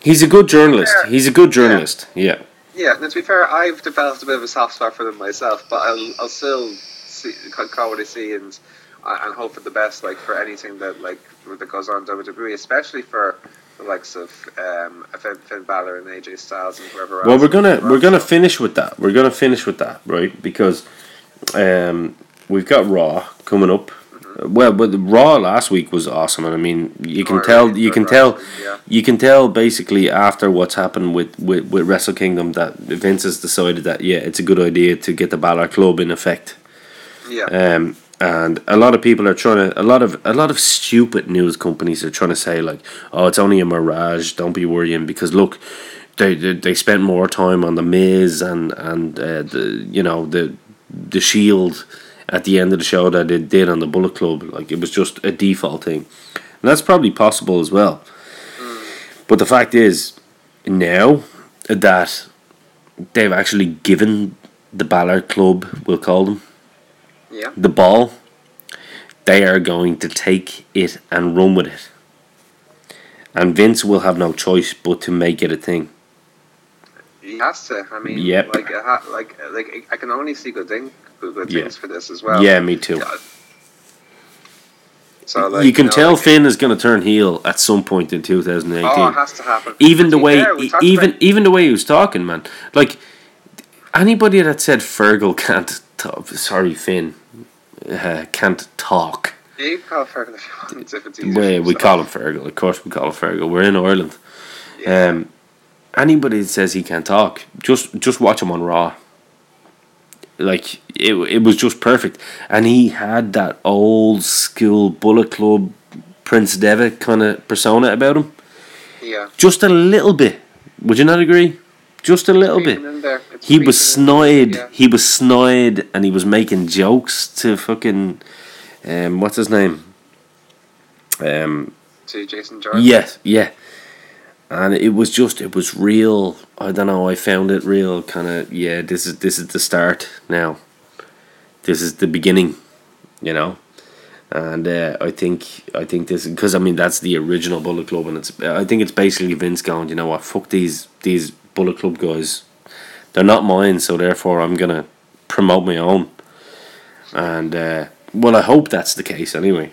he's a good journalist. He's a good journalist. Yeah. yeah. Yeah, and to be fair, I've developed a bit of a soft spot for them myself, but I'll, I'll still see, call what I see and and hope for the best, like, for anything that, like, that goes on in W W E, especially for the likes of um, Finn, Finn Balor and A J Styles and whoever else. Well, we're gonna we're gonna finish with that. We're gonna finish with that, right? Because um, we've got Raw coming up. Well, but Raw last week was awesome, and I mean, you can tell, you can tell, you can tell basically after what's happened with, with, with Wrestle Kingdom that Vince has decided that yeah, it's a good idea to get the Balor Club in effect. Yeah. Um, and a lot of people are trying to, a lot of a lot of stupid news companies are trying to say like, oh, it's only a mirage. Don't be worrying because look, they they, they spent more time on the Miz and and uh, the you know the the Shield at the end of the show that it did on the Bullet Club. Like, it was just a default thing. And that's probably possible as well. Mm. But the fact is, now that they've actually given the Balor Club, we'll call them, yeah, the ball, they are going to take it and run with it. And Vince will have no choice but to make it a thing. He has to. I mean, yep. like, like, like, I can only see good thing. Good yeah. things for this as well. Yeah, me too. God. So like, you can you know, tell like, Finn is going to turn heel at some point in two thousand eighteen. Oh, it has to happen. Even the way, there, even about... even the way he was talking, man. Like anybody that said Fergal can't, talk, sorry Finn, uh, can't talk. Yeah, you can call him Fergal if you want. If it's easier, yeah, we so. call him Fergal. Of course, we call him Fergal. We're in Ireland. Yeah. Um, anybody that says he can't talk, just just watch him on Raw. Like, it it was just perfect. And he had that old school Bullet Club Prince Devitt kind of persona about him. Yeah. Just a little bit. Would you not agree? Just a little bit. He was snide. Yeah. He was snide and he was making jokes to fucking... Um, what's his name? Um, to Jason Jordan? Yes, yeah. And it was just, it was real. I don't know, I found it real kind of, yeah, this is this is the start now. This is the beginning, you know. And uh, I think, I think this, because I mean, that's the original Bullet Club. And it's, I think it's basically Vince going, you know what, fuck these, these Bullet Club guys. They're not mine, so therefore I'm going to promote my own. And, uh, well, I hope that's the case anyway.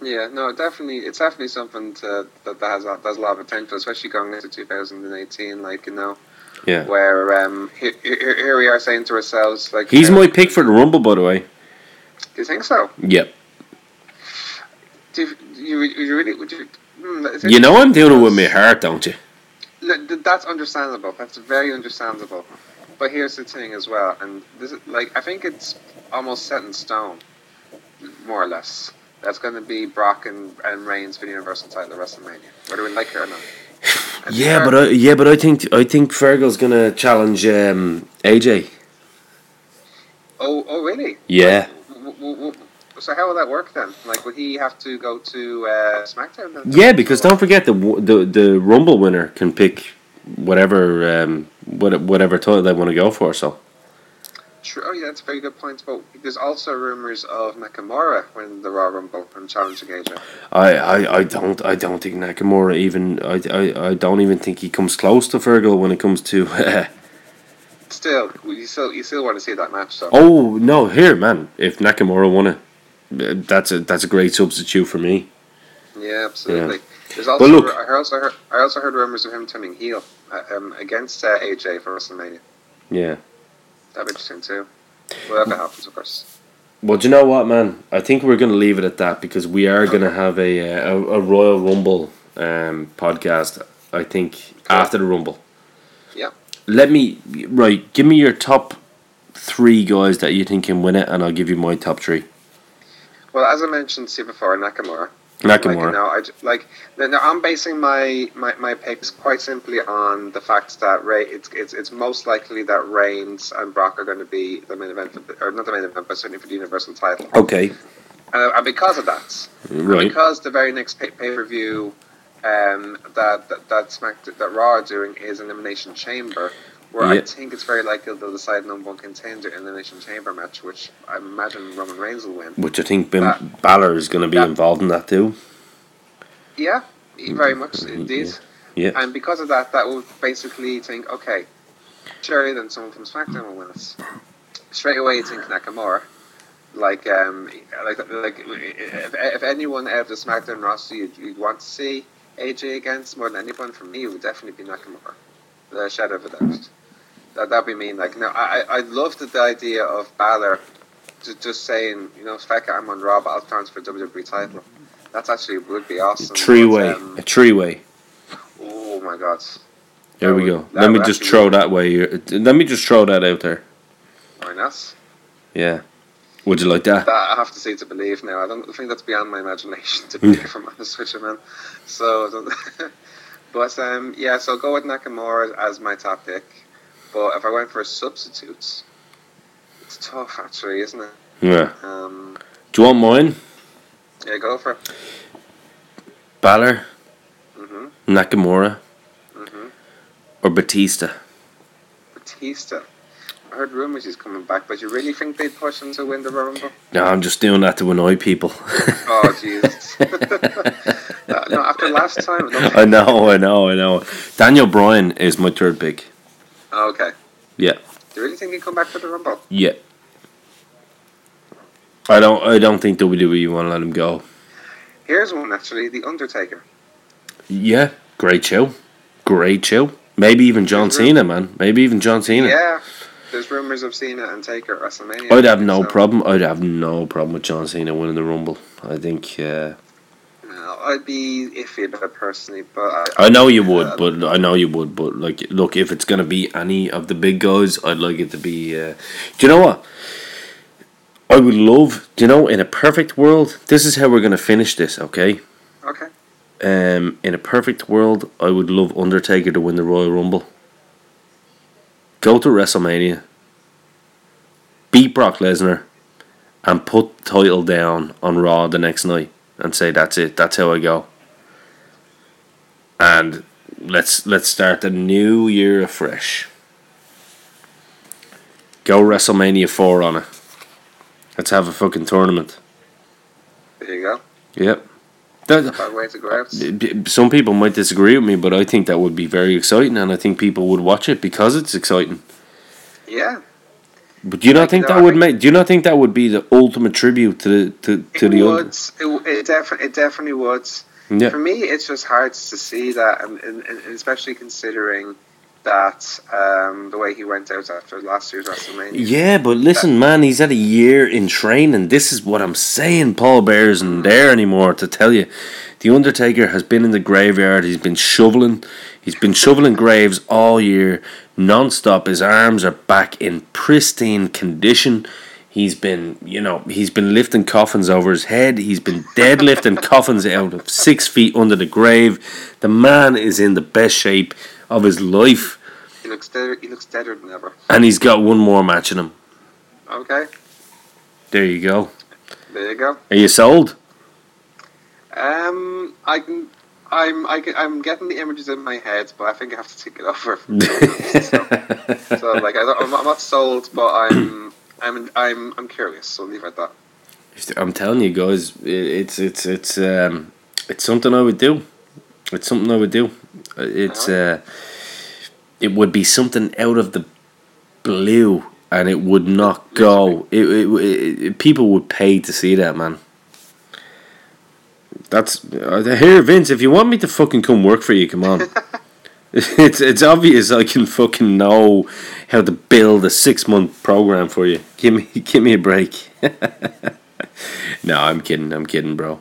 Yeah, no, definitely, it's definitely something to, that has a, has a lot of potential, especially going into two thousand eighteen, like, you know, yeah, where um, here, here we are saying to ourselves, like... He's uh, my pick for the Rumble, by the way. Do you think so? Yep. Do you, you, you really, would you... Hmm, you know I'm dealing with my heart, don't you? That's understandable, that's very understandable. But here's the thing as well, and this is, like, I think it's almost set in stone, more or less. That's going to be Brock and, and Reigns for the Universal title at WrestleMania. Whether we like it or not. yeah, but I, yeah, but I think I think Fergal's going to challenge um, A J. Oh, oh, really? Yeah. W- w- w- so how will that work then? Like, will he have to go to uh, SmackDown? Then? Yeah, because don't forget the the the Rumble winner can pick whatever um, whatever title they want to go for. So. True. Oh yeah, that's a very good point. But there's also rumours of Nakamura winning the Royal Rumble and challenging A J. I, I, I don't I don't think Nakamura even I, I, I don't even think he comes close to Fergal when it comes to. Uh, still, you still you still want to see that match, so. Oh no, here man, if Nakamura won it, that's a that's a great substitute for me. Yeah, absolutely. Yeah. There's also but look, I also heard I also heard rumours of him turning heel um, against uh, A J for WrestleMania. Yeah. That'd be interesting too. Whatever happens, of course. Well, do you know what, man? I think we're going to leave it at that because we are going to have a a, a Royal Rumble um, podcast, I think, cool. after the Rumble. Yeah. Let me... Right, give me your top three guys that you think can win it and I'll give you my top three. Well, as I mentioned see before, Nakamura. Nakamura. Like, you know, I, like, no, I'm basing my, my, my picks quite simply on the fact that Ray, it's it's it's most likely that Reigns and Brock are going to be the main event, for the, or not the main event, but certainly for the Universal title. Okay. Uh, and because of that, right. because the very next pay per view um, that that that, Smack, that Raw are doing is Elimination Chamber, where yep. I think it's very likely they'll decide number one contender in the Elimination Chamber match, which I imagine Roman Reigns will win. Which I think Bim- that, Balor is going to be that, involved in that too. Yeah, very much indeed. Yeah. Yeah. And because of that, that will basically think, okay, Sure, then someone from SmackDown will win it. Straight away, you think Nakamura. Like, um, like, like if, if anyone out of the SmackDown roster you'd, you'd want to see A J against more than anyone, for me, it would definitely be Nakamura. The shadow of a doubt. That that'd be mean. Like, no, I I loved the, the idea of Balor just just saying, you know, feck, I'm on Raw, but I'll transfer W W E title. That's actually would be awesome. Three way, um, a three way. Oh my God. There we go. Let me just throw that way. Let me just throw that out there. Why not? Yeah. Would you like that? that? I have to say to believe now. I don't think that's beyond my imagination, to be if I'm honest with you, man. So, but um, yeah, so go with Nakamura as my top pick. But if I went for substitutes, it's tough, actually, isn't it? Yeah. Um, Do you want mine? Yeah, go for it. Balor, mm-hmm. Nakamura, mm-hmm. or Batista. Batista. I heard rumours he's coming back, but you really think they'd push him to win the Rumble? No, I'm just doing that to annoy people. Oh, Jesus. no, no, after last time... I, I know, I know, I know. Daniel Bryan is my third pick. Oh, okay. Yeah. Do you really think he'd come back for the Rumble? Yeah. I don't I don't think W W E want to let him go. Here's one, actually. The Undertaker. Yeah. Great show. Great show. Maybe even John There's Cena, room. man. Maybe even John Cena. Yeah. There's rumours of Cena and Taker at WrestleMania. I'd have no so. problem. I'd have no problem with John Cena winning the Rumble. I think... Uh, no, I'd be iffy about it personally, but... I, I, I know you would, uh, but... I know you would, but, like, look, if it's going to be any of the big guys, I'd like it to be... Uh, do you know what? I would love... Do you know, in a perfect world... This is how we're going to finish this, okay? Okay. Um, in a perfect world, I would love Undertaker to win the Royal Rumble. Go to WrestleMania, beat Brock Lesnar, and put the title down on Raw the next night, and say that's it, that's how I go. And let's let's start the new year afresh. Go WrestleMania four on it. Let's have a fucking tournament. There you go. Yep. That, way to go out. Some people might disagree with me, but I think that would be very exciting, and I think people would watch it because it's exciting. Yeah. But do you I not think, think that, that would make? Do you not think that would be the ultimate tribute to the to, to it the? Would. It, it definitely it definitely would. Yeah. For me, it's just hard to see that, and, and, and especially considering that um, the way he went out after last year's WrestleMania. Yeah, but listen, that, man, he's had a year in training. This is what I'm saying. Paul Bear isn't there anymore to tell you. The Undertaker has been in the graveyard. He's been shoveling. He's been shoveling graves all year, non-stop. His arms are back in pristine condition. He's been, you know, he's been lifting coffins over his head. He's been deadlifting coffins out of six feet under the grave. The man is in the best shape of his life. He looks deader, he looks deader than ever. And he's got one more match in him. Okay. There you go. There you go. Are you sold? Um, I can, I'm, I can, I'm getting the images in my head, but I think I have to take it over. From so, so, like, I don't, I'm not sold, but I'm, I'm, I'm, I'm curious. So leave it at that. I'm telling you guys, it's, it's, it's, um, it's something I would do. It's something I would do. It's uh, it would be something out of the blue, and it would not go. It, it, it, it people would pay to see that, man. That's uh, here, Vince. If you want me to fucking come work for you, come on. it's it's obvious I can fucking know how to build a six month program for you. Give me give me a break. No, I'm kidding. I'm kidding, bro.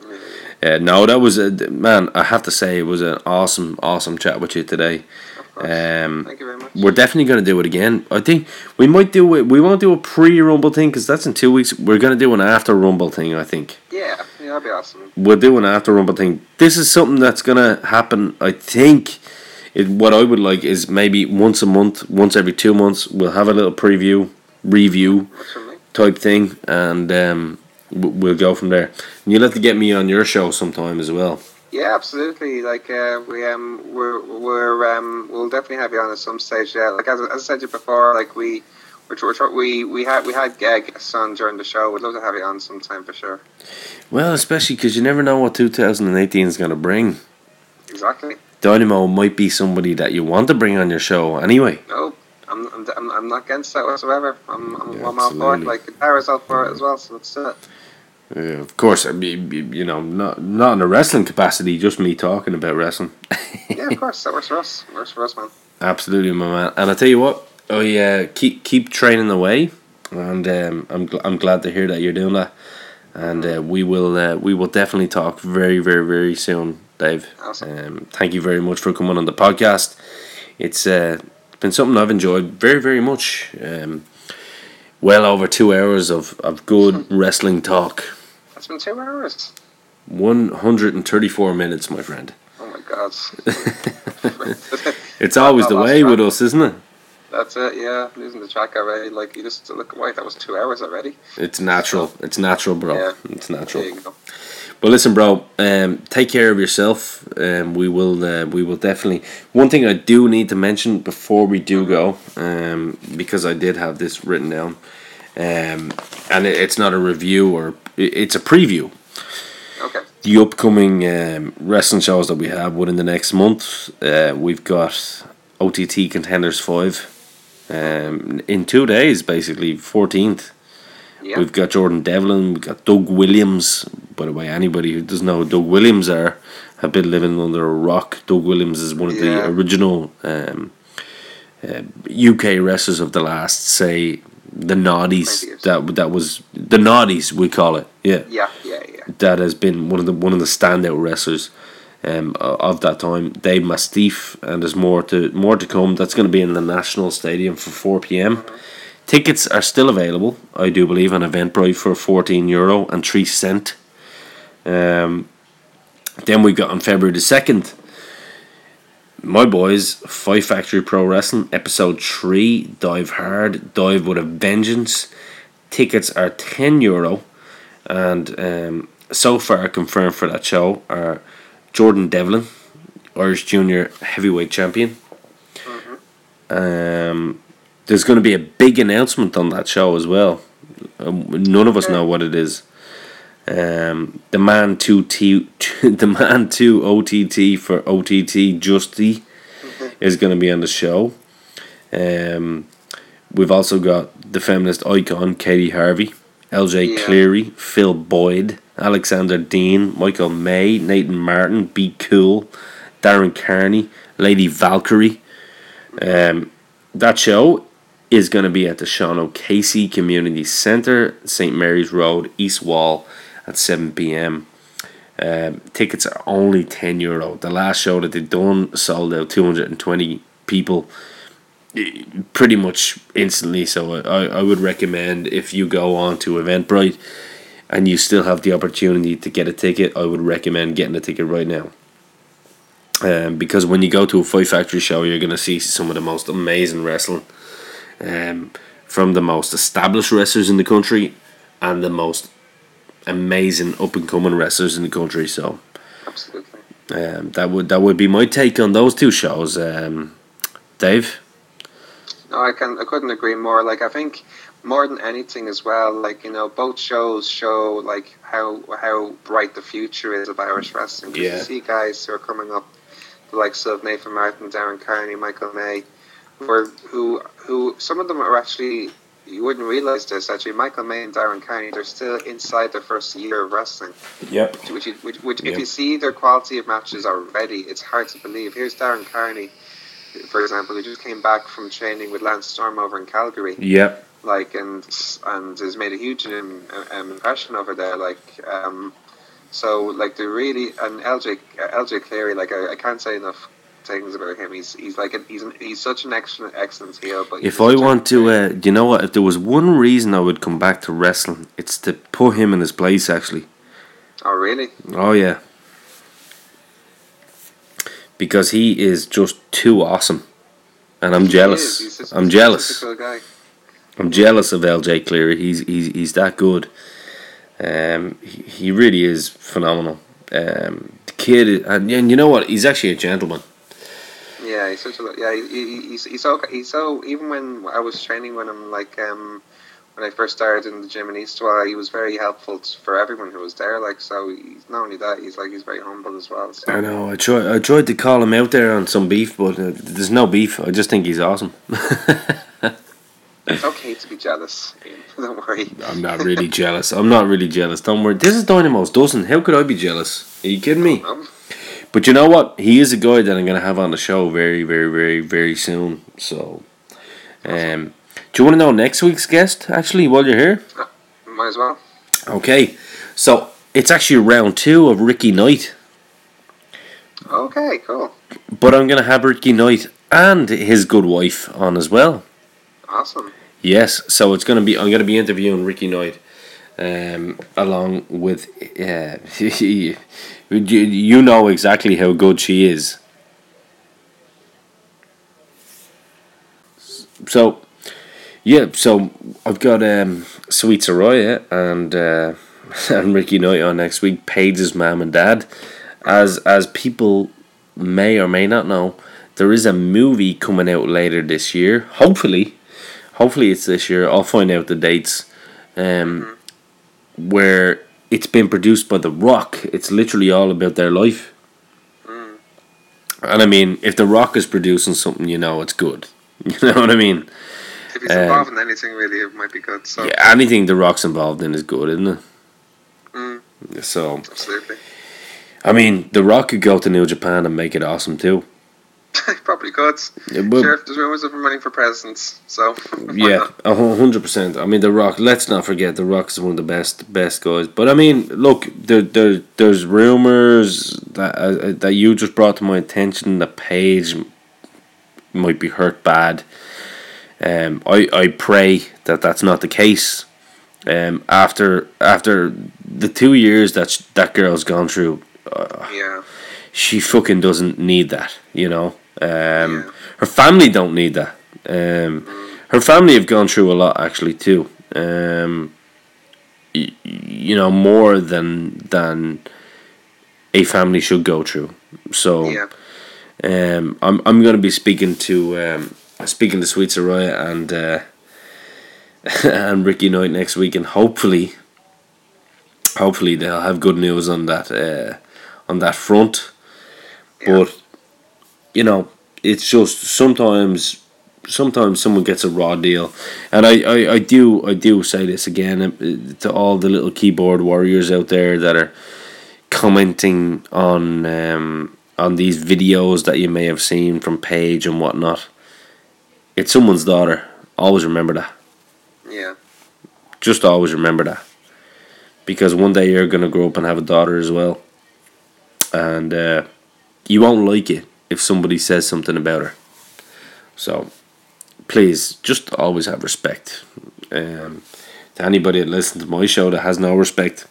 Uh, no, that was a man. I have to say, it was an awesome, awesome chat with you today. Of course. Um, Thank you very much. We're definitely going to do it again. I think we might do it. We won't do a pre-Rumble thing because that's in two weeks. We're going to do an after-Rumble thing, I think. Yeah, yeah, that'd be awesome. We'll do an after-Rumble thing. This is something that's going to happen. I think it, what I would like is maybe once a month, once every two months, we'll have a little preview, review type thing, and. Um, We'll go from there. And you'll have to get me on your show sometime as well. Yeah, absolutely. Like uh, we um we're we're um we'll definitely have you on at some stage. Yeah, like as, as I said to you before, like we we're, we we had we had guests on during the show. We'd love to have you on sometime for sure. Well, especially because you never know what two thousand eighteen is going to bring. Exactly. Dynamo might be somebody that you want to bring on your show anyway. No, I'm I'm, I'm not against that whatsoever. I'm I'm, yeah, I'm all for it. Like Guitarra's all for it as well, so that's it. Yeah, of course, I mean, you know, not not in a wrestling capacity, just me talking about wrestling. Yeah, of course, that works for us. Works for us, man. Absolutely, my man. And I tell you what, oh yeah, keep keep training away, and um, I'm gl- I'm glad to hear that you're doing that. And uh, we will uh, we will definitely talk very very very soon, Dave. Awesome. Um, thank you very much for coming on the podcast. It's uh, been something I've enjoyed very very much. Um, well over two hours of of good wrestling talk. It's been two hours. one hundred thirty-four minutes, my friend. Oh my God. It's always the way track. With us, isn't it? That's it, yeah. Losing the track already. Like, you just look, wait, that was two hours already. It's natural. It's natural, bro. Yeah. It's natural. There you go. But listen, bro, um, take care of yourself. Um, we will uh, we will definitely... One thing I do need to mention before we do go, um, because I did have this written down, um, and it, it's not a review or... It's a preview. Okay. The upcoming um, wrestling shows that we have within the next month, uh, we've got O T T Contenders five um, in two days, basically, fourteenth. Yeah. We've got Jordan Devlin, we've got Doug Williams. By the way, anybody who doesn't know who Doug Williams are have been living under a rock. Doug Williams is one of yeah. the original um, uh, U K wrestlers of the last, say... The Naughties, that that was the Naughties, we call it, yeah. Yeah, yeah, yeah. That has been one of the one of the standout wrestlers, um, of that time. Dave Mastiff, and there's more to more to come. That's going to be in the National Stadium for four p.m. Mm-hmm. Tickets are still available, I do believe, on Eventbrite for fourteen euro and three cent. Um, then we got on February the second. My boys, Five Factory Pro Wrestling, episode three, Dive Hard, Dive with a Vengeance. Tickets are ten euro, and um, so far confirmed for that show are Jordan Devlin, Irish Junior Heavyweight Champion. Mm-hmm. Um, there's going to be a big announcement on that show as well. Um, none of us know what it is. Um, the man to t- the man to O T T for O T T Justy mm-hmm. is going to be on the show. Um, we've also got the feminist icon Katie Harvey, L J yeah. Cleary, Phil Boyd, Alexander Dean, Michael May, Nathan Martin, Be Cool, Darren Kearney, Lady Valkyrie. Um, that show is going to be at the Sean O'Casey Community Centre, Saint Mary's Road, East Wall, at seven p.m. Um, tickets are only ten euro. The last show that they done sold out two hundred twenty people pretty much instantly, so I, I would recommend if you go on to Eventbrite and you still have the opportunity to get a ticket, I would recommend getting a ticket right now, um, because when you go to a Five Factory show, you're going to see some of the most amazing wrestling, um, from the most established wrestlers in the country and the most amazing up and coming wrestlers in the country. So absolutely, um, that would that would be my take on those two shows, um, Dave. No, I can I couldn't agree more. Like, I think more than anything as well, like, you know, both shows show like how how bright the future is of Irish wrestling. Because yeah. you see guys who are coming up, the likes of Nathan Martin, Darren Kearney, Michael May, who are, who who some of them are actually. You wouldn't realise this, actually. Michael May and Darren Kearney, they're still inside their first year of wrestling. Yep. Which, which, which yep. if you see their quality of matches already, it's hard to believe. Here's Darren Kearney, for example, who just came back from training with Lance Storm over in Calgary. Yep. Like, and and has made a huge um, impression over there. Like, um, so, like, they're really... And L J, L J Cleary, like, I, I can't say enough things about him. He's he's like a, he's an, he's such an excellent excellent heel. But if I want to, uh, you know what? If there was one reason I would come back to wrestling, it's to put him in his place. Actually. Oh really? Oh yeah. Because he is just too awesome, and I'm he jealous. He's just, I'm he's jealous. Cool guy. I'm jealous of L J Cleary. He's he's he's that good. Um, he, he really is phenomenal. Um, the kid, and, and you know what? He's actually a gentleman. Yeah, he's such a yeah. He, he, he's he's so he's so. Even when I was training, when I'm like um, when I first started in the gym in Eastwell, he was very helpful to, for everyone who was there. Like, so he's not only that, he's like he's very humble as well. So. I know. I tried I tried to call him out there on some beef, but uh, there's no beef. I just think he's awesome. It's okay to be jealous. Don't worry. I'm not really jealous. I'm not really jealous. Don't worry. This is Dynamo's dozen. How could I be jealous? Are you kidding me? But you know what? He is a guy that I'm going to have on the show very, very, very, very soon. So, um, do you want to know next week's guest, actually, while you're here? Uh, might as well. Okay. So, it's actually round two of Ricky Knight. Okay, cool. But I'm going to have Ricky Knight and his good wife on as well. Awesome. Yes, so it's going to be I'm going to be interviewing Ricky Knight um, along with uh, you know exactly how good she is. So yeah, so I've got um, Sweet Soraya and uh, and Ricky Knight on next week. Paige's mum and dad. As as people may or may not know, there is a movie coming out later this year. Hopefully. Hopefully it's this year. I'll find out the dates. Um, mm. Where it's been produced by The Rock. It's literally all about their life. Mm. And I mean, if The Rock is producing something, you know it's good. You know what I mean? If he's um, involved in anything, really, it might be good. So. Yeah, anything The Rock's involved in is good, isn't it? Mm. So, absolutely. I mean, The Rock could go to New Japan and make it awesome too. Probably could. Yeah, sure, there's rumors of him running for presidents, so yeah, a hundred percent. I mean, The Rock. Let's not forget, The Rock is one of the best, best guys. But I mean, look, there, there there's rumors that uh, that you just brought to my attention that Paige might be hurt bad. Um, I I pray that that's not the case. Um, after after the two years that sh- that girl's gone through, uh, yeah, she fucking doesn't need that, you know. Um, yeah. Her family don't need that. Um, mm. Her family have gone through a lot, actually, too. Um, y- you know, more than than a family should go through. So, yeah. um, I'm I'm gonna be speaking to um, speaking to Sweet Soraya and uh, and Ricky Knight next week, and hopefully, hopefully they'll have good news on that uh, on that front. Yeah. But. You know, it's just sometimes, sometimes someone gets a raw deal, and I, I, I do I do say this again to all the little keyboard warriors out there that are commenting on um, on these videos that you may have seen from Paige and whatnot. It's someone's daughter. Always remember that. Yeah. Just always remember that, because one day you're gonna grow up and have a daughter as well, and uh, you won't like it if somebody says something about her. So please just always have respect. Um, to anybody that listens to my show that has no respect,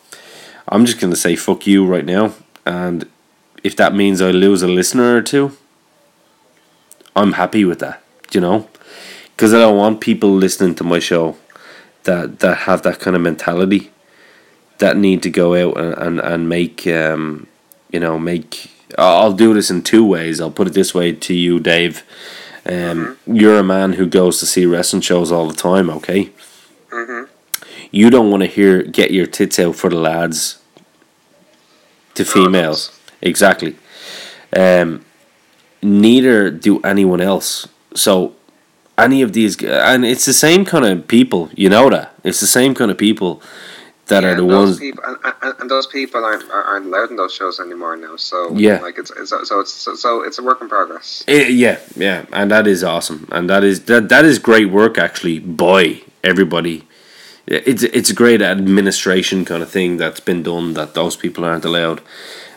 I'm just going to say fuck you right now. And if that means I lose a listener or two, I'm happy with that, you know, because I don't want people listening to my show that, that have that kind of mentality, that need to go out and, and, and make um, you know make I'll do this in two ways. I'll put it this way to you, Dave. Um, mm-hmm. You're a man who goes to see wrestling shows all the time, okay? Mm-hmm. You don't want to hear "get your tits out for the lads" to females. Oh, nice. Exactly. Um, neither do anyone else. So any of these... And it's the same kind of people. You know that. It's the same kind of people... That yeah, are the and ones, people, and, and, and those people aren't aren't allowed in those shows anymore now. So yeah, like it's, it's so it's so, so it's a work in progress. It, yeah, yeah, and that is awesome, and that is that that is great work actually by everybody. It's it's a great administration kind of thing that's been done, that those people aren't allowed.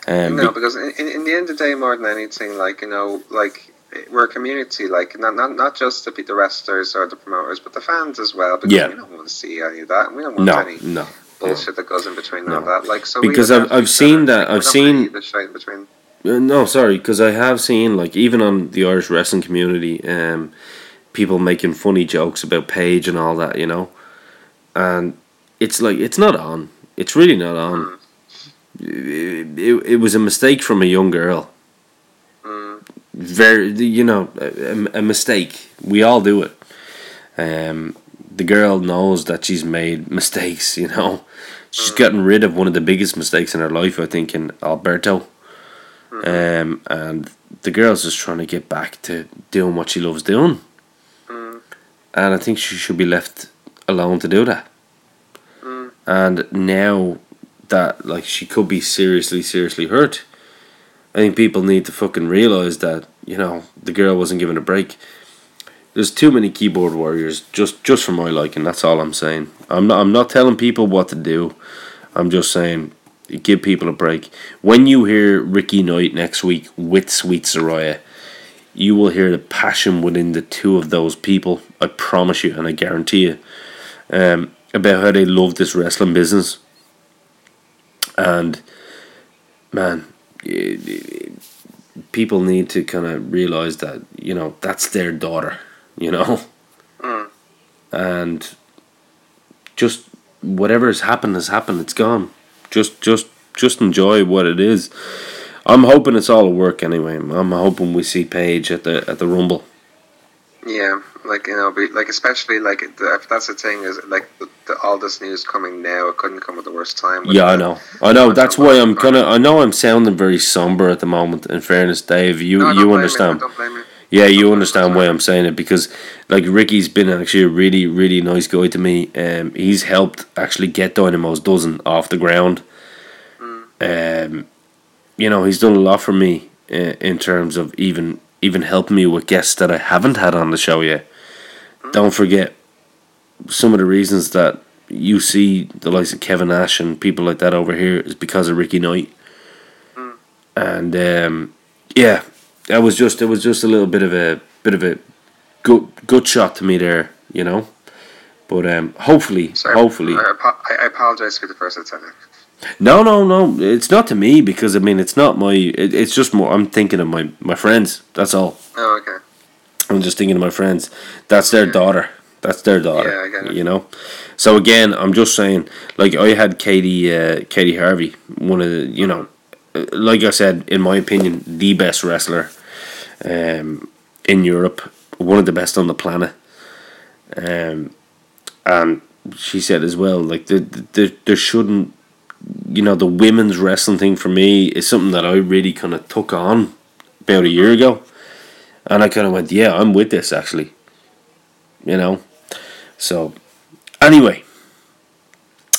Um, no, be- because in, in the end of the day, more than anything, like you know, like. We're a community, like not not not just the the wrestlers or the promoters, but the fans as well. Because yeah. we don't want to see any of that. We don't want no, any no, bullshit no. that goes in between no. all that. Like so, because I've I've seen that I've seen the shit in between. Uh, no, sorry, because I have seen like even on the Irish wrestling community, um, people making funny jokes about Paige and all that, you know, and it's like it's not on. It's really not on. Mm. It, it it was a mistake from a young girl. Very, you know, a, a mistake. We all do it. Um, the girl knows that she's made mistakes. You know, she's gotten rid of one of the biggest mistakes in her life, I think, in Alberto. Um, and the girl's just trying to get back to doing what she loves doing. and I think she should be left alone to do that. Mm. And now that, like, she could be seriously, seriously hurt, I think people need to fucking realise that, you know, the girl wasn't given a break. There's too many keyboard warriors, just just for my liking. That's all I'm saying. I'm not I'm not telling people what to do. I'm just saying, give people a break. When you hear Ricky Knight next week with Sweet Saraya, you will hear the passion within the two of those people. I promise you, and I guarantee you, um, about how they love this wrestling business. And man, people need to kind of realize that, you know, that's their daughter, you know, mm. and just whatever's happened has happened. It's gone. Just, just, just enjoy what it is. I'm hoping it's all a work anyway. I'm hoping we see Paige at the at the Rumble. Yeah, like, you know, like especially like if that's the thing is like the, the, all this news coming now. It couldn't come at the worst time. Yeah, I know, I know. That's why I'm kind of. I know I'm sounding very somber at the moment. In fairness, Dave, you no, you understand. Me, don't blame me. Yeah, you understand why I'm saying it, because like Ricky's been actually a really, really nice guy to me. Um, he's helped actually get Dynamo's Dozen off the ground. Mm. Um, you know, he's done a lot for me uh, in terms of even even helping me with guests that I haven't had on the show yet. Mm. Don't forget some of the reasons that you see the likes of Kevin Nash and people like that over here is because of Ricky Knight. Mm. And um, yeah. It was just, it was just a little bit of a bit of a good good shot to me there, you know. But um, hopefully, Sorry, hopefully. I, I apologize for the first attempt. No, no, no. It's not to me, because I mean, it's not my. It, it's just more. I'm thinking of my, my friends. That's all. Oh, okay. I'm just thinking of my friends. That's their yeah. daughter. That's their daughter. Yeah, I get it. You know. So again, I'm just saying. Like I had Katie, uh, Katie Harvey, one of the, you know, like I said, in my opinion, the best wrestler. Um, in Europe, one of the best on the planet, um, and she said as well, like there, there, there shouldn't, you know, the women's wrestling thing for me is something that I really kind of took on about a year ago, and I kind of went, yeah, I'm with this actually, you know. So, anyway,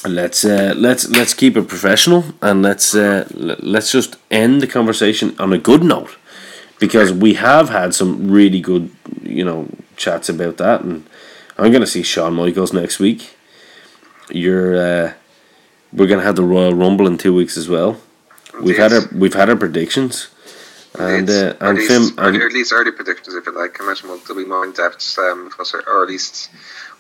let's uh, let's let's keep it professional, and let's uh, let's just end the conversation on a good note. Because we have had some really good, you know, chats about that, and I'm gonna see Shawn Michaels next week. You're, uh, we're gonna have the Royal Rumble in two weeks as well. We've yes. had our we've had our predictions, and uh, and least, film, or and, at least early predictions, if you like. I imagine we'll, there'll be more in depth, um, or at least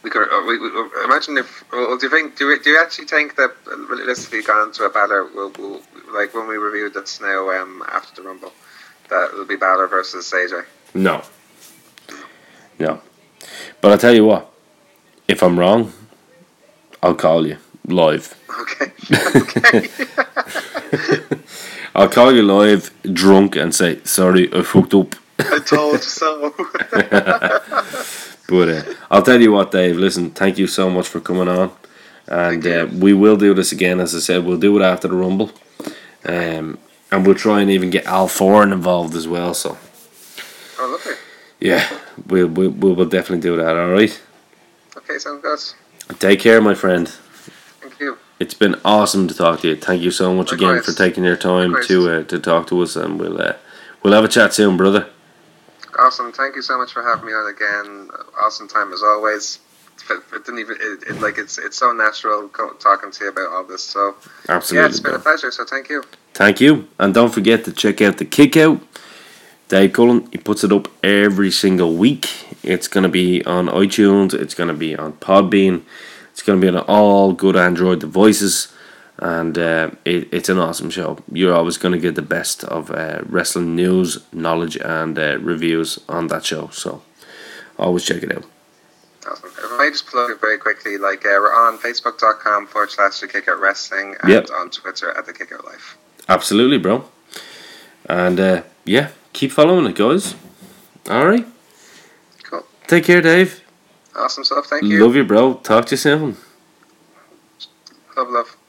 we could. Or we, we, imagine if. Well, do you think? Do, we, do you actually think that realistically, gone to a battle, we'll, we'll, like when we reviewed this now um, after the Rumble? That will be Balor versus A J. No. No. But I'll tell you what. If I'm wrong, I'll call you live. Okay. Okay. I'll call you live, drunk, and say, sorry, I fucked up. I told you so. But uh, I'll tell you what, Dave. Listen, thank you so much for coming on. And uh, we will do this again, as I said. We'll do it after the Rumble. Um... And we'll try and even get Al Foran involved as well. So, oh, lovely. Yeah, we'll, we'll, we'll definitely do that, alright? Okay, sounds good. Take care, my friend. Thank you. It's been awesome to talk to you. Thank you so much Likewise. again for taking your time Likewise. to uh, to talk to us. And we'll, uh, we'll have a chat soon, brother. Awesome. Thank you so much for having me on again. Awesome time as always. It, it didn't even it, it, like it's it's so natural talking to you about all this. So absolutely, yeah, it's been a pleasure. So thank you, thank you, and don't forget to check out The Kickout. Dave Cullen, he puts it up every single week. It's gonna be on iTunes. It's gonna be on Podbean. It's gonna be on all good Android devices, and uh, it, it's an awesome show. You're always gonna get the best of uh, wrestling news, knowledge, and uh, reviews on that show. So always check it out. Awesome. If I just plug it very quickly, like uh, we're on facebook dot com forward slash The Kickout Wrestling, and yep. on Twitter at The Kickout Life. Absolutely, bro. And uh, yeah, keep following it, guys. All right. Cool. Take care, Dave. Awesome stuff. Thank you. Love you, bro. Talk to you soon. Love, love.